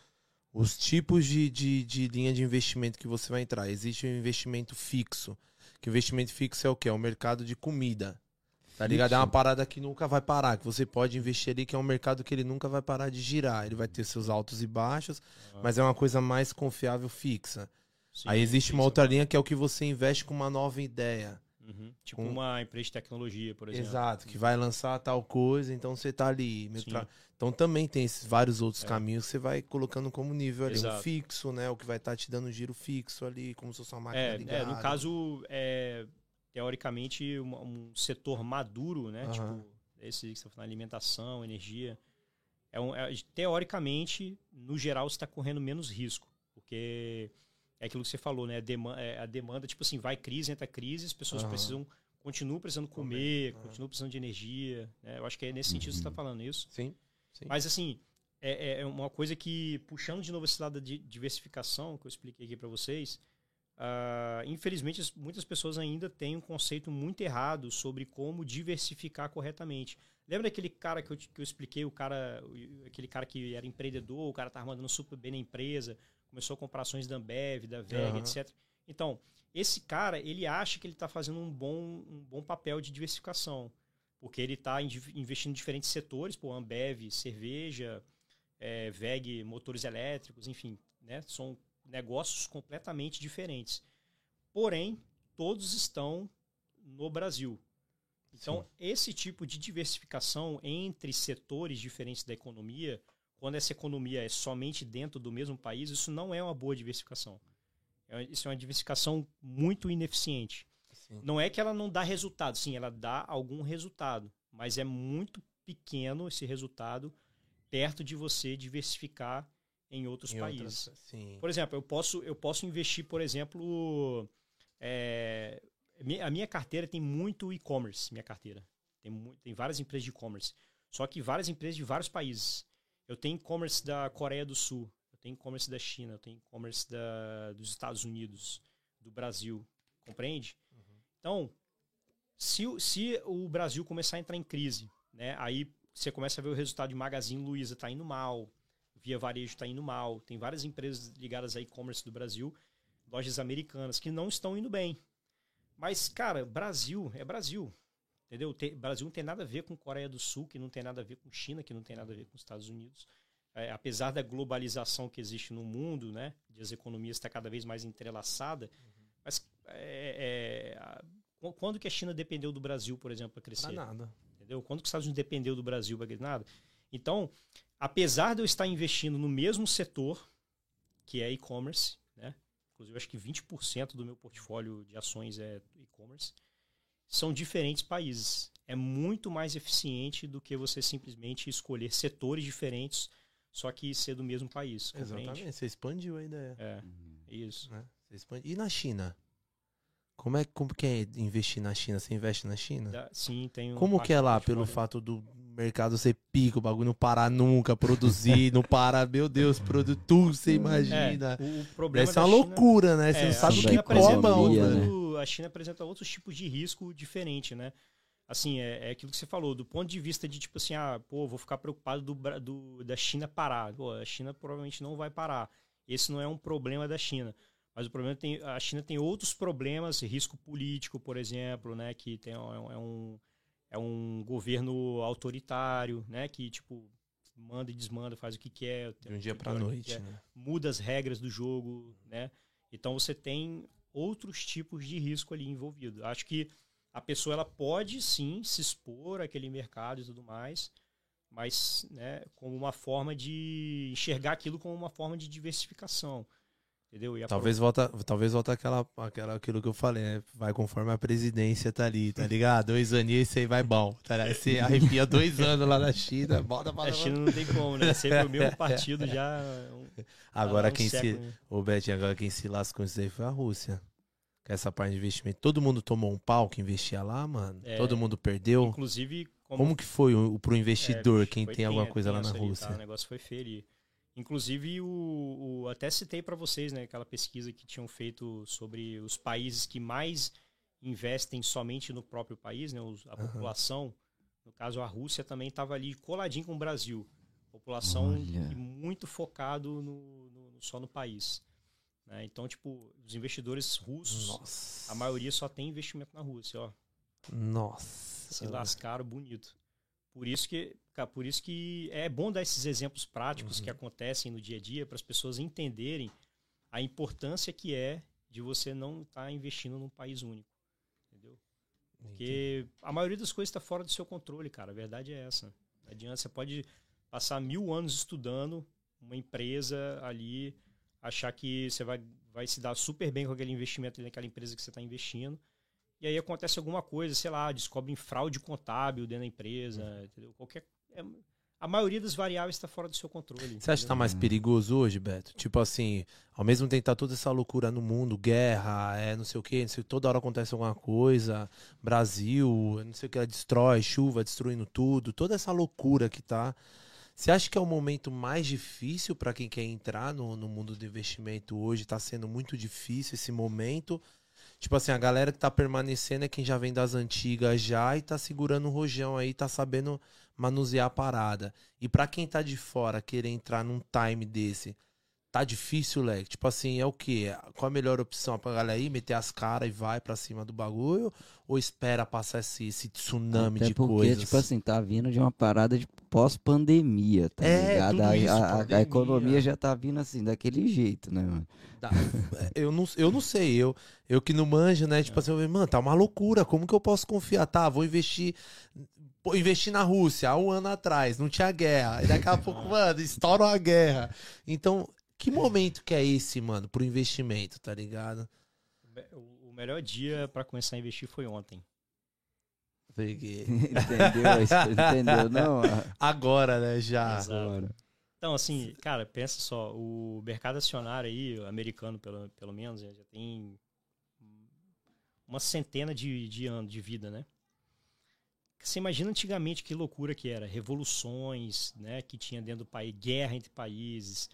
os tipos de, de, de linha de investimento que você vai entrar. Existe um investimento fixo. Que o investimento fixo é o quê? É o mercado de comida. Tá ligado? Fixo. É uma parada que nunca vai parar, que você pode investir ali, que é um mercado que ele nunca vai parar de girar. Ele vai ter seus altos e baixos, ah. mas é uma coisa mais confiável, fixa. Sim, aí existe fixa, uma outra linha que é o que você investe com uma nova ideia. Uhum. Tipo com... uma empresa de tecnologia, por exemplo. Exato, que vai lançar tal coisa, então você tá ali. Tra... Então também tem esses vários outros é. caminhos que você vai colocando como nível ali. Exato. Um fixo, né? O que vai estar tá te dando um giro fixo ali, como se fosse uma máquina é, ligada. É, no caso, é, teoricamente, um, um setor maduro, né? Uhum. Tipo, esse que você falou, alimentação, energia. É um, é, teoricamente, no geral, você está correndo menos risco, porque... É aquilo que você falou, né? A demanda, tipo assim, vai crise, entra crise, as pessoas uhum. precisam, continuam precisando comer, uhum. continuam precisando de energia. Né? Eu acho que é nesse sentido uhum. que você está falando isso. Sim, sim. Mas, assim, é, é uma coisa que, puxando de novo esse lado de diversificação, que eu expliquei aqui para vocês, uh, infelizmente, muitas pessoas ainda têm um conceito muito errado sobre como diversificar corretamente. Lembra daquele cara que eu, que eu expliquei, o cara, aquele cara que era empreendedor, o cara tá mandando super bem na empresa, começou a comprar ações da Ambev, da Vega, uhum. etcétera. Então, esse cara, ele acha que ele está fazendo um bom, um bom papel de diversificação, porque ele está investindo em diferentes setores, pô, Ambev, cerveja, é, Veg, motores elétricos, enfim, né? São negócios completamente diferentes. Porém, todos estão no Brasil. Então, sim. esse tipo de diversificação entre setores diferentes da economia... Quando essa economia é somente dentro do mesmo país, isso não é uma boa diversificação. Isso é uma diversificação muito ineficiente. Sim. Não é que ela não dá resultado. Sim, ela dá algum resultado, mas é muito pequeno esse resultado perto de você diversificar em outros em países. Outras, sim. Por exemplo, eu posso, eu posso investir, por exemplo... É, a minha carteira tem muito e-commerce, minha carteira. Tem, tem várias empresas de e-commerce. Só que várias empresas de vários países. Eu tenho e-commerce da Coreia do Sul, eu tenho e-commerce da China, eu tenho e-commerce dos Estados Unidos, do Brasil, compreende? Uhum. Então, se, se o Brasil começar a entrar em crise, né, aí você começa a ver o resultado de Magazine Luiza está indo mal, Via Varejo está indo mal, tem várias empresas ligadas a e-commerce do Brasil, lojas americanas, que não estão indo bem. Mas, cara, Brasil é Brasil. Entendeu? O Brasil não tem nada a ver com Coreia do Sul, que não tem nada a ver com China, que não tem nada a ver com os Estados Unidos. É, apesar da globalização que existe no mundo, né, de as economias estar cada vez mais entrelaçadas, uhum. mas é, é, quando que a China dependeu do Brasil, por exemplo, para crescer? Para nada. Entendeu? Quando que os Estados Unidos dependeu do Brasil para crescer? Nada. Então, apesar de eu estar investindo no mesmo setor, que é e-commerce, né, inclusive eu acho que vinte por cento do meu portfólio de ações é e-commerce, são diferentes países. É muito mais eficiente do que você simplesmente escolher setores diferentes, só que ser do mesmo país. Compreende? Exatamente, você expandiu a ideia. É, uhum. isso. Né? Você expandiu. E na China? Como é, como que é investir na China? Você investe na China? Da, sim, tem um... Como que é lá, pelo fato do mercado ser pico, o bagulho não parar nunca, produzir, não parar, meu Deus, produto, tudo você imagina. É, o problema Deve ser uma China, loucura, né? Você é, não sabe o que cobra outro. A China apresenta outros tipos de risco diferente, né? Assim, é, é aquilo que você falou, do ponto de vista de tipo assim, ah, pô, vou ficar preocupado do, do, da China parar. Pô, a China provavelmente não vai parar. Esse não é um problema da China. Mas o problema tem, a China tem outros problemas, risco político, por exemplo, né? Que tem, é, um, é um governo autoritário, né? Que, tipo, manda e desmanda, faz o que quer. De um dia pra noite, né? Muda as regras do jogo, né? Então você tem... outros tipos de risco ali envolvido. Acho que a pessoa ela pode sim se expor àquele mercado e tudo mais, mas né, como uma forma de enxergar aquilo como uma forma de diversificação. Entendeu? E a talvez volta, talvez volta aquela, aquela, aquilo que eu falei, né? Vai conforme a presidência tá ali, tá ligado? Dois aninhos e você vai bom. Tá ligado? Você arrepia dois anos lá na China, bota pra lá. A China não tem como, né? Sempre o mesmo partido já. Um, agora um quem século. se. Ô, Betinho, agora quem se lascou isso aí foi a Rússia. Com essa parte de investimento. Todo mundo tomou um pau que investia lá, mano. É, todo mundo perdeu. Inclusive. Como, como que foi o, pro investidor, é, quem tem alguma coisa lá na Rússia? Tá, o negócio foi feio ali. Inclusive, o, o, até citei para vocês, né, aquela pesquisa que tinham feito sobre os países que mais investem somente no próprio país, né, os, a uhum. população, no caso a Rússia também estava ali coladinho com o Brasil. População Olha. muito focado no, no, só no país. Né? Então, tipo, os investidores russos, Nossa. a maioria só tem investimento na Rússia. Ó. Nossa! Se lascaram bonito. Por isso que, por isso que é bom dar esses exemplos práticos uhum. que acontecem no dia a dia para as pessoas entenderem a importância que é de você não estar tá investindo num país único. Entendeu? Porque Entendi. a maioria das coisas está fora do seu controle, cara. A verdade é essa. Não adianta, você pode passar mil anos estudando uma empresa ali, achar que você vai, vai se dar super bem com aquele investimento naquela empresa que você está investindo. E aí acontece alguma coisa, sei lá, descobrem fraude contábil dentro da empresa, uhum. entendeu? Qualquer, é, a maioria das variáveis está fora do seu controle. Você entendeu? Acha que está mais perigoso hoje, Beto? Tipo assim, ao mesmo tempo tá toda essa loucura no mundo, guerra, é, não sei o quê, não sei, toda hora acontece alguma coisa, Brasil, não sei o que, ela destrói, chuva, destruindo tudo, toda essa loucura que tá. Você acha que é o momento mais difícil para quem quer entrar no, no mundo do investimento hoje? Está sendo muito difícil esse momento. Tipo assim, a galera que tá permanecendo é quem já vem das antigas já e tá segurando o rojão aí, tá sabendo manusear a parada. E pra quem tá de fora, querer entrar num time desse, tá difícil, Leque? Tipo assim, é o quê? Qual a melhor opção pra galera aí? Meter as caras e vai pra cima do bagulho? Ou espera passar esse, esse tsunami Até de porque, coisas? Porque, tipo assim, tá vindo de uma parada de pós-pandemia, tá é, ligado? Tudo a, isso, a, a economia já tá vindo assim, daquele jeito, né, mano? Eu não, eu não sei, eu, eu que não manjo, né? Tipo é. assim, eu, mano, tá uma loucura, como que eu posso confiar? Tá, vou investir, vou investir na Rússia há um ano atrás, não tinha guerra. E daqui a pouco, mano, estoura a guerra. Então, que momento que é esse, mano, pro investimento, tá ligado? O melhor dia pra começar a investir foi ontem. Peguei. Entendeu? Entendeu? Não. Agora, né? Já. Agora. Então, assim, cara, pensa só. O mercado acionário aí, americano pelo, pelo menos, já tem uma centena de, de anos de vida, né? Você imagina antigamente que loucura que era. Revoluções, né? Que tinha dentro do país. Guerra entre países.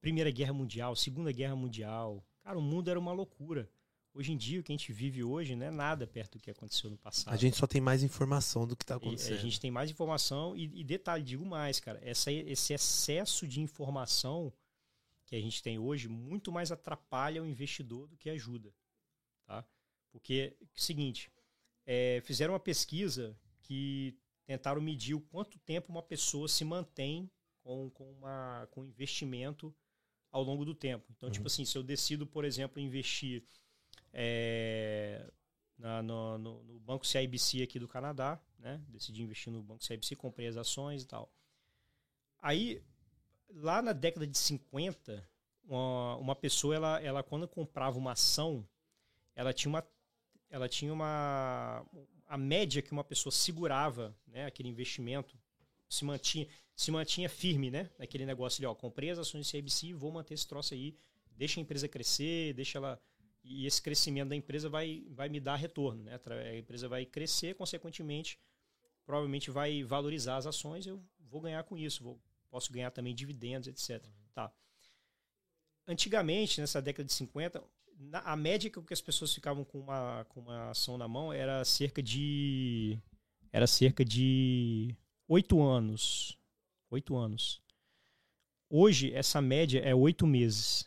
Primeira Guerra Mundial, Segunda Guerra Mundial. Cara, o mundo era uma loucura. Hoje em dia, o que a gente vive hoje não é nada perto do que aconteceu no passado. A gente só tem mais informação do que está acontecendo. E, a gente tem mais informação e, e detalhe, digo mais, cara, essa, esse excesso de informação que a gente tem hoje muito mais atrapalha o investidor do que ajuda. Tá? Porque, é o seguinte, é, fizeram uma pesquisa que tentaram medir o quanto tempo uma pessoa se mantém com, com, uma, com investimento ao longo do tempo. Então, uhum. tipo assim, se eu decido, por exemplo, investir... É, na, no, no, no banco C I B C aqui do Canadá, né? Decidi investir no banco C I B C, comprei as ações e tal. Aí, lá na década de cinquenta, uma, uma pessoa, ela, ela, quando comprava uma ação, ela tinha uma, ela tinha uma a média que uma pessoa segurava, né? Aquele investimento, se mantinha, se mantinha firme, né? Naquele negócio ali, ó, comprei as ações do C I B C, vou manter esse troço aí, deixa a empresa crescer, deixa ela... E esse crescimento da empresa vai, vai me dar retorno, né? A empresa vai crescer, consequentemente, provavelmente vai valorizar as ações, eu vou ganhar com isso, vou, posso ganhar também dividendos, etcétera. Uhum. Tá. Antigamente, nessa década de cinquenta, na, a média que as pessoas ficavam com uma, com uma ação na mão era cerca de era cerca de oito anos. oito anos. Hoje, essa média é oito meses.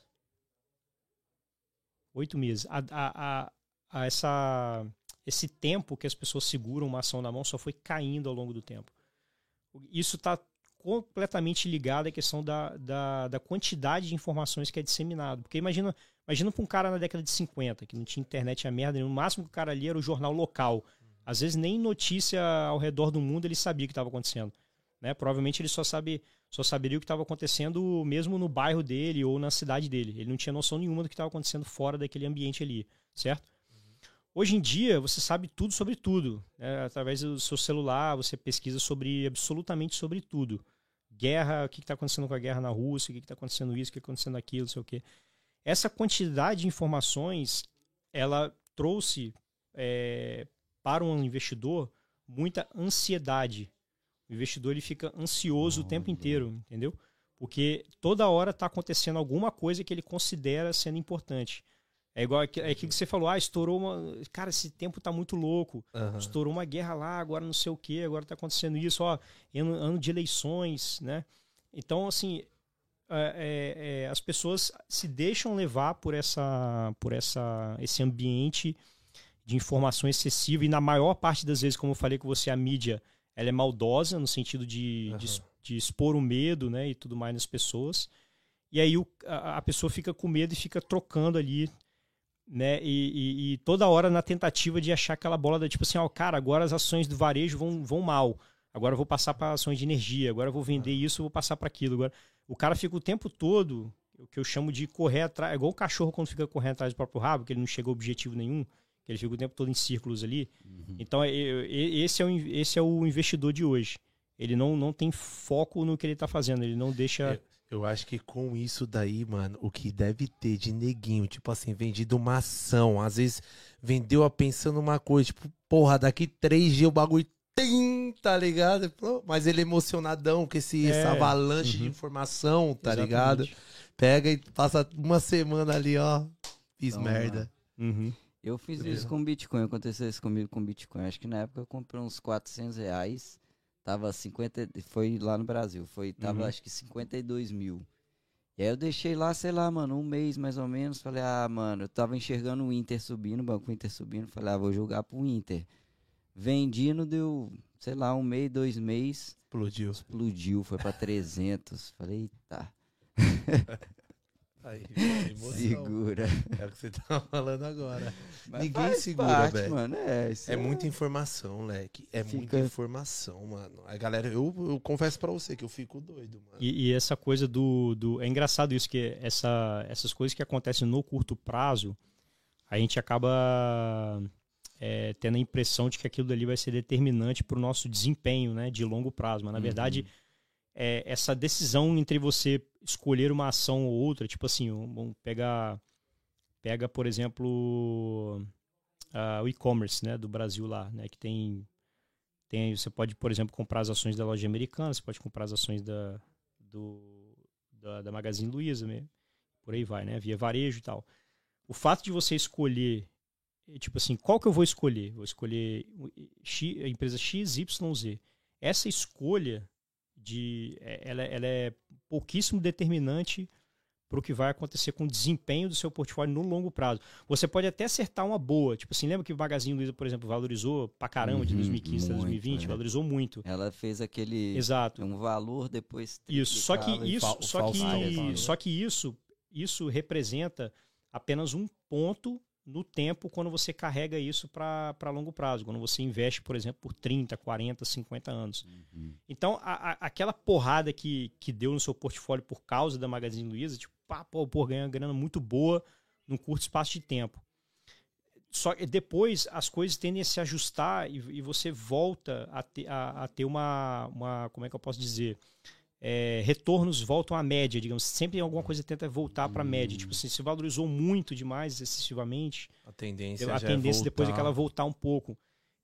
Oito meses. A, a, a, a essa, esse tempo que as pessoas seguram uma ação na mão só foi caindo ao longo do tempo. Isso está completamente ligado à questão da, da, da quantidade de informações que é disseminado. Porque imagina, imagina para um cara na década de cinquenta, que não tinha internet a merda, no máximo que o cara ali era o jornal local. Às vezes nem notícia ao redor do mundo ele sabia o que estava acontecendo. Né? Provavelmente ele só sabe... só saberia o que estava acontecendo mesmo no bairro dele ou na cidade dele. Ele não tinha noção nenhuma do que estava acontecendo fora daquele ambiente ali, certo? Hoje em dia, você sabe tudo sobre tudo. Né? Através do seu celular, você pesquisa sobre absolutamente sobre tudo. Guerra, o que está acontecendo com a guerra na Rússia, o que está acontecendo isso, o que está acontecendo aquilo, não sei o quê. Essa quantidade de informações, ela trouxe é, para um investidor muita ansiedade. O investidor ele fica ansioso oh, o tempo Deus. inteiro, entendeu? Porque toda hora está acontecendo alguma coisa que ele considera sendo importante. É igual aquilo que você falou, ah, estourou uma... Cara, esse tempo tá muito louco. Uhum. Estourou uma guerra lá, agora não sei o quê, agora tá acontecendo isso, ó, ano, ano de eleições, né? Então, assim, é, é, as pessoas se deixam levar por, essa, por essa, esse ambiente de informação excessiva e na maior parte das vezes, como eu falei com você, a mídia, ela é maldosa no sentido de, uhum. de, de expor o medo, né, e tudo mais nas pessoas. E aí o, a, a pessoa fica com medo e fica trocando ali, né? E, e, e toda hora na tentativa de achar aquela bola da tipo assim, ó, cara, agora as ações do varejo vão, vão mal, agora eu vou passar para ações de energia, agora eu vou vender isso, eu vou passar para aquilo. Agora o cara fica o tempo todo, o que eu chamo de correr atrás, é igual o cachorro quando fica correndo atrás do próprio rabo, que ele não chega a objetivo nenhum, que ele fica o tempo todo em círculos ali. Uhum. Então esse é, o, esse é o investidor de hoje, ele não, não tem foco no que ele tá fazendo, ele não deixa... É. Eu acho que com isso daí, mano, o que deve ter de neguinho, tipo assim, vendido uma ação, às vezes vendeu a pensando uma coisa, tipo, porra, daqui três dias o bagulho tem, tá ligado? Mas ele é emocionadão com esse, é. essa avalanche uhum. de informação, tá Exatamente. ligado? Pega e passa uma semana ali, ó, fiz então, merda. Uhum. Eu fiz Entendeu? isso com Bitcoin, aconteceu isso comigo com Bitcoin, acho que na época eu comprei uns quatrocentos reais. Tava cinquenta, foi lá no Brasil, foi, tava uhum. acho que cinquenta e dois mil. E aí eu deixei lá, sei lá, mano, um mês mais ou menos, falei, ah, mano, eu tava enxergando o Inter subindo, o Banco Inter subindo, falei, ah, vou jogar pro Inter. Vendi, não deu, sei lá, um mês, dois meses. Explodiu. Explodiu, foi pra trezentos. Falei, eita. Aí, emoção. Segura. É o que você tá falando agora. Mas ninguém segura, velho. É, é, é muita informação, leque. É Fica... muita informação, mano. A galera, eu, eu confesso pra você que eu fico doido, mano. E, e essa coisa do, do... É engraçado isso, que essa, essas coisas que acontecem no curto prazo, a gente acaba é, tendo a impressão de que aquilo dali vai ser determinante pro nosso desempenho, né, de longo prazo. Mas, na uhum. verdade... É, essa decisão entre você escolher uma ação ou outra, tipo assim, vamos pegar, pega, por exemplo, uh, o e-commerce, né, do Brasil lá, né, que tem, tem, você pode, por exemplo, comprar as ações da loja americana, você pode comprar as ações da, do, da, da Magazine Luiza, né, por aí vai, né, Via Varejo e tal. O fato de você escolher, tipo assim, qual que eu vou escolher? Vou escolher X, a empresa X Y Z. Essa escolha De, ela, ela é pouquíssimo determinante para o que vai acontecer com o desempenho do seu portfólio no longo prazo. Você pode até acertar uma boa. Tipo assim, lembra que o Magazine Luiza, por exemplo, valorizou pra caramba uhum, de dois mil e quinze para dois mil e vinte? É. Valorizou muito. Ela fez aquele... Exato. Um valor depois... Isso, só que isso, só que, só que isso, isso representa apenas um ponto no tempo quando você carrega isso para longo prazo, quando você investe, por exemplo, por trinta, quarenta, cinquenta anos. Uhum. Então, a, a, aquela porrada que, que deu no seu portfólio por causa da Magazine Luiza, tipo, pá, pô, pô, ganha uma grana muito boa num curto espaço de tempo. Só que depois as coisas tendem a se ajustar e, e você volta a ter, a, a ter uma, uma, como é que eu posso dizer... É, retornos voltam à média, digamos. Sempre alguma coisa tenta voltar para a média. Tipo assim, se valorizou muito demais, excessivamente, a tendência, a tendência é depois é que ela voltar um pouco.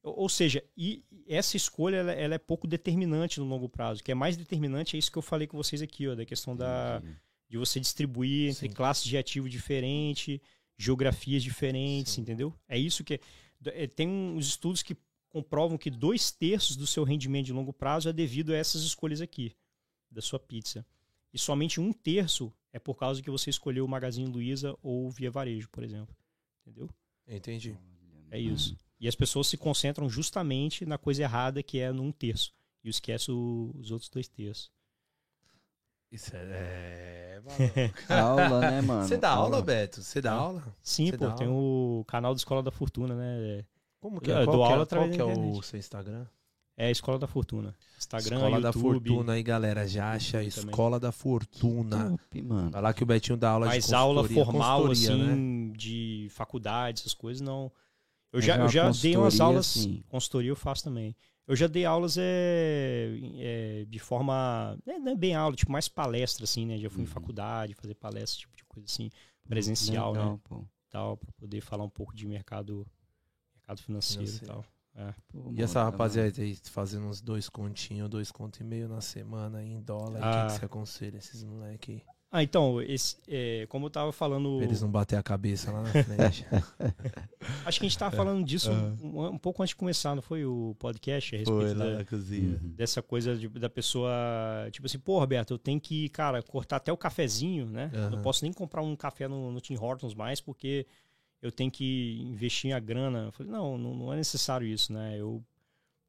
Ou seja, e essa escolha ela, ela é pouco determinante no longo prazo. O que é mais determinante é isso que eu falei com vocês aqui, ó, da questão da, de você distribuir entre Sim. classes de ativo diferentes, geografias diferentes, Sim. entendeu? É isso que... É, tem uns estudos que comprovam que dois terços do seu rendimento de longo prazo é devido a essas escolhas aqui. Da sua pizza. E somente um terço é por causa que você escolheu o Magazine Luiza ou Via Varejo, por exemplo. Entendeu? Entendi. É isso. E as pessoas se concentram justamente na coisa errada, que é num terço. E esquece o, os outros dois terços. Isso é... é aula, né, mano? Você dá aula, aula. Beto? Você dá é. aula? Sim, Cê pô. Tem aula. O canal da Escola da Fortuna, né? Como que é? Eu qual dou que aula é, qual que é o seu Instagram? É a Escola da Fortuna. Instagram, Escola YouTube. Escola da Fortuna aí, galera. Já acha Escola da Fortuna. Top, mano. Vai lá que o Betinho dá aula. Mas de aula formal, assim, né? De faculdade, essas coisas, não. Eu é já, eu já dei umas aulas... Assim. Consultoria eu faço também. Eu já dei aulas é, é, de forma... É, não é bem aula, tipo, mais palestra, assim, né? Já fui uhum. em faculdade, fazer palestra, tipo de coisa assim, presencial, legal, né? Pô. Tal, pra poder falar um pouco de mercado, mercado financeiro, financeiro e tal. É. Pô, e essa rapaziada aí fazendo uns dois continhos, dois conto e meio na semana em dólar, o ah. que, que você aconselha esses moleque aí? Ah, então, esse, é, como eu tava falando... Pra eles não bater a cabeça lá na frente. Acho que a gente tava falando disso um, um pouco antes de começar, não foi o podcast? A respeito foi, lá da, na cozinha. Dessa coisa de, da pessoa, tipo assim, pô, Roberto, eu tenho que, cara, cortar até o cafezinho, né? Uhum. Não posso nem comprar um café no, no Tim Hortons mais, porque eu tenho que investir a grana. Eu falei, não, não, não é necessário isso, né? Eu,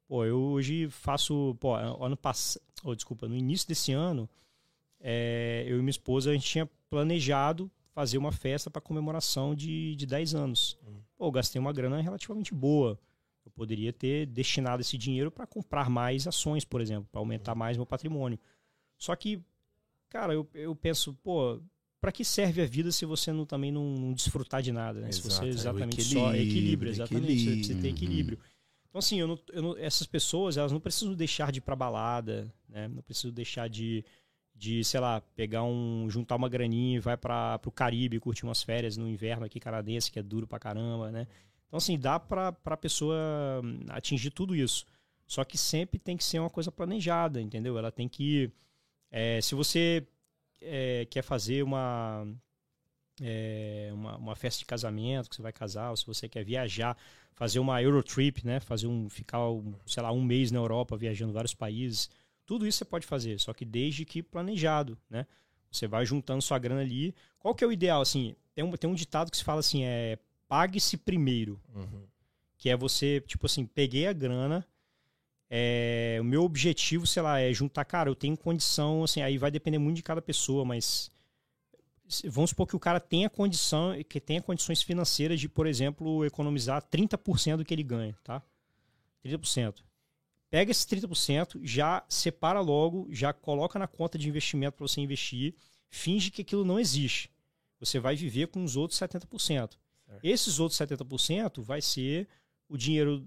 pô, eu hoje faço, pô, ano passado, oh, desculpa, no início desse ano, É, eu e minha esposa, a gente tinha planejado fazer uma festa para comemoração de, de dez anos. Hum. Pô, eu gastei uma grana relativamente boa. Eu poderia ter destinado esse dinheiro para comprar mais ações, por exemplo, para aumentar hum. mais meu patrimônio. Só que, cara, eu, eu penso, pô, para que serve a vida se você não, também não, não desfrutar de nada, né? Exato, se você exatamente é só equilíbrio, exatamente, equilíbrio. Você tem equilíbrio. Hum. Então, assim, eu não, eu não, essas pessoas, elas não precisam deixar de ir para balada, né? Não precisam deixar de... de, sei lá, pegar um, juntar uma graninha e vai para o Caribe, curtir umas férias no inverno aqui canadense, que é duro pra caramba, né? Então, assim, dá para a pessoa atingir tudo isso. Só que sempre tem que ser uma coisa planejada, entendeu? Ela tem que... É, se você é, quer fazer uma, é, uma, uma festa de casamento, que você vai casar, ou se você quer viajar, fazer uma Eurotrip, né? Fazer um, ficar, sei lá, um mês na Europa, viajando vários países... Tudo isso você pode fazer, só que desde que planejado, né? Você vai juntando sua grana ali. Qual que é o ideal, assim? Tem um, tem um ditado que se fala assim, é... Pague-se primeiro. Uhum. Que é você, tipo assim, peguei a grana, é, o meu objetivo, sei lá, é juntar... Cara, eu tenho condição, assim, aí vai depender muito de cada pessoa, mas... Vamos supor que o cara tenha condição, que tenha condições financeiras de, por exemplo, economizar trinta por cento do que ele ganha, tá? trinta por cento. Pega esses trinta por cento, já separa logo, já coloca na conta de investimento para você investir, finge que aquilo não existe. Você vai viver com os outros setenta por cento. É. Esses outros setenta por cento vai ser o dinheiro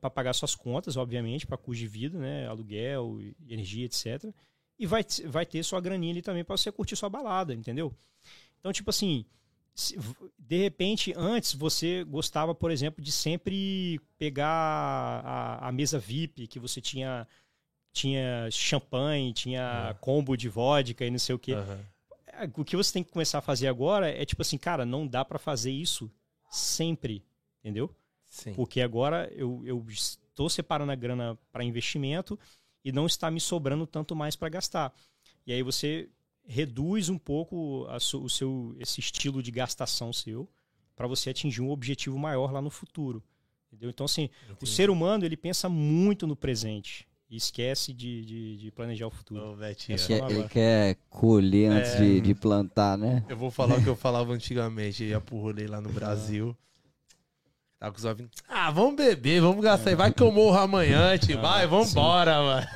para pagar suas contas, obviamente, para custo de vida, né? Aluguel, energia, etcétera. E vai, vai ter sua graninha ali também para você curtir sua balada, entendeu? Então, tipo assim... De repente, antes você gostava, por exemplo, de sempre pegar a, a mesa V I P, que você tinha, tinha champanhe, tinha uhum. combo de vodka e não sei o quê. Uhum. O que você tem que começar a fazer agora é tipo assim, cara, não dá pra fazer isso sempre, entendeu? Sim. Porque agora eu, eu estou separando a grana para investimento e não está me sobrando tanto mais para gastar. E aí você... reduz um pouco a su, o seu, esse estilo de gastação seu para você atingir um objetivo maior lá no futuro. Entendeu? Então, assim, entendi. O ser humano ele pensa muito no presente e esquece de, de, de planejar o futuro. Não, Betinho, é quer, ele quer colher antes é, de, de plantar, né? Eu vou falar o que eu falava antigamente. Eu ia pro rolê lá no Brasil. Tá com os ouvintes. Ah, vamos beber, vamos gastar. É. Vai que eu morro amanhã, ah, vai, vamos embora, mano.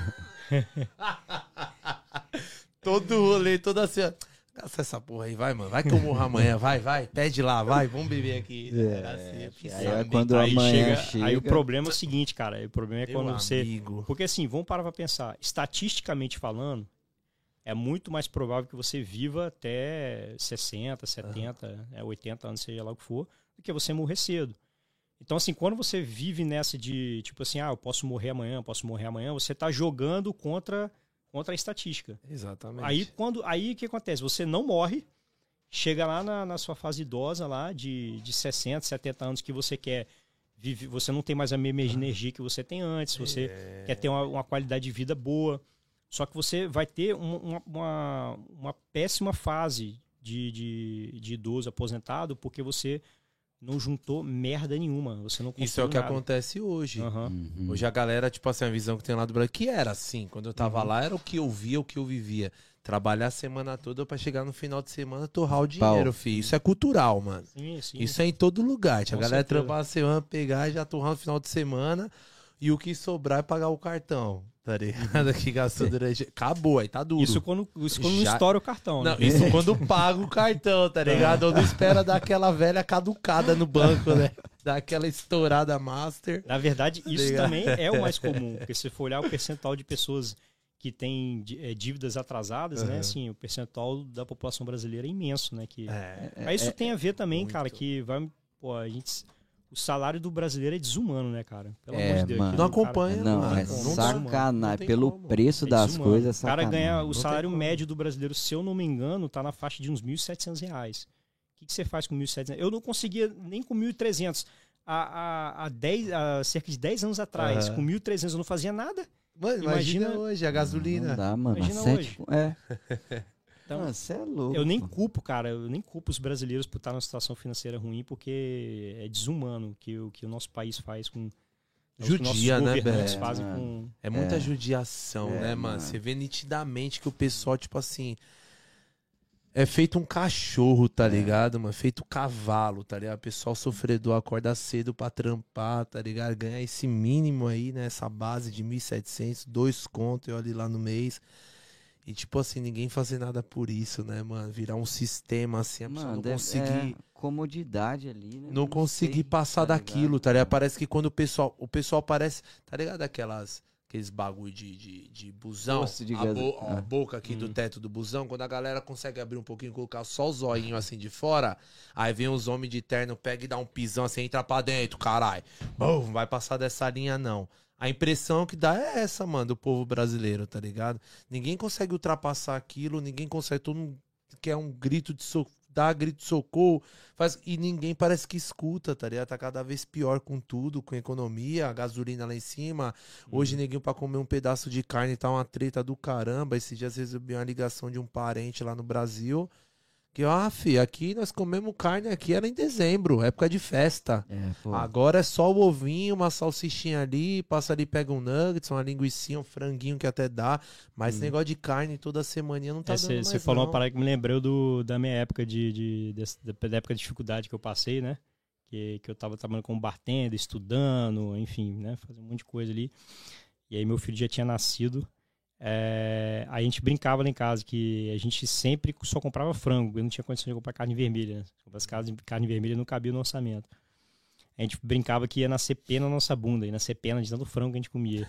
Todo rolê, toda assim, ó. Gasta essa porra aí, vai, mano. Vai que eu morro amanhã, vai, vai. Pede lá, vai, vamos beber aqui. É, assim, é, aí é quando aí amanhã chega, chega... Aí o problema é o seguinte, cara. O problema é quando Meu você... Amigo. Porque assim, vamos parar pra pensar. Estatisticamente falando, é muito mais provável que você viva até sessenta, setenta, ah. né, oitenta anos, seja lá o que for, do que você morrer cedo. Então assim, quando você vive nessa de, tipo assim, ah, eu posso morrer amanhã, eu posso morrer amanhã, você tá jogando contra... Contra a estatística. Exatamente. Aí quando, aí, que acontece? Você não morre, chega lá na, na sua fase idosa, lá de, de sessenta, setenta anos, que você quer viver, você não tem mais a mesma energia que você tem antes, você é... quer ter uma, uma qualidade de vida boa. Só que você vai ter um, uma, uma, uma péssima fase de, de, de idoso aposentado, porque você não juntou merda nenhuma. Você não Isso é o que nada. Acontece hoje. Uhum. Uhum. Hoje a galera, tipo assim, a visão que tem lá do Brasil, que era assim, quando eu tava uhum. lá, era o que eu via, o que eu vivia. Trabalhar a semana toda pra chegar no final de semana torrar o dinheiro, filho. Isso é cultural, mano. Sim, sim. Isso é em todo lugar. A Com galera certeza. Trabalha a semana, pegar e já torrar no final de semana. E o que sobrar é pagar o cartão, tá ligado? Que gastou durante... Acabou, aí tá duro. Isso quando, isso quando Já... estoura o cartão, né? Não, isso quando paga o cartão, tá ligado? Ou não espera dar aquela velha caducada no banco, né? Dar aquela estourada master. Na verdade, isso tá também é o mais comum. Porque se for olhar o percentual de pessoas que têm dívidas atrasadas, uhum. né? Assim, o percentual da população brasileira é imenso, né? Que... É, Mas isso é, tem a ver também, muito. Cara, que vai... Pô, a gente... O salário do brasileiro é desumano, né, cara? Pelo é, amor de Deus. Mano. Não acompanha, não. Não é sacanagem. Pelo como. preço é das coisas, sacanagem. O cara ganha... O não salário médio do brasileiro, se eu não me engano, tá na faixa de uns mil e setecentos reais. O que, que você faz com mil e setecentos reais? Eu não conseguia nem com mil e trezentos. Há, há, há, dez, há cerca de dez anos atrás, uhum. com mil e trezentos eu não fazia nada. Mano, imagina, imagina hoje, a gasolina. Não dá, mano. Imagina sete, hoje. É. Então, Nossa, é louco. Eu nem culpo, cara, eu nem culpo os brasileiros por estar numa situação financeira ruim, porque é desumano o que, que o nosso país faz com... Judia, né, Beto? Fazem é, com... é muita é. judiação, é, né, mano? Você vê nitidamente que o pessoal, tipo assim... É feito um cachorro, tá é. ligado, mano? Feito cavalo, tá ligado? O pessoal sofredor acorda cedo pra trampar, tá ligado? Ganhar esse mínimo aí, né? Essa base de mil e setecentos, dois contos, eu olho lá no mês... E, tipo assim, ninguém fazer nada por isso, né, mano? Virar um sistema, assim, a pessoa mano, não conseguir... É comodidade ali, né? Não, não conseguir sei, passar tá daquilo, ligado? Tá ligado? Parece que quando o pessoal... O pessoal parece... Tá ligado? Aquelas... Aqueles bagulho de, de, de busão. De a, bo ah. a boca aqui hum. do teto do busão. Quando a galera consegue abrir um pouquinho, colocar só o zoinho assim de fora, aí vem uns homens de terno, pega e dá um pisão assim, entra pra dentro, caralho. Não vai passar dessa linha, não. A impressão que dá é essa, mano, do povo brasileiro, tá ligado? Ninguém consegue ultrapassar aquilo, ninguém consegue, todo mundo quer um grito de socorro, dá grito de socorro, faz, e ninguém parece que escuta, tá ligado? Tá cada vez pior com tudo, com a economia, a gasolina lá em cima. Hoje, uhum. neguinho, pra comer um pedaço de carne tá uma treta do caramba. Esses dias recebi uma ligação de um parente lá no Brasil. Que, ah, fi, aqui nós comemos carne, aqui era em dezembro, época de festa. É, agora é só o ovinho, uma salsichinha ali, passa ali, pega um nuggets, uma linguicinha, um franguinho que até dá. Mas hum. esse negócio de carne toda semaninha não tá é, dando cê, mais, Você falou uma parada que me lembrou do, da minha época de, de, de, da época de dificuldade que eu passei, né? Que, que eu tava trabalhando como bartender, estudando, enfim, né? Fazendo um monte de coisa ali. E aí meu filho já tinha nascido. É, a gente brincava lá em casa que a gente sempre só comprava frango. Eu não tinha condição de comprar carne vermelha, né? As casas de carne vermelha não cabia no orçamento. A gente brincava que ia nascer pena na nossa bunda, ia nascer pena de tanto frango que a gente comia.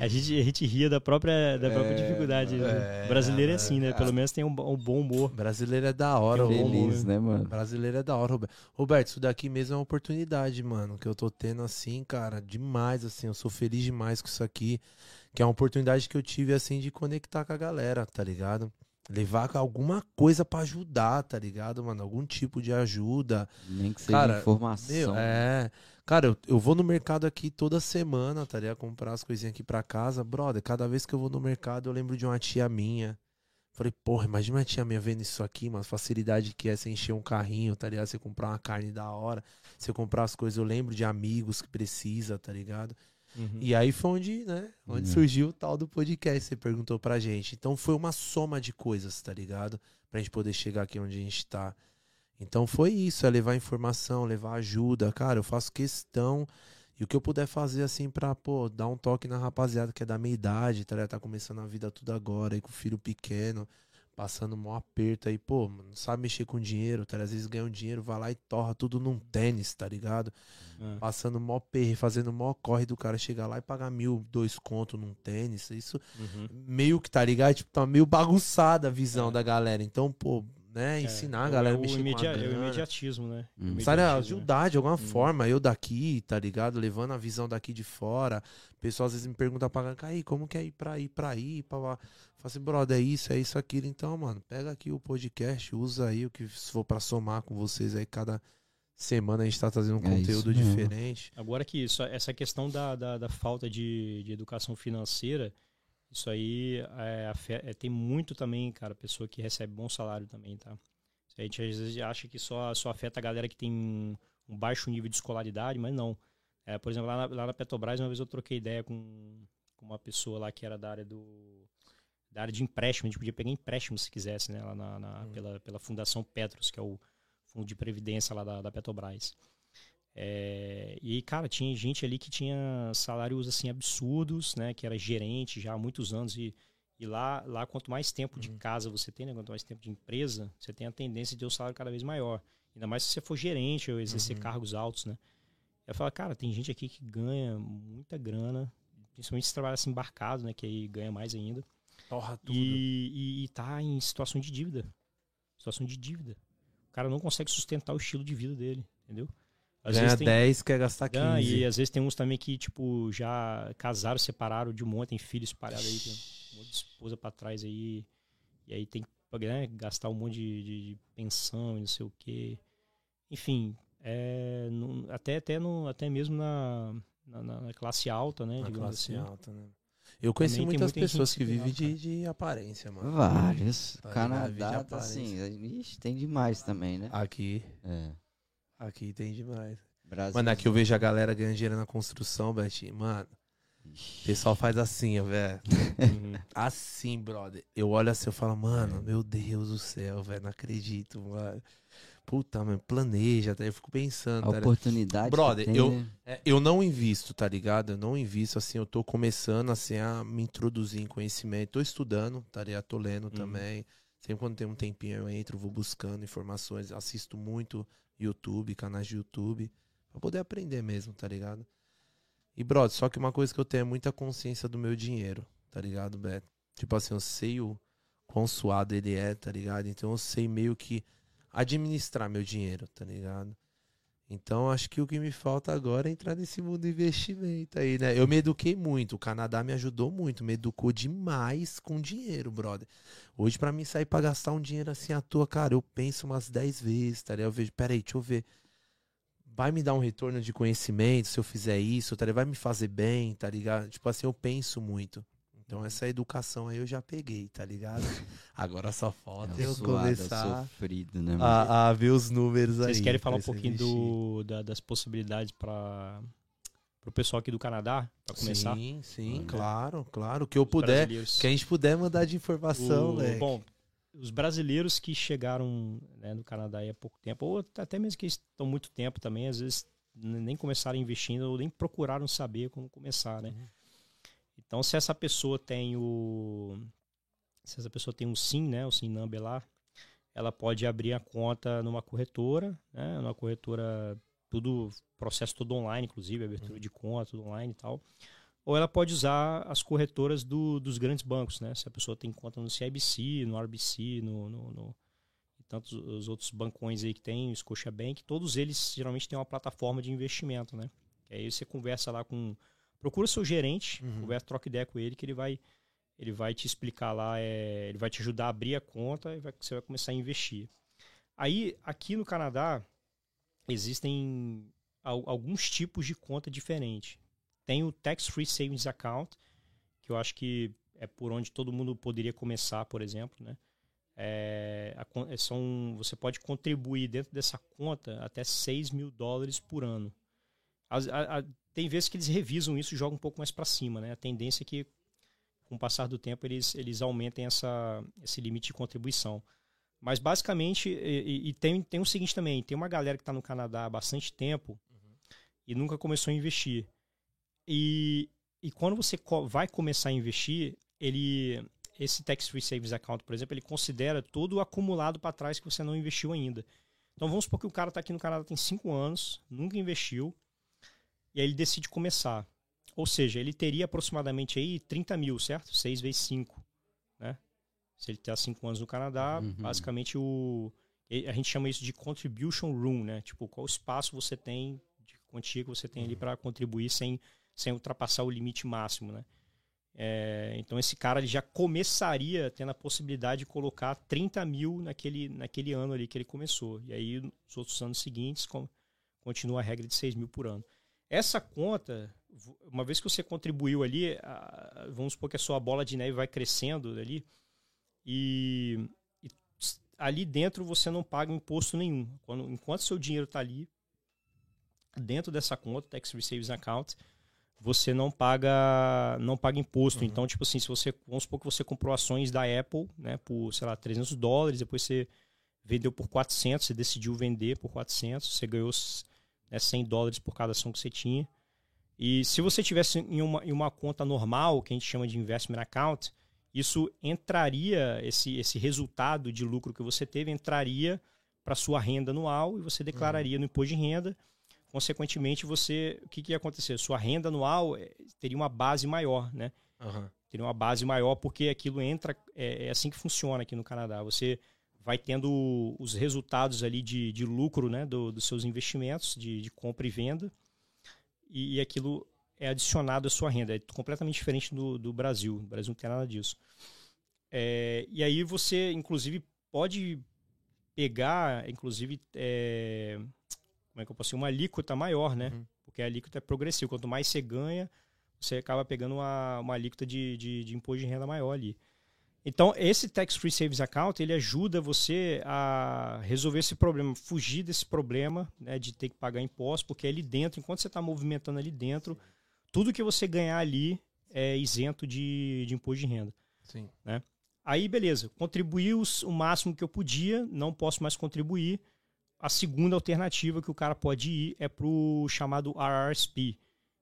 a, gente, a gente ria da própria, da própria é, dificuldade. É, brasileiro é assim, né? Pelo menos tem um, um bom humor. Brasileiro é da hora, Roberto. Feliz, né, mano? Brasileiro é da hora, Roberto. Roberto, isso daqui mesmo é uma oportunidade, mano, que eu tô tendo assim, cara, demais, assim. Eu sou feliz demais com isso aqui, que é uma oportunidade que eu tive, assim, de conectar com a galera, tá ligado? Levar alguma coisa pra ajudar, tá ligado, mano? Algum tipo de ajuda. Nem que seja, cara, informação. Meu, é. Cara, eu, eu vou no mercado aqui toda semana, tá ligado? Comprar as coisinhas aqui pra casa. Brother, cada vez que eu vou no mercado, eu lembro de uma tia minha. Falei, porra, imagina uma tia minha vendo isso aqui, mano. A facilidade que é você encher um carrinho, tá ligado? Você comprar uma carne da hora. Você comprar as coisas, eu lembro de amigos que precisa, tá ligado? Uhum. E aí foi onde, né, onde uhum. surgiu o tal do podcast, você perguntou pra gente. Então foi uma soma de coisas, tá ligado? Pra gente poder chegar aqui onde a gente tá. Então foi isso, é levar informação, levar ajuda. Cara, eu faço questão. E o que eu puder fazer, assim, pra, pô, dar um toque na rapaziada que é da minha idade, tá ligado? Tá começando a vida tudo agora, aí com o filho pequeno, passando um maior aperto aí, pô, não sabe mexer com dinheiro, tá? Às vezes ganha um dinheiro, vai lá e torra tudo num tênis, tá ligado? É. Passando mó perre, fazendo mó corre do cara chegar lá e pagar mil, dois conto num tênis, isso uhum. meio que, tá ligado? Tipo, tá meio bagunçada a visão é. da galera, então, pô, né, ensinar é. a galera a mexer com a grana. É o imediatismo, né? Hum. Sabe, ajudar de alguma hum. forma, eu daqui, tá ligado? Levando a visão daqui de fora, o pessoal às vezes me pergunta pra Kaique, como que é ir pra ir, pra ir, pra lá? Fala assim, brother, é isso, é isso, aquilo. Então, mano, pega aqui o podcast, usa aí o que for pra somar com vocês aí. Cada semana a gente tá trazendo um é conteúdo isso, diferente. Mano. Agora que isso, essa questão da, da, da falta de, de educação financeira, isso aí é, é, tem muito também, cara, pessoa que recebe bom salário também, tá? A gente às vezes acha que só, só afeta a galera que tem um, um baixo nível de escolaridade, mas não. É, por exemplo, lá na, lá na Petrobras, uma vez eu troquei ideia com, com uma pessoa lá que era da área do... da área de empréstimo, a gente podia pegar empréstimo se quisesse, né, lá na, na, hum. pela, pela Fundação Petros, que é o fundo de previdência lá da, da Petrobras. É, e, cara, tinha gente ali que tinha salários, assim, absurdos, né? Que era gerente já há muitos anos. E, e lá, lá, quanto mais tempo uhum. de casa você tem, né? Quanto mais tempo de empresa, você tem a tendência de ter um salário cada vez maior. Ainda mais se você for gerente ou exercer uhum. cargos altos, né? Eu falo, cara, tem gente aqui que ganha muita grana, principalmente se trabalha assim embarcado, né? Que aí ganha mais ainda. Torra tudo. E, e, e tá em situação de dívida. Situação de dívida. O cara não consegue sustentar o estilo de vida dele, entendeu? Às ganha vezes tem, dez, quer gastar quinze. Ganha, e às vezes tem uns também que, tipo, já casaram, separaram de um monte, tem filhos espalhados aí, tem um monte de esposa pra trás aí. E aí tem que, né, gastar um monte de, de, de pensão e não sei o quê. Enfim... É, no, até, até, no, até mesmo na, na, na classe alta, né? Na classe assim. alta, né? Eu conheci também muitas pessoas que vivem de, de aparência, mano. Vários. Tá Canadá, tá assim. Ixi, tem demais também, né? Aqui. É. Aqui tem demais. Brasil. Mano, aqui eu vejo a galera ganhando dinheiro na construção, Betinho. Mano, o pessoal faz assim, velho. Assim, brother. Eu olho assim, eu falo, mano, meu Deus do céu, velho. Não acredito, mano. Puta, mano, planeja, tá? Eu fico pensando. A tá oportunidade. Ligado? Brother, tem, eu, né? é, eu não invisto, tá ligado? Eu não invisto, assim, eu tô começando, assim, a me introduzir em conhecimento. Tô estudando, tá ligado? Tô lendo uhum. também. Sempre quando tem um tempinho eu entro, vou buscando informações. Assisto muito YouTube, canais de YouTube, pra poder aprender mesmo, tá ligado? E, brother, só que uma coisa que eu tenho é muita consciência do meu dinheiro, tá ligado, Beto? Tipo assim, eu sei o quão suado ele é, tá ligado? Então eu sei meio que administrar meu dinheiro, tá ligado? Então, acho que o que me falta agora é entrar nesse mundo de investimento aí, né? Eu me eduquei muito, o Canadá me ajudou muito, me educou demais com dinheiro, brother. Hoje, pra mim, sair pra gastar um dinheiro assim à toa, cara, eu penso umas dez vezes, tá ligado? Eu vejo, peraí, deixa eu ver. Vai me dar um retorno de conhecimento se eu fizer isso, tá ligado? Vai me fazer bem, tá ligado? Tipo assim, eu penso muito. Então essa educação aí eu já peguei, tá ligado? Agora só falta é eu suado, começar sofrido, né, a, a ver os números. Vocês aí. Vocês querem falar um pouquinho do, da, das possibilidades para o pessoal aqui do Canadá, para começar? Sim, sim, ah, claro, né? claro. O que eu os puder, que a gente puder mandar de informação. O, bom, os brasileiros que chegaram, né, no Canadá há pouco tempo, ou até mesmo que estão muito tempo também, às vezes nem começaram investindo ou nem procuraram saber como começar, né? Uhum. Então, se essa pessoa tem o se essa pessoa tem um SIN, né, o SIN number lá, ela pode abrir a conta numa corretora, né, numa corretora, tudo processo todo online, inclusive abertura uhum. de conta, tudo online e tal. Ou ela pode usar as corretoras do, dos grandes bancos, né? Se a pessoa tem conta no C I B C, no R B C, no, no, no e tantos os outros bancões aí que tem, o Scotiabank, todos eles geralmente têm uma plataforma de investimento, né? Que aí você conversa lá com Procura seu gerente, uhum. conversa, troca ideia com ele, que ele vai, ele vai te explicar lá, é, ele vai te ajudar a abrir a conta e vai, você vai começar a investir. Aí, aqui no Canadá, existem al- alguns tipos de conta diferentes. Tem o Tax-Free Savings Account, que eu acho que é por onde todo mundo poderia começar, por exemplo, né? É, a, são, você pode contribuir dentro dessa conta até seis mil dólares por ano. As, a, a, tem vezes que eles revisam isso e jogam um pouco mais para cima, né? A tendência é que, com o passar do tempo, eles, eles aumentem essa, esse limite de contribuição. Mas, basicamente, e, e tem, tem o seguinte também, tem uma galera que está no Canadá há bastante tempo uhum. e nunca começou a investir. E, e quando você co- vai começar a investir, ele, esse Tax-Free Savings Account, por exemplo, ele considera todo o acumulado para trás que você não investiu ainda. Então, vamos supor que o cara está aqui no Canadá tem cinco anos, nunca investiu, e aí ele decide começar. Ou seja, ele teria aproximadamente aí trinta mil, certo? seis vezes cinco, né? Se ele está cinco anos no Canadá, uhum. basicamente o... a gente chama isso de contribution room, né? Tipo, qual espaço você tem, de quantia que você tem ali para contribuir sem, sem ultrapassar o limite máximo, né? É, então, esse cara ele já começaria tendo a possibilidade de colocar trinta mil naquele, naquele ano ali que ele começou. E aí, nos outros anos seguintes, continua a regra de seis mil por ano. Essa conta, uma vez que você contribuiu ali, vamos supor que a sua bola de neve vai crescendo ali, e, e ali dentro você não paga imposto nenhum. Quando, enquanto seu dinheiro está ali, dentro dessa conta, Tax-Free Savings Account, você não paga, não paga imposto. Uhum. Então, tipo assim, se você, vamos supor que você comprou ações da Apple, né, por, sei lá, trezentos dólares, depois você vendeu por quatrocentos, você decidiu vender por quatrocentos, você ganhou né, cem dólares por cada ação que você tinha. E se você tivesse em uma, em uma conta normal, que a gente chama de investment account, isso entraria, esse, esse resultado de lucro que você teve, entraria para a sua renda anual e você declararia uhum. no imposto de renda. Consequentemente, você, o que, que ia acontecer? Sua renda anual teria uma base maior, né? Uhum. Teria uma base maior porque aquilo entra, é, é assim que funciona aqui no Canadá. Você vai tendo os resultados ali de, de lucro, né, do, dos seus investimentos, de, de compra e venda, e, e aquilo é adicionado à sua renda. É completamente diferente do, do Brasil. O Brasil não tem nada disso. É, e aí você, inclusive, pode pegar, inclusive... É, como é que eu posso dizer? Uma alíquota maior, né? Uhum. Porque a alíquota é progressiva. Quanto mais você ganha, você acaba pegando uma, uma alíquota de, de, de imposto de renda maior ali. Então, esse Tax-Free Savings Account, ele ajuda você a resolver esse problema, fugir desse problema, né, de ter que pagar imposto, porque ali dentro, enquanto você está movimentando ali dentro, tudo que você ganhar ali é isento de, de imposto de renda. Sim. Né? Aí, beleza. Contribuí os, o máximo que eu podia, não posso mais contribuir. A segunda alternativa que o cara pode ir é para o chamado R R S P,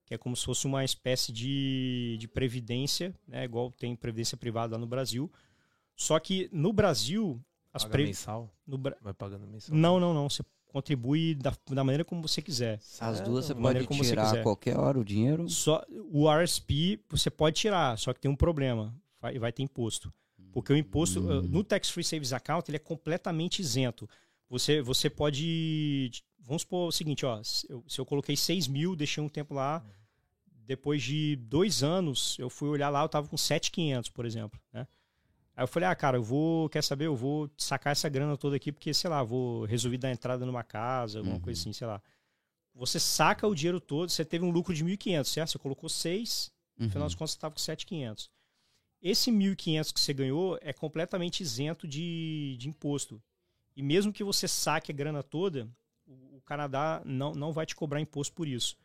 que é como se fosse uma espécie de, de previdência, né? Igual tem previdência privada lá no Brasil. Só que no Brasil... As Paga pre... mensal? No... Vai pagando mensal? Não, não, não. Você contribui da, da maneira como você quiser. As duas você pode tirar a qualquer hora o dinheiro? Só, o R R S P você pode tirar, só que tem um problema. Vai, vai ter imposto. Porque o imposto, hum. no Tax-Free Savings Account, ele é completamente isento. Você, você pode... Vamos supor o seguinte, ó, se eu, se eu coloquei seis mil, deixei um tempo lá, depois de dois anos, eu fui olhar lá, eu tava com sete mil e quinhentos, por exemplo, né? Aí eu falei, ah, cara, eu vou, quer saber, eu vou sacar essa grana toda aqui, porque, sei lá, vou resolver dar entrada numa casa, alguma uhum. coisa assim, sei lá. Você saca o dinheiro todo, você teve um lucro de mil e quinhentos, certo? Você colocou seis, no uhum. final das contas você tava com sete mil e quinhentos. Esse mil e quinhentos que você ganhou é completamente isento de, de imposto. E mesmo que você saque a grana toda, o Canadá não, não vai te cobrar imposto por isso.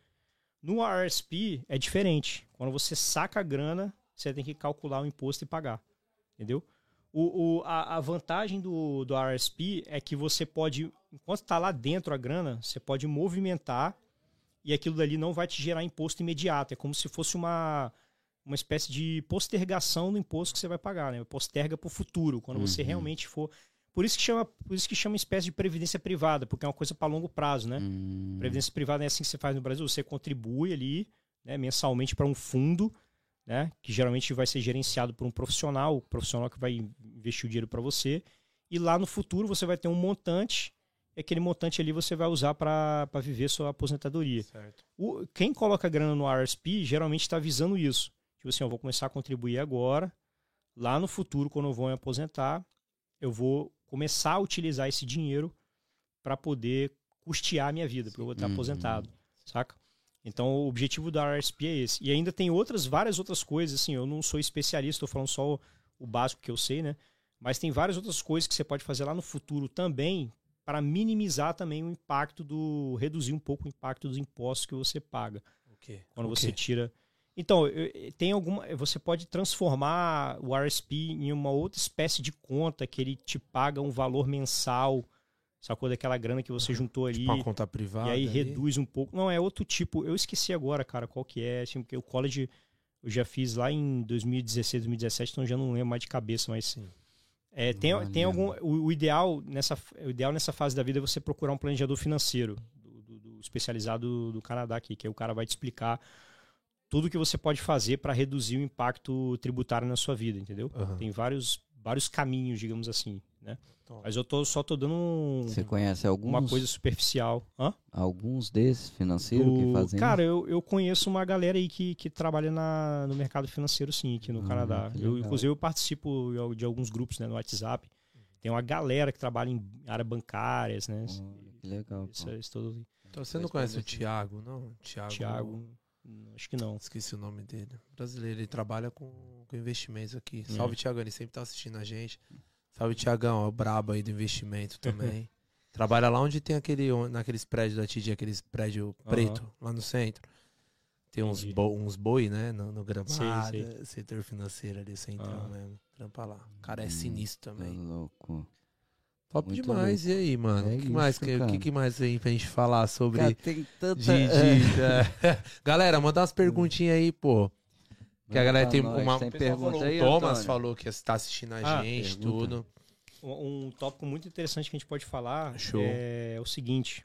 No R R S P é diferente. Quando você saca a grana, você tem que calcular o imposto e pagar. Entendeu? O, o, a, a vantagem do, do R R S P é que você pode, enquanto está lá dentro a grana, você pode movimentar e aquilo dali não vai te gerar imposto imediato. É como se fosse uma, uma espécie de postergação do imposto que você vai pagar, né? Posterga para o futuro, quando uhum. você realmente for... Por isso que chama, por isso que chama espécie de previdência privada, porque é uma coisa para longo prazo, né? Hum. Previdência privada é assim que você faz no Brasil, você contribui ali, né, mensalmente para um fundo, né, que geralmente vai ser gerenciado por um profissional, o profissional que vai investir o dinheiro para você, e lá no futuro você vai ter um montante, e aquele montante ali você vai usar para viver sua aposentadoria. Certo. O, quem coloca grana no R R S P geralmente está visando isso. Tipo assim, eu vou começar a contribuir agora, lá no futuro, quando eu vou me aposentar, eu vou começar a utilizar esse dinheiro para poder custear a minha vida, porque eu vou estar uhum. aposentado, saca? Então, o objetivo da R R S P é esse. E ainda tem outras, várias outras coisas, assim, eu não sou especialista, estou falando só o, o básico que eu sei, né? Mas tem várias outras coisas que você pode fazer lá no futuro também para minimizar também o impacto do... reduzir um pouco o impacto dos impostos que você paga. Okay. Quando okay. você tira... Então, tem alguma, você pode transformar o R R S P em uma outra espécie de conta que ele te paga um valor mensal, sacou? Daquela grana que você juntou ali. Tipo uma conta privada. E aí, aí reduz um pouco. Não, é outro tipo. Eu esqueci agora, cara, qual que é. Assim, porque o college eu já fiz lá em dois mil e dezesseis, dois mil e dezessete, então já não lembro mais de cabeça, mas sim. É, tem, tem algum, o, o, ideal nessa, o ideal nessa fase da vida é você procurar um planejador financeiro, do, do, do especializado do Canadá aqui, que aí o cara vai te explicar tudo que você pode fazer para reduzir o impacto tributário na sua vida, entendeu? Uhum. Tem vários, vários caminhos, digamos assim, né? Tom. Mas eu tô, só tô dando um, você conhece alguns, uma coisa superficial. Hã? Alguns desses financeiros o... que fazem? Cara, eu, eu conheço uma galera aí que, que trabalha na, no mercado financeiro, sim, aqui no ah, Canadá. Eu, inclusive, eu participo de alguns grupos, né, no WhatsApp. Tem uma galera que trabalha em área bancárias, né? Oh, que legal. Isso, isso todo... Então, você não conhece o Thiago, não? Thiago... Thiago... Acho que não. Esqueci o nome dele. Brasileiro, ele trabalha com, com investimentos aqui. Hum. Salve, Thiagão, ele sempre tá assistindo a gente. Salve, Thiagão, é o brabo aí do investimento também. Trabalha lá onde tem aquele, naqueles prédios da T D, aqueles prédios uhum. preto, lá no centro. Tem uns, bo, uns boi, né, no, no gramado, setor financeiro ali, central uhum. mesmo. Trampa lá. O cara é sinistro também. Tá louco. Top muito demais. Louco. E aí, mano? É o que, isso, mais, que, que mais aí pra gente falar sobre... Cara, tem tanta... De, de, é. Galera, manda umas perguntinhas aí, pô. Que a galera tem uma... Tem pergunta aí, o Thomas Antônio falou que está assistindo a ah, gente, pergunta. tudo. Um, um tópico muito interessante que a gente pode falar Show. é o seguinte.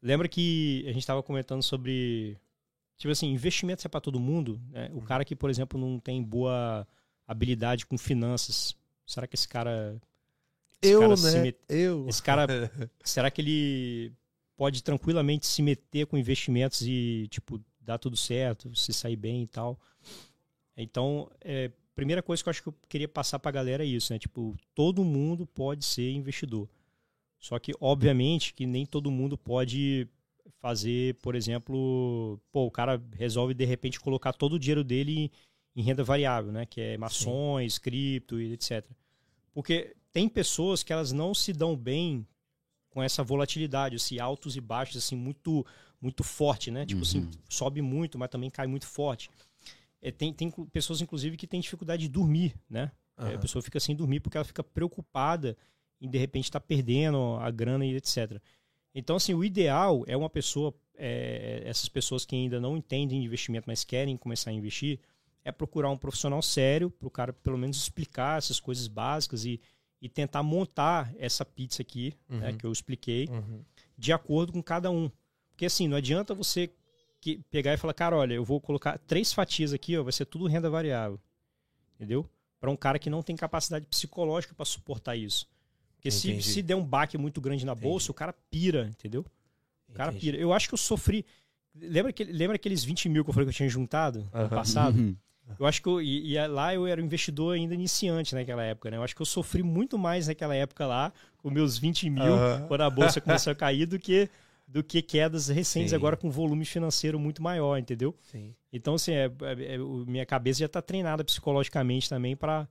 Lembra que a gente estava comentando sobre... Tipo assim, investimento é para todo mundo, né? O cara que, por exemplo, não tem boa habilidade com finanças, será que esse cara... Esse eu, cara né? Met... Eu. Esse cara, será que ele pode tranquilamente se meter com investimentos e, tipo, dar tudo certo, se sair bem e tal? Então, é, primeira coisa que eu acho que eu queria passar pra galera é isso, né? Tipo, todo mundo pode ser investidor. Só que, obviamente, que nem todo mundo pode fazer, por exemplo, pô, o cara resolve, de repente, colocar todo o dinheiro dele em renda variável, né? Que é ações, Sim. cripto e etcétera. Porque... Tem pessoas que elas não se dão bem com essa volatilidade, esses altos e baixos, assim, muito, muito forte, né? Uhum. Tipo assim, sobe muito, mas também cai muito forte. É, tem, tem pessoas, inclusive, que têm dificuldade de dormir, né? Uhum. É, a pessoa fica sem dormir porque ela fica preocupada em, de repente, estar tá perdendo a grana e etcétera. Então, assim, o ideal é uma pessoa, é, essas pessoas que ainda não entendem de investimento, mas querem começar a investir, é procurar um profissional sério, para o cara, pelo menos, explicar essas coisas básicas e e tentar montar essa pizza aqui, uhum. né, que eu expliquei, uhum. de acordo com cada um. Porque assim, não adianta você que pegar e falar, cara, olha, eu vou colocar três fatias aqui, ó, vai ser tudo renda variável. Entendeu? Para um cara que não tem capacidade psicológica para suportar isso. Porque se, se der um baque muito grande na bolsa, Entendi. o cara pira, entendeu? O cara Entendi. pira. Eu acho que eu sofri... Lembra, que, lembra aqueles vinte mil que eu falei que eu tinha juntado uhum. ano passado? Uhum. Eu acho que eu, e, e lá eu era um investidor ainda iniciante naquela época, né? Eu acho que eu sofri muito mais naquela época lá, com meus vinte mil, uhum. quando a bolsa começou a cair, do que, do que quedas recentes Sim. agora com volume financeiro muito maior, entendeu? Sim. Então, assim, é, é, é, minha cabeça já está treinada psicologicamente também para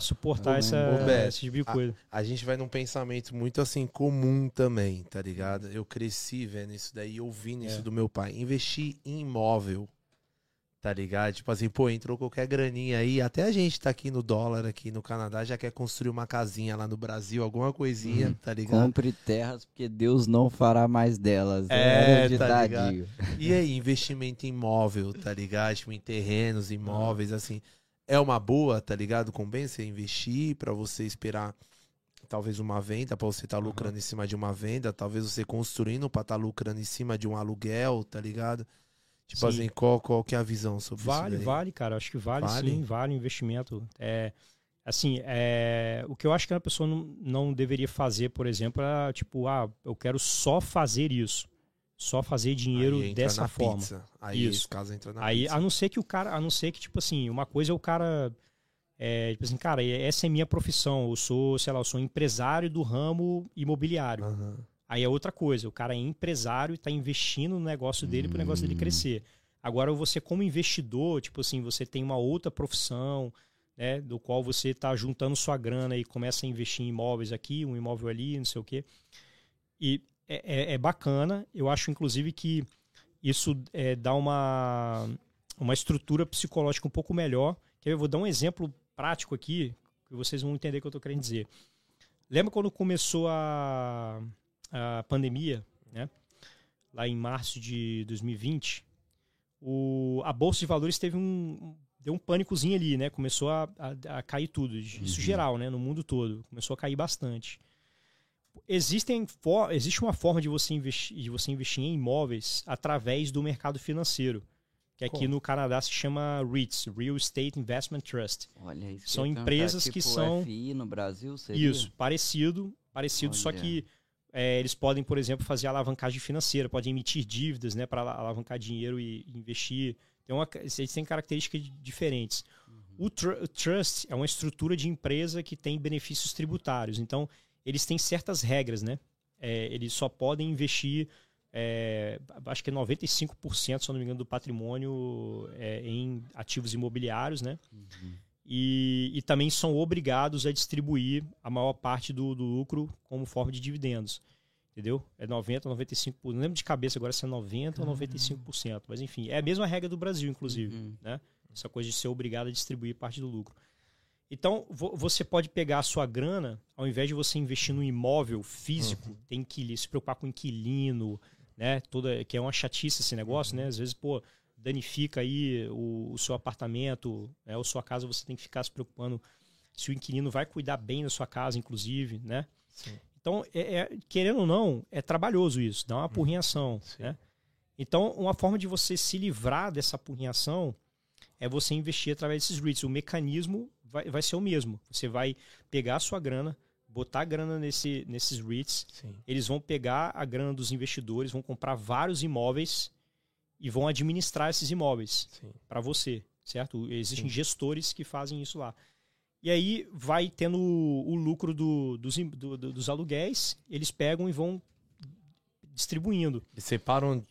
suportar uhum. essa, Ô, Beto, esse tipo de coisa. A, a gente vai num pensamento muito, assim, comum também, tá ligado? Eu cresci vendo isso daí, ouvindo é. isso do meu pai. Investir em imóvel. Tá ligado? Tipo assim, pô, entrou qualquer graninha aí, até a gente tá aqui no dólar, aqui no Canadá, já quer construir uma casinha lá no Brasil, alguma coisinha, hum, tá ligado? Compre terras, porque Deus não fará mais delas. É, né? Tá ligado? E aí, investimento em imóvel, tá ligado? Tipo, em terrenos, imóveis, assim, é uma boa, tá ligado? Convém você investir pra você esperar talvez uma venda, pra você tá lucrando uhum. em cima de uma venda, talvez você construindo pra tá lucrando em cima de um aluguel, tá ligado? Tipo assim, qual, qual que é a visão sobre vale, isso? Vale, vale, cara. Acho que vale, vale sim, vale o investimento. É, assim, é, o que eu acho que uma pessoa não, não deveria fazer, por exemplo, é tipo, ah, eu quero só fazer isso. Só fazer dinheiro aí entra dessa na forma. Pizza. Aí isso. Esse caso entra na aí, pizza. A não ser que o cara, a não ser que, tipo assim, uma coisa é o cara, é, tipo assim, cara, essa é minha profissão. Eu sou, sei lá, eu sou empresário do ramo imobiliário. Uhum. Aí é outra coisa, o cara é empresário e está investindo no negócio dele hum. para o negócio dele crescer. Agora você como investidor, tipo assim, você tem uma outra profissão, né, do qual você está juntando sua grana e começa a investir em imóveis aqui, um imóvel ali, não sei o quê. E é, é, é bacana, eu acho inclusive que isso é, dá uma, uma estrutura psicológica um pouco melhor. Eu vou dar um exemplo prático aqui, que vocês vão entender o que eu estou querendo dizer. Lembra quando começou a... a pandemia, né? Lá em março de dois mil e vinte, o, a Bolsa de Valores teve um, deu um pânicozinho ali, né? Começou a, a, a cair tudo, isso uhum. geral, né? No mundo todo, começou a cair bastante. Existem, for, existe uma forma de você, investir, de você investir em imóveis através do mercado financeiro, que aqui Como? no Canadá se chama REITs, Real Estate Investment Trust. Olha isso. São empresas tipo que são... F I no Brasil seria? Isso, parecido, parecido, Olha. só que... É, eles podem, por exemplo, fazer alavancagem financeira, podem emitir dívidas, né, para alavancar dinheiro e, e investir. Tem uma, eles têm características diferentes. Uhum. O, tr o trust é uma estrutura de empresa que tem benefícios tributários. Então, eles têm certas regras, né? É, eles só podem investir, é, acho que é noventa e cinco por cento, se não me engano, do patrimônio é, em ativos imobiliários, né? Uhum. E, e também são obrigados a distribuir a maior parte do, do lucro como forma de dividendos. Entendeu? É noventa por cento, noventa e cinco por cento. Não lembro de cabeça agora se é noventa por cento uhum. ou noventa e cinco por cento. Mas enfim, é a mesma regra do Brasil, inclusive. Uhum. Né? Essa coisa de ser obrigado a distribuir parte do lucro. Então, vo você pode pegar a sua grana, ao invés de você investir no imóvel físico, uhum. tem que se preocupar com inquilino, né? Toda, que é uma chatice esse negócio, uhum. né? Às vezes, pô, danifica aí o, o seu apartamento, né? Ou sua casa, você tem que ficar se preocupando se o inquilino vai cuidar bem da sua casa, inclusive, né? Sim. Então, é, é, querendo ou não, é trabalhoso isso, dá uma apurrinhação, uhum. né? Então, uma forma de você se livrar dessa apurrinhação é você investir através desses R E I Ts. O mecanismo vai, vai ser o mesmo. Você vai pegar a sua grana, botar a grana nesse, nesses R E I Ts, Sim. eles vão pegar a grana dos investidores, vão comprar vários imóveis e vão administrar esses imóveis para você, certo? Existem Sim. gestores que fazem isso lá. E aí vai tendo o, o lucro do, dos, do, dos aluguéis, eles pegam e vão distribuindo. Eles separam...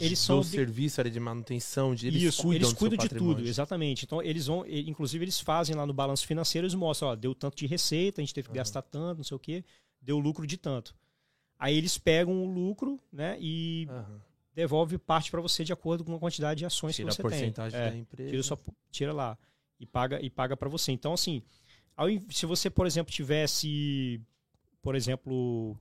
Eles são do serviço, área de manutenção, de, eles isso, cuidam eles cuidam de patrimônio. Tudo, exatamente. Então, eles vão, inclusive, eles fazem lá no balanço financeiro, eles mostram, ó, deu tanto de receita, a gente teve que uhum. gastar tanto, não sei o quê, deu lucro de tanto. Aí eles pegam o lucro, né, e uhum. devolve parte para você de acordo com a quantidade de ações tira que você tem. Tira a porcentagem é, da empresa. Tira, sua, tira lá e paga, e paga para você. Então, assim, ao, se você, por exemplo, tivesse, por exemplo...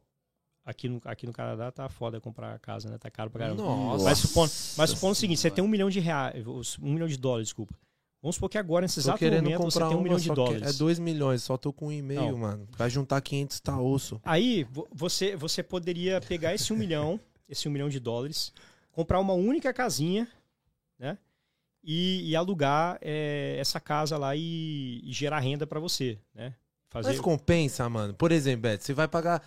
Aqui no, aqui no Canadá tá foda comprar casa, né? Tá caro pra caramba. Nossa. Mas supondo, mas supondo o seguinte, você tem um milhão de reais, um milhão de dólares, desculpa. Vamos supor que agora, nesse exato momento, você tem um milhão de dólares. É dois milhões, só tô com um e meio, não. mano. Vai juntar quinhentos, tá osso. Aí, você, você poderia pegar esse um milhão, esse um milhão de dólares, comprar uma única casinha, né? E, e alugar é, essa casa lá e, e gerar renda pra você, né? Fazer... Mas compensa, mano. Por exemplo, Beto, você vai pagar...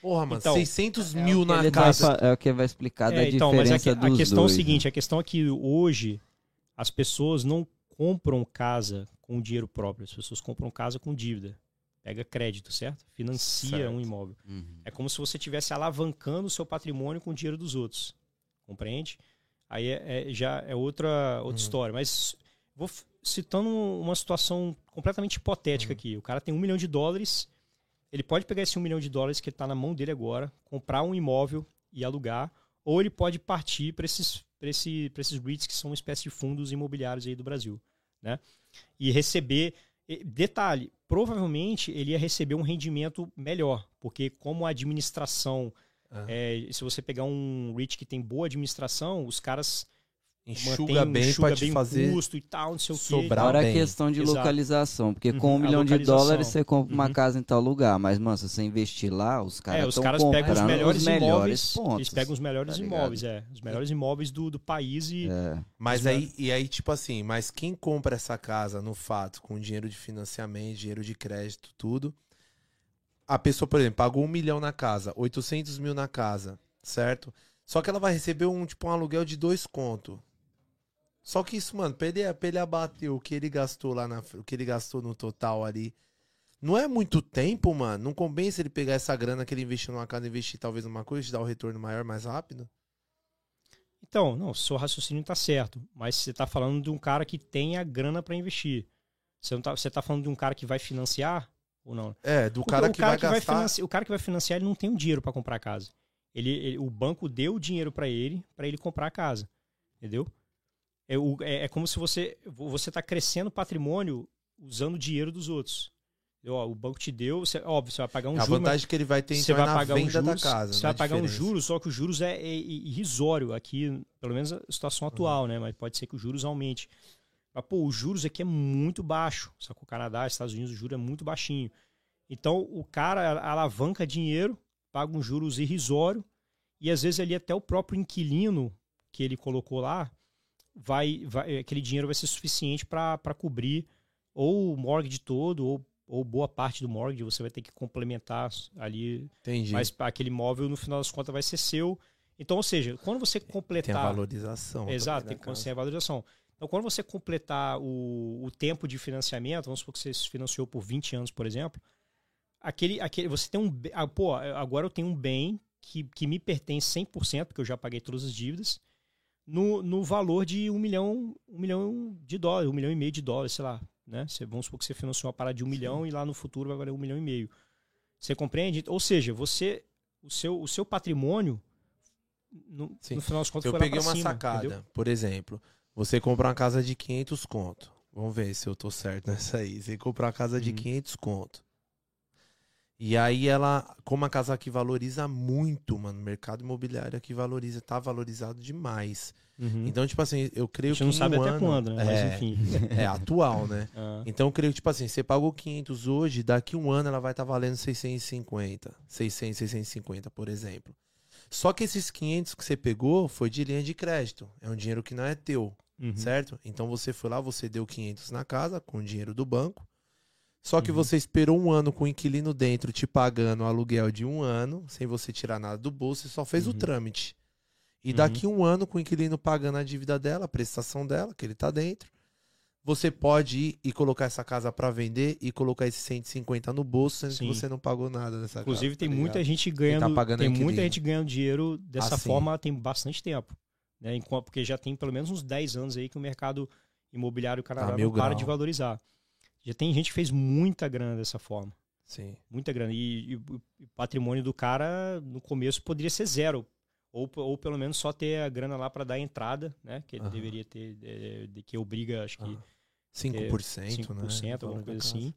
Porra, mano, então, seiscentos mil é na ele casa. Vai, é o que vai explicar é, da então, diferença mas a, a dos questão dois, é o seguinte, né? A questão é que hoje as pessoas não compram casa com dinheiro próprio, as pessoas compram casa com dívida. Pega crédito, certo? Financia certo. um imóvel. Uhum. É como se você estivesse alavancando o seu patrimônio com o dinheiro dos outros. Compreende? Aí é, é, já é outra, outra uhum. história. Mas vou citando uma situação completamente hipotética uhum. aqui. O cara tem um milhão de dólares... Ele pode pegar esse um milhão de dólares que está na mão dele agora, comprar um imóvel e alugar, ou ele pode partir para esses, esse, esses R E I Ts, que são uma espécie de fundos imobiliários aí do Brasil, né? E receber... Detalhe, provavelmente ele ia receber um rendimento melhor, porque como a administração... Ah. É, se você pegar um R E I T que tem boa administração, os caras... Enxuga mantém, bem para te fazer custo e tal, não sei o sobrar que. Agora a questão de Exato. localização, porque uhum, com um milhão de dólares você compra uhum. uma casa em tal lugar, mas mano, se você investir lá, os caras estão é, comprando pegam os melhores, os melhores imóveis, pontos. Eles pegam os melhores tá imóveis, é, os melhores imóveis do, do país e é. Mas aí e aí tipo assim, mas quem compra essa casa no fato com dinheiro de financiamento, dinheiro de crédito, tudo, a pessoa, por exemplo, pagou um milhão na casa, oitocentos mil na casa, certo? Só que ela vai receber um tipo um aluguel de dois conto. Só que isso, mano, pra ele, pra ele abater o que ele gastou lá na, o que ele gastou no total ali, não é muito tempo, mano. Não compensa ele pegar essa grana que ele investiu numa casa, investir talvez numa coisa, te dar um retorno maior, mais rápido? Então, não, seu raciocínio tá certo, mas você tá falando de um cara que tem a grana pra investir. Você não tá, você tá falando de um cara que vai financiar ou não? É, do cara, o, que, o cara que vai gastar... Vai financiar, o cara que vai financiar, ele não tem o dinheiro pra comprar a casa. Ele, ele, o banco deu o dinheiro pra ele, pra ele comprar a casa, entendeu? É, é, é como se você você está crescendo patrimônio usando o dinheiro dos outros. Eu, ó, o banco te deu, você, óbvio, você vai pagar um juros. A juro, vantagem que ele vai ter então é na venda da casa. Você vai pagar um juros, só que os juros é, é, é irrisório aqui, pelo menos a situação atual, uhum. né? Mas pode ser que os juros aumente. Mas, pô, os juros aqui é muito baixo. Só que o Canadá, Estados Unidos, o juro é muito baixinho. Então, o cara alavanca dinheiro, paga um juros irrisório e, às vezes, ali até o próprio inquilino que ele colocou lá, Vai, vai, aquele dinheiro vai ser suficiente para cobrir ou o mortgage todo ou, ou boa parte do mortgage. Você vai ter que complementar ali. Entendi. Mas aquele imóvel, no final das contas, vai ser seu. Então, ou seja, quando você completar... Tem a valorização. Exato, tem que ser a valorização. Então, quando você completar o, o tempo de financiamento, vamos supor que você se financiou por vinte anos, por exemplo, aquele, aquele, você tem um... Ah, pô, agora eu tenho um bem que, que me pertence cem por cento, porque eu já paguei todas as dívidas, No, no valor de um milhão, um milhão de dólares, um milhão e meio de dólares, sei lá, né? Você, vamos supor que você financiou uma parada de um Sim. milhão e lá no futuro vai valer um milhão e meio. Você compreende? Ou seja, você, o seu, o seu patrimônio, no, no final das contas, eu foi lá pra cima. Eu peguei uma sacada, entendeu? Por exemplo, você compra uma casa de quinhentos conto. Vamos ver se eu tô certo nessa aí. Você comprar a casa de hum. quinhentos conto. E aí ela, como a casa aqui valoriza muito, mano, o mercado imobiliário aqui valoriza, tá valorizado demais. Uhum. Então, tipo assim, eu creio que a gente que não sabe um até ano, quando, né? É, mas enfim. É atual, né? Ah. Então, eu creio que, tipo assim, você pagou quinhentos hoje, daqui um ano ela vai estar tá valendo seiscentos e cinquenta. seiscentos, seiscentos e cinquenta, por exemplo. Só que esses quinhentos que você pegou foi de linha de crédito. É um dinheiro que não é teu, uhum. certo? Então, você foi lá, você deu quinhentos na casa com o dinheiro do banco. Só que uhum. você esperou um ano com o inquilino dentro te pagando o aluguel de um ano, sem você tirar nada do bolso, e só fez uhum. o trâmite. E uhum. daqui um ano com o inquilino pagando a dívida dela, a prestação dela, que ele tá dentro, você pode ir e colocar essa casa para vender e colocar esses cento e cinquenta no bolso, sendo Sim. que você não pagou nada nessa casa. Inclusive, tem tá muita gente ganhando, tá tem muita gente ganhando dinheiro dessa assim. forma tem bastante tempo, né? Porque já tem pelo menos uns dez anos aí que o mercado imobiliário Canadá tá não para de valorizar. Já tem gente que fez muita grana dessa forma. Sim. Muita grana. E, e o patrimônio do cara, no começo, poderia ser zero. Ou, ou pelo menos só ter a grana lá para dar a entrada, né? Que ele uhum. deveria ter, de, de, que obriga, acho que... cinco por cento, né? cinco por cento, alguma coisa assim.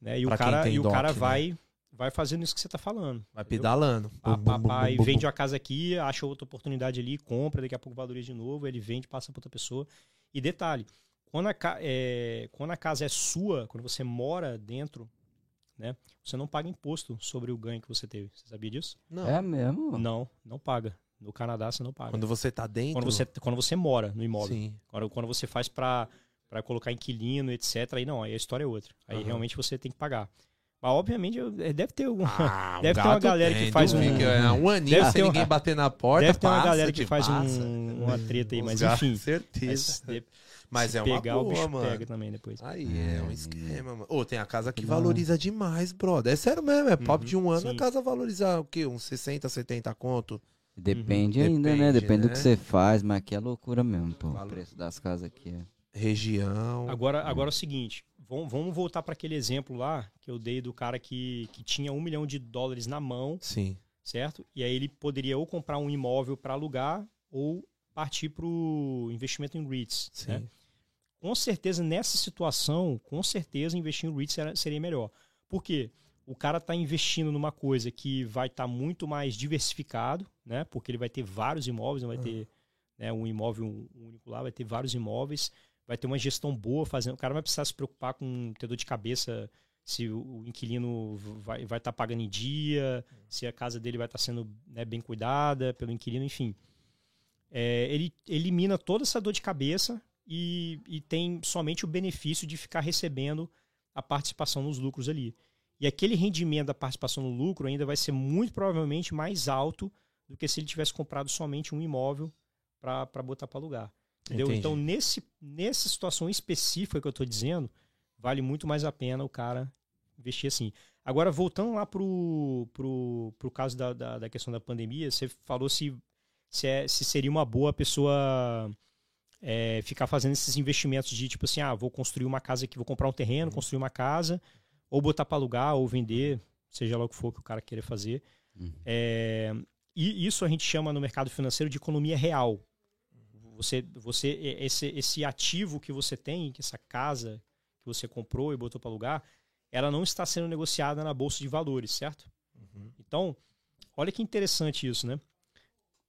Né? E pra o cara, e o doc, cara vai, né? vai fazendo isso que você tá falando. Vai entendeu? Pedalando. Pá, pá, pá, e vende uma casa aqui, acha outra oportunidade ali, compra, daqui a pouco valoriza de novo, ele vende, passa para outra pessoa. E detalhe... Quando a, é, quando a casa é sua, quando você mora dentro, né, você não paga imposto sobre o ganho que você teve. Você sabia disso? Não. É mesmo? Não, não paga. No Canadá você não paga. Quando você tá dentro? Quando você, quando você mora no imóvel. Sim. Quando, quando você faz para colocar inquilino, etcétera. Aí não, aí a história é outra. Aí uhum. realmente você tem que pagar. Mas obviamente deve ter alguma, ah, deve um ter uma galera tem, que faz um, é um aninho deve ter ninguém bater na porta. Deve ter uma passa, galera que faz passa, um, uma treta aí, mas gatos, enfim. Certeza. Mas, de, Mas Se é uma boa, o bicho mano. Pega também depois. Aí é um esquema, mano. Ô, tem a casa que não. valoriza demais, brother. É sério mesmo, é papo uhum, de um ano sim. a casa valorizar o quê? Uns sessenta, setenta conto? Depende uhum. ainda, Depende, né? Depende né? do que você faz, mas aqui é loucura mesmo, pô. Valor. O preço das casas aqui é... Região... Agora, agora é o seguinte, vamos, vamos voltar para aquele exemplo lá que eu dei do cara que, que tinha um milhão de dólares na mão, sim. certo? E aí ele poderia ou comprar um imóvel para alugar ou partir para o investimento em REITs, sim. né? Com certeza, nessa situação, com certeza, investir em REITs seria melhor. Por quê? O cara está investindo numa coisa que vai estar tá muito mais diversificado, né? Porque ele vai ter vários imóveis, não vai ah. ter né, um imóvel único lá, vai ter vários imóveis, vai ter uma gestão boa fazendo. O cara vai precisar se preocupar com ter dor de cabeça se o inquilino vai estar vai tá pagando em dia, se a casa dele vai estar tá sendo né, bem cuidada pelo inquilino, enfim. É, ele elimina toda essa dor de cabeça. E, e tem somente o benefício de ficar recebendo a participação nos lucros ali. E aquele rendimento da participação no lucro ainda vai ser muito provavelmente mais alto do que se ele tivesse comprado somente um imóvel para botar para alugar. Entendeu? Então, nesse, nessa situação específica que eu estou dizendo, vale muito mais a pena o cara investir assim. Agora, voltando lá para o pro, pro caso da, da, da questão da pandemia, você falou se, se, é, se seria uma boa pessoa... É, ficar fazendo esses investimentos de tipo assim, ah, vou construir uma casa aqui, vou comprar um terreno, construir uma casa, ou botar para alugar, ou vender, seja lá o que for que o cara queira fazer. Uhum. É, e isso a gente chama no mercado financeiro de economia real. Você, você, esse, esse ativo que você tem, que essa casa que você comprou e botou para alugar, ela não está sendo negociada na bolsa de valores, certo? Uhum. Então, olha que interessante isso, né?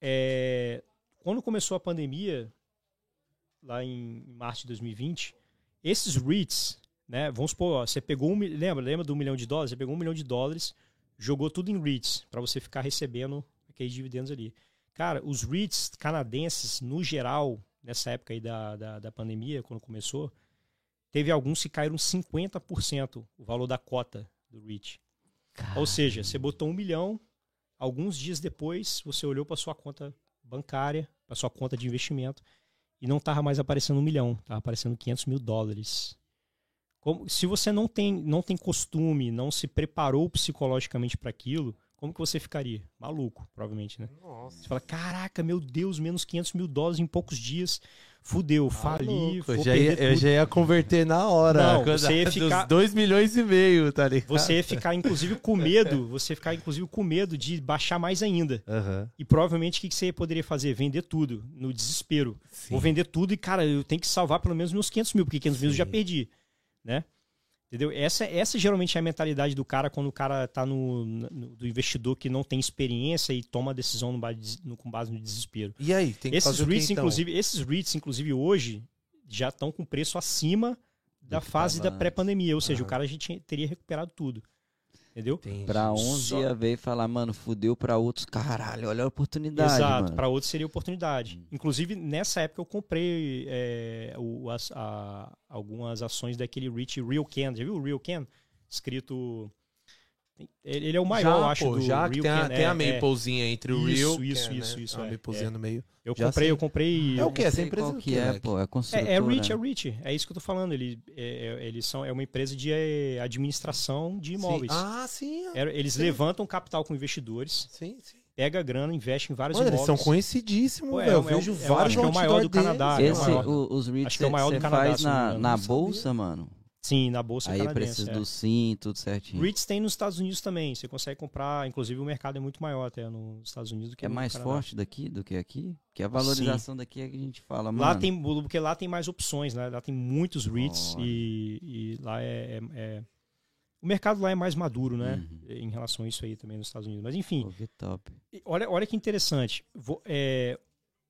É, quando começou a pandemia... lá em março de dois mil e vinte, esses REITs, né, vamos supor, você pegou um, lembra, lembra do milhão de dólares? Você pegou um milhão de dólares, jogou tudo em REITs, para você ficar recebendo aqueles dividendos ali. Cara, os REITs canadenses, no geral, nessa época aí da, da, da pandemia, quando começou, teve alguns que caíram cinquenta por cento o valor da cota do REIT. Caramba. Ou seja, você botou um milhão, alguns dias depois, você olhou para sua conta bancária, para sua conta de investimento, e não estava mais aparecendo um milhão, estava aparecendo quinhentos mil dólares. Como, se você não tem, não tem costume, não se preparou psicologicamente para aquilo, como que você ficaria? Maluco, provavelmente, né? Nossa. Você fala, caraca, meu Deus, menos quinhentos mil dólares em poucos dias. fudeu, fali, ah, eu, já ia, eu já ia converter na hora. Não, coisa você ia ficar... dois milhões e meio, tá ligado? Você ia ficar, inclusive, com medo, você ia ficar, inclusive, com medo de baixar mais ainda. Uhum. E provavelmente o que você poderia fazer? Vender tudo, no desespero. Sim. Vou vender tudo e, cara, eu tenho que salvar pelo menos meus quinhentos mil, porque quinhentos mil eu já perdi, né? Entendeu? Essa, essa geralmente é a mentalidade do cara quando o cara tá no, no do investidor que não tem experiência e toma a decisão no base, no, com base no desespero. E aí, tem que esses fazer REITs, o que, então? inclusive, esses REITs, inclusive, hoje já estão com preço acima da fase tá da pré-pandemia, ou seja, ah. o cara já tinha, teria recuperado tudo. Entendeu? Entendi. Pra uns ia ver e falar, mano, fudeu, pra outros, caralho, olha a oportunidade. Exato, mano. Pra outros seria oportunidade. Hum. Inclusive, nessa época eu comprei é, o, as, a, algumas ações daquele Rich Real Can. Já viu o Real Can? Escrito. Ele é o maior, já, acho, pô, do já Real que tem, Can, a, é, tem a maplezinha é, entre o Real Can, isso, isso, né? isso. A é, maplezinha é. no meio. Eu já comprei, sei. eu comprei... É o que? Essa empresa que é, é, pô, é construtora. É, é Rich, é Rich. É isso que eu tô falando. Eles é, eles são, é uma empresa de é, administração de imóveis. Sim. Ah, sim. É, eles sim. levantam capital com investidores. Sim, sim. Pega grana, investe em vários Mano, imóveis. Eles são conhecidíssimos, Pô, é, eu é, vejo é, vários eu acho que é o maior do Canadá. Esse, é maior, os REITs que é o maior do Canadá. Faz na, na bolsa, mano? Sim, na bolsa canadense. Aí precisa é. do S I N, tudo certinho. REITs tem nos Estados Unidos também. Você consegue comprar, inclusive o mercado é muito maior até nos Estados Unidos do que é no Canadá. É mais forte daqui do que aqui? Porque a valorização Sim. daqui é que a gente fala, mano. Lá tem, porque lá tem mais opções, né? Lá tem muitos REITs oh. e, e lá é... é, é... O mercado lá é mais maduro, né? Uhum. Em relação a isso aí também nos Estados Unidos. Mas enfim, oh, que top. Olha, olha que interessante. Vou, é,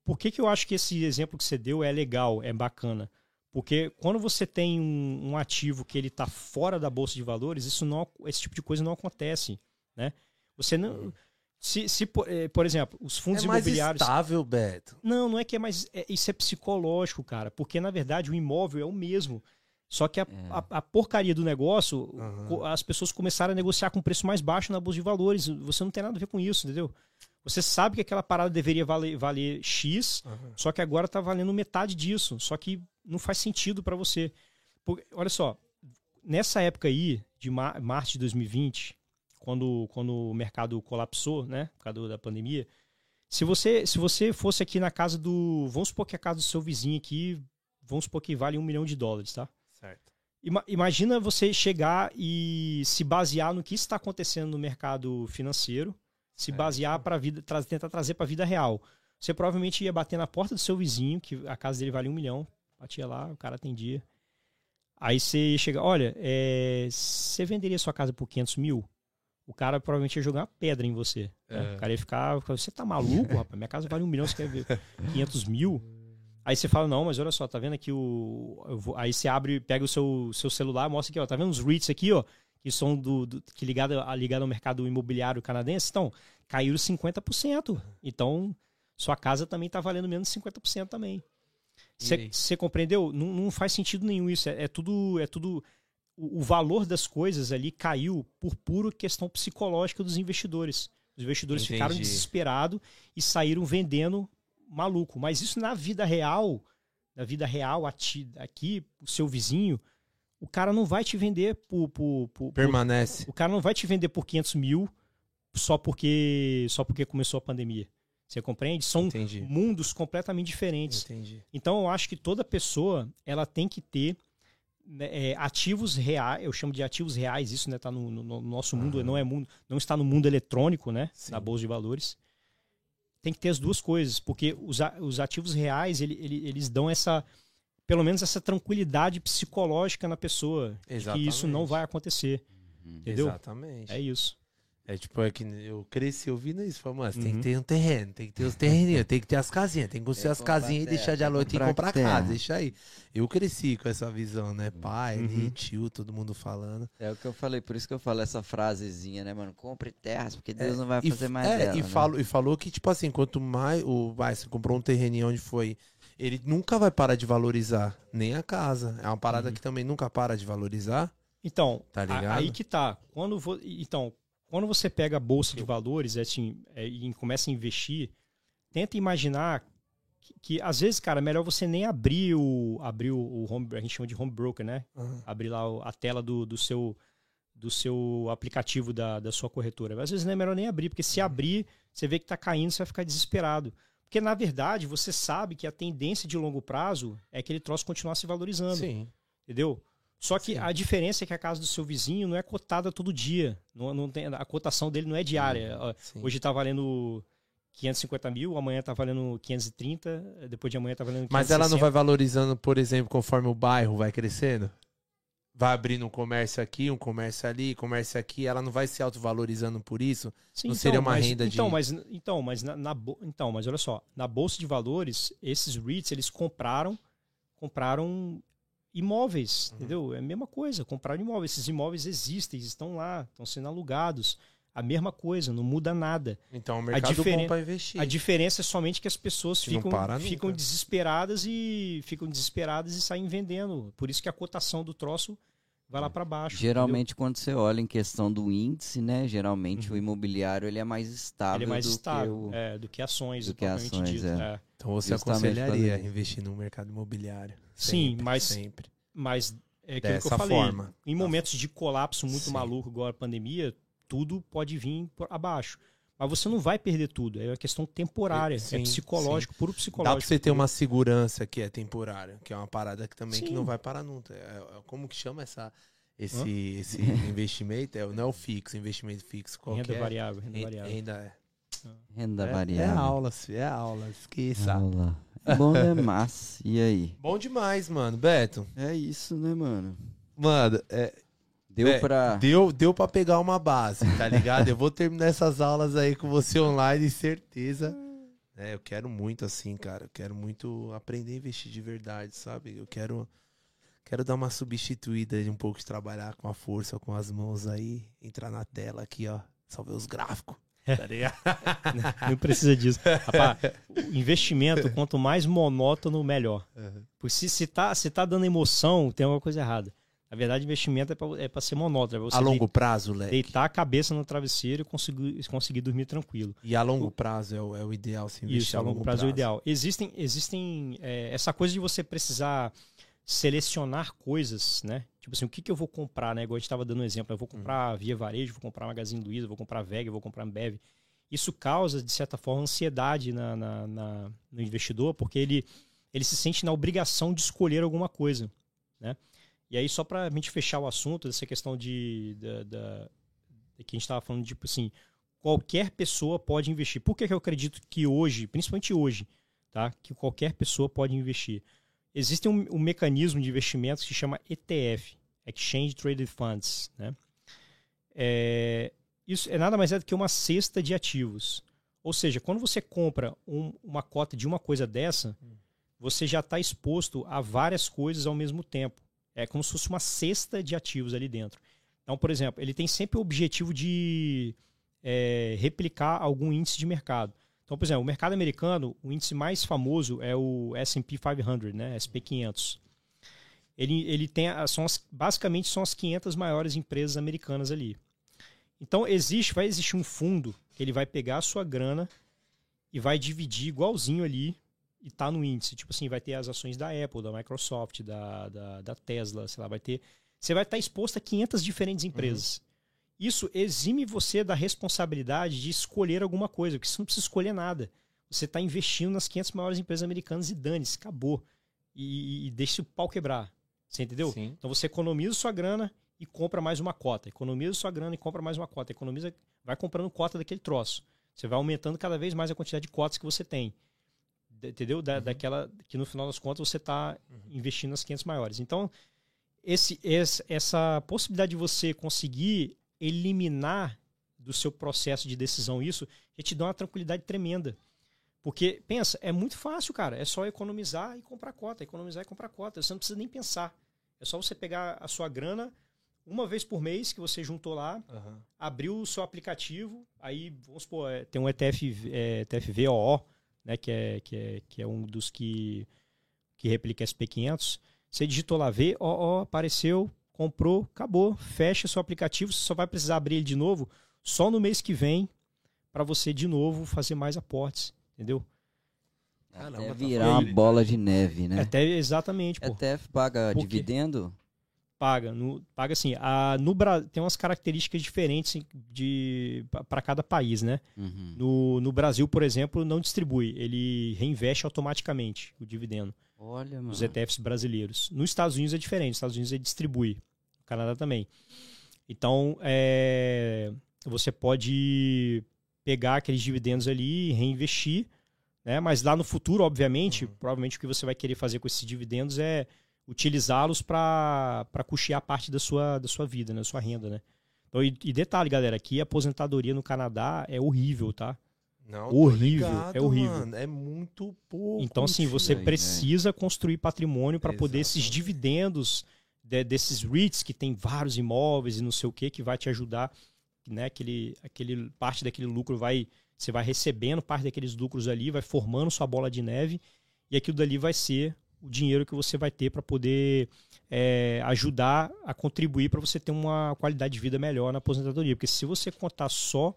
por que, que eu acho que esse exemplo que você deu é legal, é bacana? Porque quando você tem um, um ativo que ele está fora da Bolsa de Valores, isso não, esse tipo de coisa não acontece, né? Você não... Se, se por, é, por exemplo, os fundos é imobiliários... É mais estável, Beto. Não, não é que é mais... É, isso é psicológico, cara. Porque, na verdade, o imóvel é o mesmo. Só que a, é. a, a porcaria do negócio, uhum. as pessoas começaram a negociar com preço mais baixo na Bolsa de Valores. Você não tem nada a ver com isso, entendeu? Você sabe que aquela parada deveria valer, valer X, uhum. só que agora está valendo metade disso. Só que não faz sentido para você. Porque, olha só, nessa época aí, de mar março de dois mil e vinte, quando, quando o mercado colapsou, né, por causa da pandemia, se você, se você fosse aqui na casa do... Vamos supor que a casa do seu vizinho aqui, vamos supor que vale um milhão de dólares, tá? Certo. Imagina você chegar e se basear no que está acontecendo no mercado financeiro, se basear para a vida, tra tentar trazer para a vida real. Você provavelmente ia bater na porta do seu vizinho, que a casa dele vale um milhão, batia lá, o cara atendia. Aí você chega, olha, é, você venderia sua casa por quinhentos mil? O cara provavelmente ia jogar uma pedra em você. É. Né? O cara ia ficar, você tá maluco, rapaz? Minha casa vale um milhão, você quer ver quinhentos mil? Aí você fala, não, mas olha só, tá vendo aqui o... Eu vou... Aí você abre, pega o seu, seu celular, mostra aqui, ó, tá vendo os REITs aqui, ó, que são do, do que ligado, ligado ao mercado imobiliário canadense, então, caíram cinquenta por cento. Então, sua casa também tá valendo menos cinquenta por cento também. Você compreendeu? Não, não faz sentido nenhum isso. É, é tudo... É tudo o, o valor das coisas ali caiu por pura questão psicológica dos investidores. Os investidores Entendi. Ficaram desesperados e saíram vendendo... maluco, mas isso na vida real, na vida real, aqui, o seu vizinho, o cara não vai te vender por... por, por Permanece. Por, o cara não vai te vender por quinhentos mil só porque, só porque começou a pandemia. Você compreende? São Entendi. Mundos completamente diferentes. Entendi. Então, eu acho que toda pessoa, ela tem que ter é, ativos reais, eu chamo de ativos reais, isso né, tá no, no, no nosso mundo, ah. não é mundo, não está no mundo eletrônico, né, Sim. na Bolsa de Valores. Tem que ter as duas coisas, porque os, a, os ativos reais, ele, ele, eles dão essa, pelo menos essa tranquilidade psicológica na pessoa, de que isso não vai acontecer, uhum. entendeu? Exatamente. É isso. É tipo, é que eu cresci ouvindo isso, falando, mas uhum. tem que ter um terreno, tem que ter os terreninhos, tem que ter as casinhas, tem que construir é, as casinhas terra, e deixar de alugar e comprar terra. Casa, deixa aí. Eu cresci com essa visão, né? Pai, uhum. tio, todo mundo falando. É o que eu falei, por isso que eu falo essa frasezinha, né, mano? Compre terras, porque Deus é, não vai e, fazer mais é, dela, e, né? falo, e falou que, tipo assim, quanto mais o vai, você comprou um terreninho onde foi, ele nunca vai parar de valorizar, nem a casa. É uma parada uhum. que também nunca para de valorizar. Então, tá ligado? Aí que tá. Quando vou, então, Quando você pega a Bolsa de Valores assim, é, e começa a investir, tenta imaginar que, que, às vezes, cara, melhor você nem abrir o, abrir o home, a gente chama de home broker, né? Uhum. Abrir lá a tela do, do, seu, do seu aplicativo da, da sua corretora. Às vezes, não é melhor nem abrir, porque se abrir, você vê que tá caindo, você vai ficar desesperado. Porque, na verdade, você sabe que a tendência de longo prazo é que ele troço continuar se valorizando. Sim. Entendeu? Só que Sim. a diferença é que a casa do seu vizinho não é cotada todo dia. Não, não tem, a cotação dele não é diária. Sim. Hoje está valendo quinhentos e cinquenta mil, amanhã está valendo quinhentos e trinta, depois de amanhã está valendo quinhentos e sessenta. Mas ela não vai valorizando, por exemplo, conforme o bairro vai crescendo? Vai abrindo um comércio aqui, um comércio ali, comércio aqui, ela não vai se autovalorizando por isso? Sim, não então, seria uma mas, renda então, de... Mas, então, mas na, na, então, mas olha só, na Bolsa de Valores, esses REITs, eles compraram, compraram imóveis, uhum. entendeu? É a mesma coisa, compraram imóveis. Esses imóveis existem, estão lá, estão sendo alugados. A mesma coisa, não muda nada. Então o mercado diferen... bom para investir. A diferença é somente que as pessoas que ficam, ficam desesperadas e ficam desesperadas e saem vendendo. Por isso que a cotação do troço vai lá para baixo. Geralmente, entendeu? Quando você olha em questão do índice, né? Geralmente uhum. o imobiliário ele é mais estável. Ele é mais do estável que o... é, do que ações, do que ações, dito, é. É. Então você justamente aconselharia a investir no mercado imobiliário. Sim, sempre, mas sempre. Mas é aquilo que eu falei. Forma. Em momentos de colapso muito Sim. maluco, igual a pandemia, tudo pode vir por abaixo. Mas você não vai perder tudo. É uma questão temporária. Sim, é psicológico, sim. puro psicológico. Dá para você ter uma segurança que é temporária, que é uma parada que também que não vai parar nunca. É, como que chama essa, esse, esse investimento? É, não é o fixo, investimento fixo qualquer. Renda variável. Renda variável. Renda, é. Renda é, variável. É aula, é aula. Esqueça. Aula. Bom, né, mas e aí? Bom demais, mano. Beto? É isso, né, mano? Mano, é... Deu é, pra... Deu, deu pra pegar uma base, tá ligado? Eu vou terminar essas aulas aí com você online, certeza. É, eu quero muito assim, cara. Eu quero muito aprender a investir de verdade, sabe? Eu quero, quero dar uma substituída de um pouco de trabalhar com a força, com as mãos aí. Entrar na tela aqui, ó. Só ver os gráficos. Tá ligado? Não precisa disso. Rapaz, o investimento, quanto mais monótono, melhor. Uhum. Porque se, se, tá, se tá dando emoção, tem alguma coisa errada. Na verdade, investimento é para é ser monótono. É você a longo de, prazo, Leque. Deitar a cabeça no travesseiro e conseguir, conseguir dormir tranquilo. E a longo prazo é o, é o ideal se investir. Isso, a longo, a longo prazo, prazo é o ideal. Existem, existem é, essa coisa de você precisar selecionar coisas, né? Tipo assim, o que, que eu vou comprar, né? Igual a gente estava dando um exemplo. Eu vou comprar hum. Via Varejo, vou comprar Magazine Luiza, vou comprar Vega, vou comprar Ambev. Isso causa, de certa forma, ansiedade na, na, na, no investidor, porque ele, ele se sente na obrigação de escolher alguma coisa, né? E aí, só para a gente fechar o assunto, dessa questão de, de, de, de que a gente estava falando, tipo assim, qualquer pessoa pode investir. Por que, que eu acredito que hoje, principalmente hoje, tá, que qualquer pessoa pode investir? Existe um, um mecanismo de investimentos que chama E T F, Exchange Traded Funds, né? É, isso é nada mais é do que uma cesta de ativos. Ou seja, quando você compra um, uma cota de uma coisa dessa, você já está exposto a várias coisas ao mesmo tempo. É como se fosse uma cesta de ativos ali dentro. Então, por exemplo, ele tem sempre o objetivo de é, replicar algum índice de mercado. Então, por exemplo, o mercado americano, o índice mais famoso é o S and P quinhentos, né? S P quinhentos. Ele, ele tem, são as, basicamente são as quinhentas maiores empresas americanas ali. Então, existe, vai existir um fundo que ele vai pegar a sua grana e vai dividir igualzinho ali, e tá no índice, tipo assim, vai ter as ações da Apple, da Microsoft, da, da, da Tesla, sei lá, vai ter... Você vai estar exposto a quinhentas diferentes empresas. Uhum. Isso exime você da responsabilidade de escolher alguma coisa, porque você não precisa escolher nada. Você está investindo nas quinhentas maiores empresas americanas e dane-se, acabou. E, e deixa o pau quebrar. Você entendeu? Sim. Então você economiza sua grana e compra mais uma cota. Economiza sua grana e compra mais uma cota. Economiza, vai comprando cota daquele troço. Você vai aumentando cada vez mais a quantidade de cotas que você tem. Entendeu? Da, uhum. Daquela que no final das contas você está uhum. investindo nas quinhentas maiores. Então, esse, esse, essa possibilidade de você conseguir eliminar do seu processo de decisão isso, já te dá uma tranquilidade tremenda. Porque, pensa, é muito fácil, cara. É só economizar e comprar cota. Economizar e comprar cota. Você não precisa nem pensar. É só você pegar a sua grana uma vez por mês que você juntou lá, uhum. abriu o seu aplicativo, aí, vamos supor, tem um E T F, é, E T F V O O, né, que, é, que, é, que é um dos que, que replica S P quinhentos. Você digitou lá, vê, ó, ó, apareceu, comprou, acabou. Fecha seu aplicativo, você só vai precisar abrir ele de novo só no mês que vem para você de novo fazer mais aportes, entendeu? Até Caramba, virar tá uma bola de neve, né? Até, exatamente, pô. E T F paga Porque... dividendo? paga. No, paga assim, a, no, tem umas características diferentes para cada país, né? Uhum. No, no Brasil, por exemplo, não distribui. Ele reinveste automaticamente o dividendo. Olha, mano. Os E T Fs brasileiros. Nos Estados Unidos é diferente. Nos Estados Unidos ele distribui. No Canadá também. Então, é, você pode pegar aqueles dividendos ali e reinvestir, né? Mas lá no futuro, obviamente, uhum. provavelmente o que você vai querer fazer com esses dividendos é utilizá-los para custear parte da sua, da sua vida, né? Da sua renda, né? Então, e, e detalhe, galera, que a aposentadoria no Canadá é horrível, tá? Não, horrível, ligado, é horrível. Mano, é muito pouco. Então, assim, você é, precisa é. construir patrimônio para poder esses dividendos de, desses REITs que tem vários imóveis e não sei o que, que vai te ajudar, né? Aquele, aquele, parte daquele lucro vai... Você vai recebendo parte daqueles lucros ali, vai formando sua bola de neve e aquilo dali vai ser o dinheiro que você vai ter para poder é, ajudar a contribuir para você ter uma qualidade de vida melhor na aposentadoria. Porque se você contar só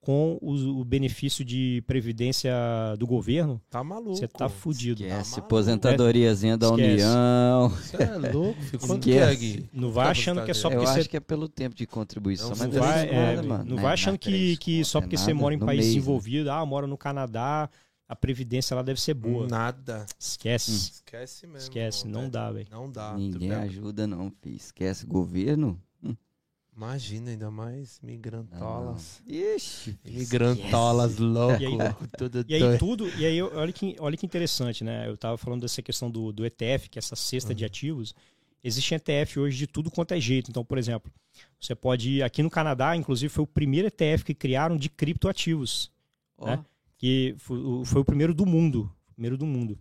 com o, o benefício de previdência do governo, tá maluco, você tá fudido. Esquece, tá maluco, aposentadoriazinha é, da esquece. União. Você é louco, filho. Quanto que é, Gui? Não vai achando que é só porque eu você... Eu acho que é pelo tempo de contribuição. Não, mas não vai, é, nada, mano. Não vai é, achando que, três, que só é porque nada, você mora em país mesmo. Desenvolvido, ah, mora no Canadá, a previdência lá deve ser boa. Nada. Esquece. Hum. Esquece mesmo. Esquece, não, não dá, velho. Não dá. Ninguém ajuda não, filho. Esquece governo. Imagina, ainda mais migrantolas. Ah, Ixi, migrantolas louco. E aí, tudo e aí, tudo, e aí olha, que, olha que interessante, né? Eu estava falando dessa questão do, do E T F, que é essa cesta uhum. de ativos. Existe E T F hoje de tudo quanto é jeito. Então, por exemplo, você pode... Aqui no Canadá, inclusive, foi o primeiro E T F que criaram de criptoativos. Oh. Né? Que foi, foi o primeiro do mundo. Primeiro do mundo.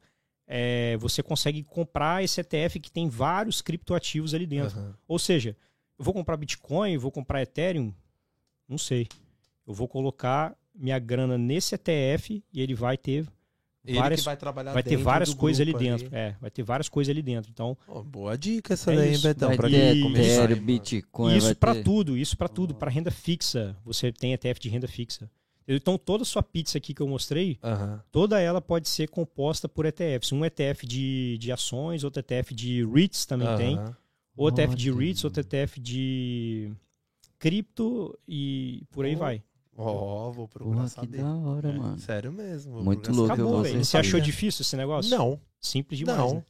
É, você consegue comprar esse E T F que tem vários criptoativos ali dentro. Uhum. Ou seja... Eu vou comprar Bitcoin, vou comprar Ethereum? Não sei. Eu vou colocar minha grana nesse E T F e ele vai ter ele várias, que vai trabalhar vai ter várias coisas ali dentro. Ali. É, vai ter várias coisas ali dentro. Então, oh, boa dica essa é daí, isso. Betão. Vai pra ter Ethereum, Bitcoin. Isso para tudo, isso para tudo. Para renda fixa, você tem E T F de renda fixa. Então, toda a sua pizza aqui que eu mostrei, uh-huh. toda ela pode ser composta por E T Fs. Um E T F de, de ações, outro E T F de REITs também uh-huh. tem. Ou E T F oh, de REITs, ou E T F de cripto e por aí oh, vai. Ó, oh, vou procurar Pô, saber. Que da hora, é, mano. Sério mesmo. Muito louco. Acabou, você sabia. Achou difícil esse negócio? Não. Simples demais, Não. Né?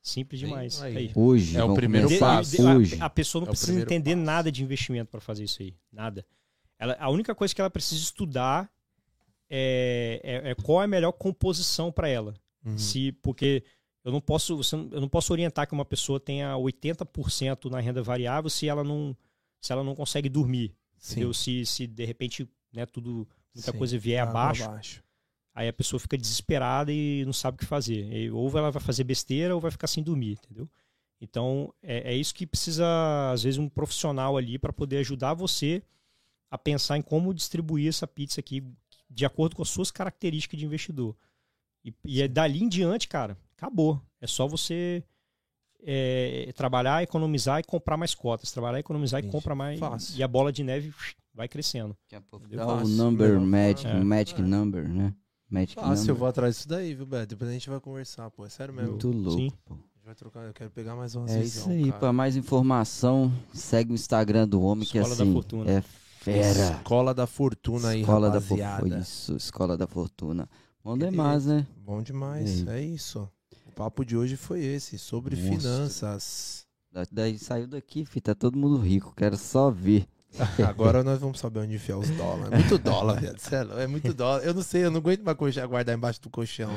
Simples demais. Aí. Aí. Hoje. É o primeiro passo. A, a pessoa não é precisa entender passo. Nada de investimento para fazer isso aí. Nada. Ela, a única coisa que ela precisa estudar é, é, é qual é a melhor composição para ela. Uhum. Se, porque... Eu não posso, eu não posso orientar que uma pessoa tenha oitenta por cento na renda variável se ela não, se ela não consegue dormir. Entendeu? Se, se de repente né, tudo, muita Sim. coisa vier ah, abaixo, abaixo, aí a pessoa fica desesperada e não sabe o que fazer. E, ou ela vai fazer besteira ou vai ficar sem dormir. Entendeu? Então é, é isso que precisa, às vezes, um profissional ali para poder ajudar você a pensar em como distribuir essa pizza aqui de acordo com as suas características de investidor. E, e é dali em diante, cara. Acabou. É só você é, trabalhar, economizar e comprar mais cotas. Trabalhar, economizar Gente, e comprar mais. Fácil. E a bola de neve vai crescendo. Daqui a pouco dá o number magic, é. magic é. number, né? Magic fácil, number. Eu vou atrás disso daí, viu, Beto? Depois a gente vai conversar, pô. É sério mesmo. Muito louco, Sim. pô. Vai trocar, eu quero pegar mais umas É visão, isso aí, para mais informação, segue o Instagram do homem Escola que assim, da Fortuna. É fera. Escola da Fortuna aí, Escola rapaziada. Da Fortuna, isso, Escola da Fortuna. Bom demais, né? Bom demais, é, é isso. O papo de hoje foi esse, sobre Nossa. finanças. Da, daí saiu daqui, filho, tá todo mundo rico, quero só ver. Agora nós vamos saber onde enfiar os dólares. É muito dólar, velho. Sério, é muito dólar. Eu não sei, eu não aguento mais colchão, guardar embaixo do colchão.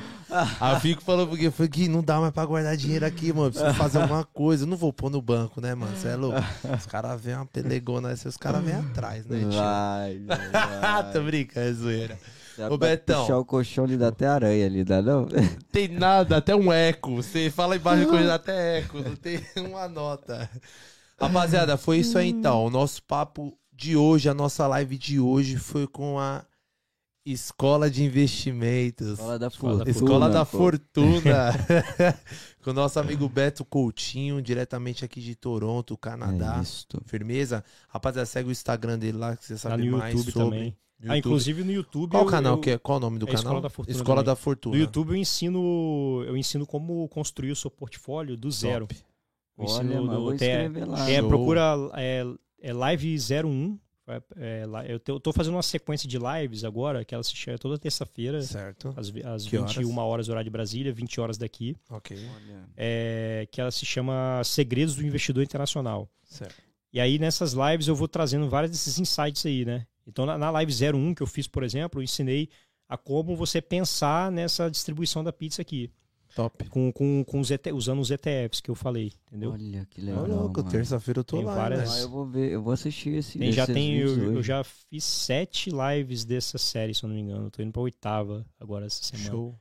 Aí eu fico falando, porque eu falei, Gui, não dá mais pra guardar dinheiro aqui, mano. Preciso fazer alguma coisa. Eu não vou pôr no banco, né, mano? Você é louco. Os caras vêm uma pelegona, os caras vêm atrás, né, tio? Vai, vai. Tô brincando, é zoeira. Dá Ô, Betão. Puxar o colchão lhe dá até aranha, lhe dá não? Tem nada, até um eco. Você fala embaixo de coisa, dá até eco. Não tem uma nota. Rapaziada, foi isso aí então. O nosso papo de hoje, a nossa live de hoje foi com a Escola de Investimentos. Escola da Fortuna. Escola da Fortuna. Com o nosso amigo Beto Coutinho, diretamente aqui de Toronto, Canadá. É isto. Firmeza? Rapaziada, segue o Instagram dele lá, que você sabe tá no mais YouTube sobre. Também. YouTube. Ah, inclusive no YouTube. Qual o canal eu, que é? Qual o nome do é canal? Escola da Fortuna. Escola da Fortuna. No YouTube eu ensino, eu ensino como construir o seu portfólio do zero. Top. Olha, mano, vou escrever lá. É, procura é, é Live zero um. É, eu estou fazendo uma sequência de lives agora, que ela se chama toda terça-feira, certo, às, às vinte e uma horas, horário de Brasília, vinte horas daqui. Ok. É, que ela se chama Segredos do Investidor Internacional. Certo. E aí nessas lives eu vou trazendo vários desses insights aí, né? Então na, na live zero um que eu fiz, por exemplo, eu ensinei a como você pensar nessa distribuição da pizza aqui. Top. Com, com, com os E T F, usando os E T Fs que eu falei, entendeu? Olha, que legal. Olha, terça-feira eu tô tem lá. Várias... Ah, eu vou ver, eu vou assistir esse tem, já tem eu, eu já fiz sete lives dessa série, se eu não me engano. Eu tô indo pra oitava agora essa semana. Show.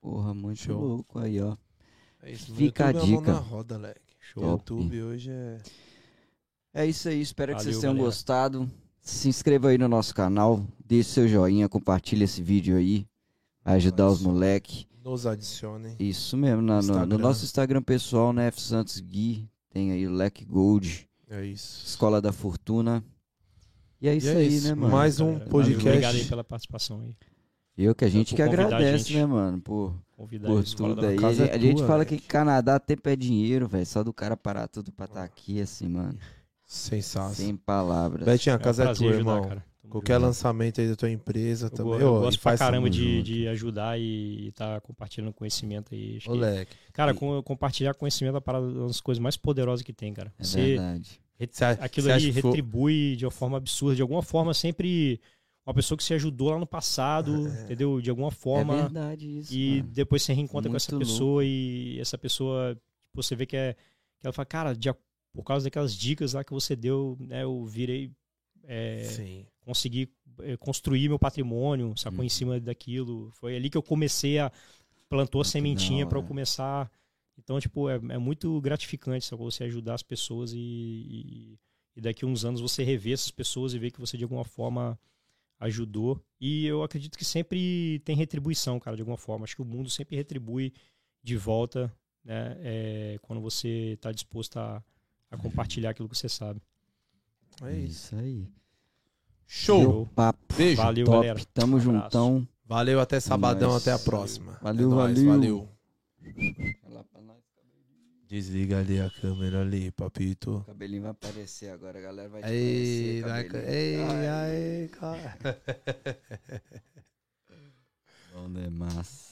Porra, muito Show. louco aí, ó. É isso, fica a dica. Na roda, leque. Show. YouTube hoje é... É isso aí, espero Valeu, que vocês tenham galera. gostado. Se inscreva aí no nosso canal, deixe seu joinha, compartilhe esse vídeo aí. Vai ajudar Nossa. os moleques. Nos adicionem. Isso mesmo, na, no, no nosso Instagram pessoal, né? F Santos Gui, tem aí o Leque Gold. É isso. Escola da Fortuna. E é isso e é aí, isso. né, mano? Mais um Cara, podcast. Obrigado aí pela participação aí. Eu que a gente que agradece, gente, né, mano? Por, por tudo aí. A, é a gente tua, fala véio. que Canadá tempo é dinheiro, velho. Só do cara parar tudo pra estar tá aqui, assim, mano. Sensacional. Sem palavras. Betinho, a casa é, um é tua, irmão. Ajudar, Qualquer junto. lançamento aí da tua empresa eu também. Eu gosto pra caramba de, de ajudar e estar tá compartilhando conhecimento aí. Acho Moleque. Que, cara, e... com, compartilhar conhecimento é uma das coisas mais poderosas que tem, cara. É você, verdade. Você, aquilo você ali retribui for... de uma forma absurda. De alguma forma, sempre uma pessoa que se ajudou lá no passado, é. entendeu? De alguma forma. É verdade isso, e mano. depois você reencontra Muito com essa pessoa louco. e essa pessoa, você vê que, é, que ela fala, cara, de, por causa daquelas dicas lá que você deu, né, eu virei... É, Sim. Consegui construir meu patrimônio, sacou? Hum. Em cima daquilo. Foi ali que eu comecei a... Plantou a sementinha para eu começar. Então, tipo, é, é muito gratificante, sacou? Você ajudar as pessoas e, e, e daqui a uns anos você rever essas pessoas e ver que você de alguma forma ajudou. E eu acredito que sempre tem retribuição, cara, de alguma forma. Acho que o mundo sempre retribui de volta, né? É, quando você tá disposto a, a compartilhar aquilo que você sabe. É isso, isso aí. Show. Meu papo. Beijo. Valeu, Top. galera. Tamo um juntão. Valeu, até sabadão, nós. até a próxima. Valeu, é valeu. Nóis, valeu. Desliga ali a câmera ali, papito. O cabelinho vai aparecer agora, a galera vai te ei, aparecer. Ei, ai, ai, cara. Bom demais.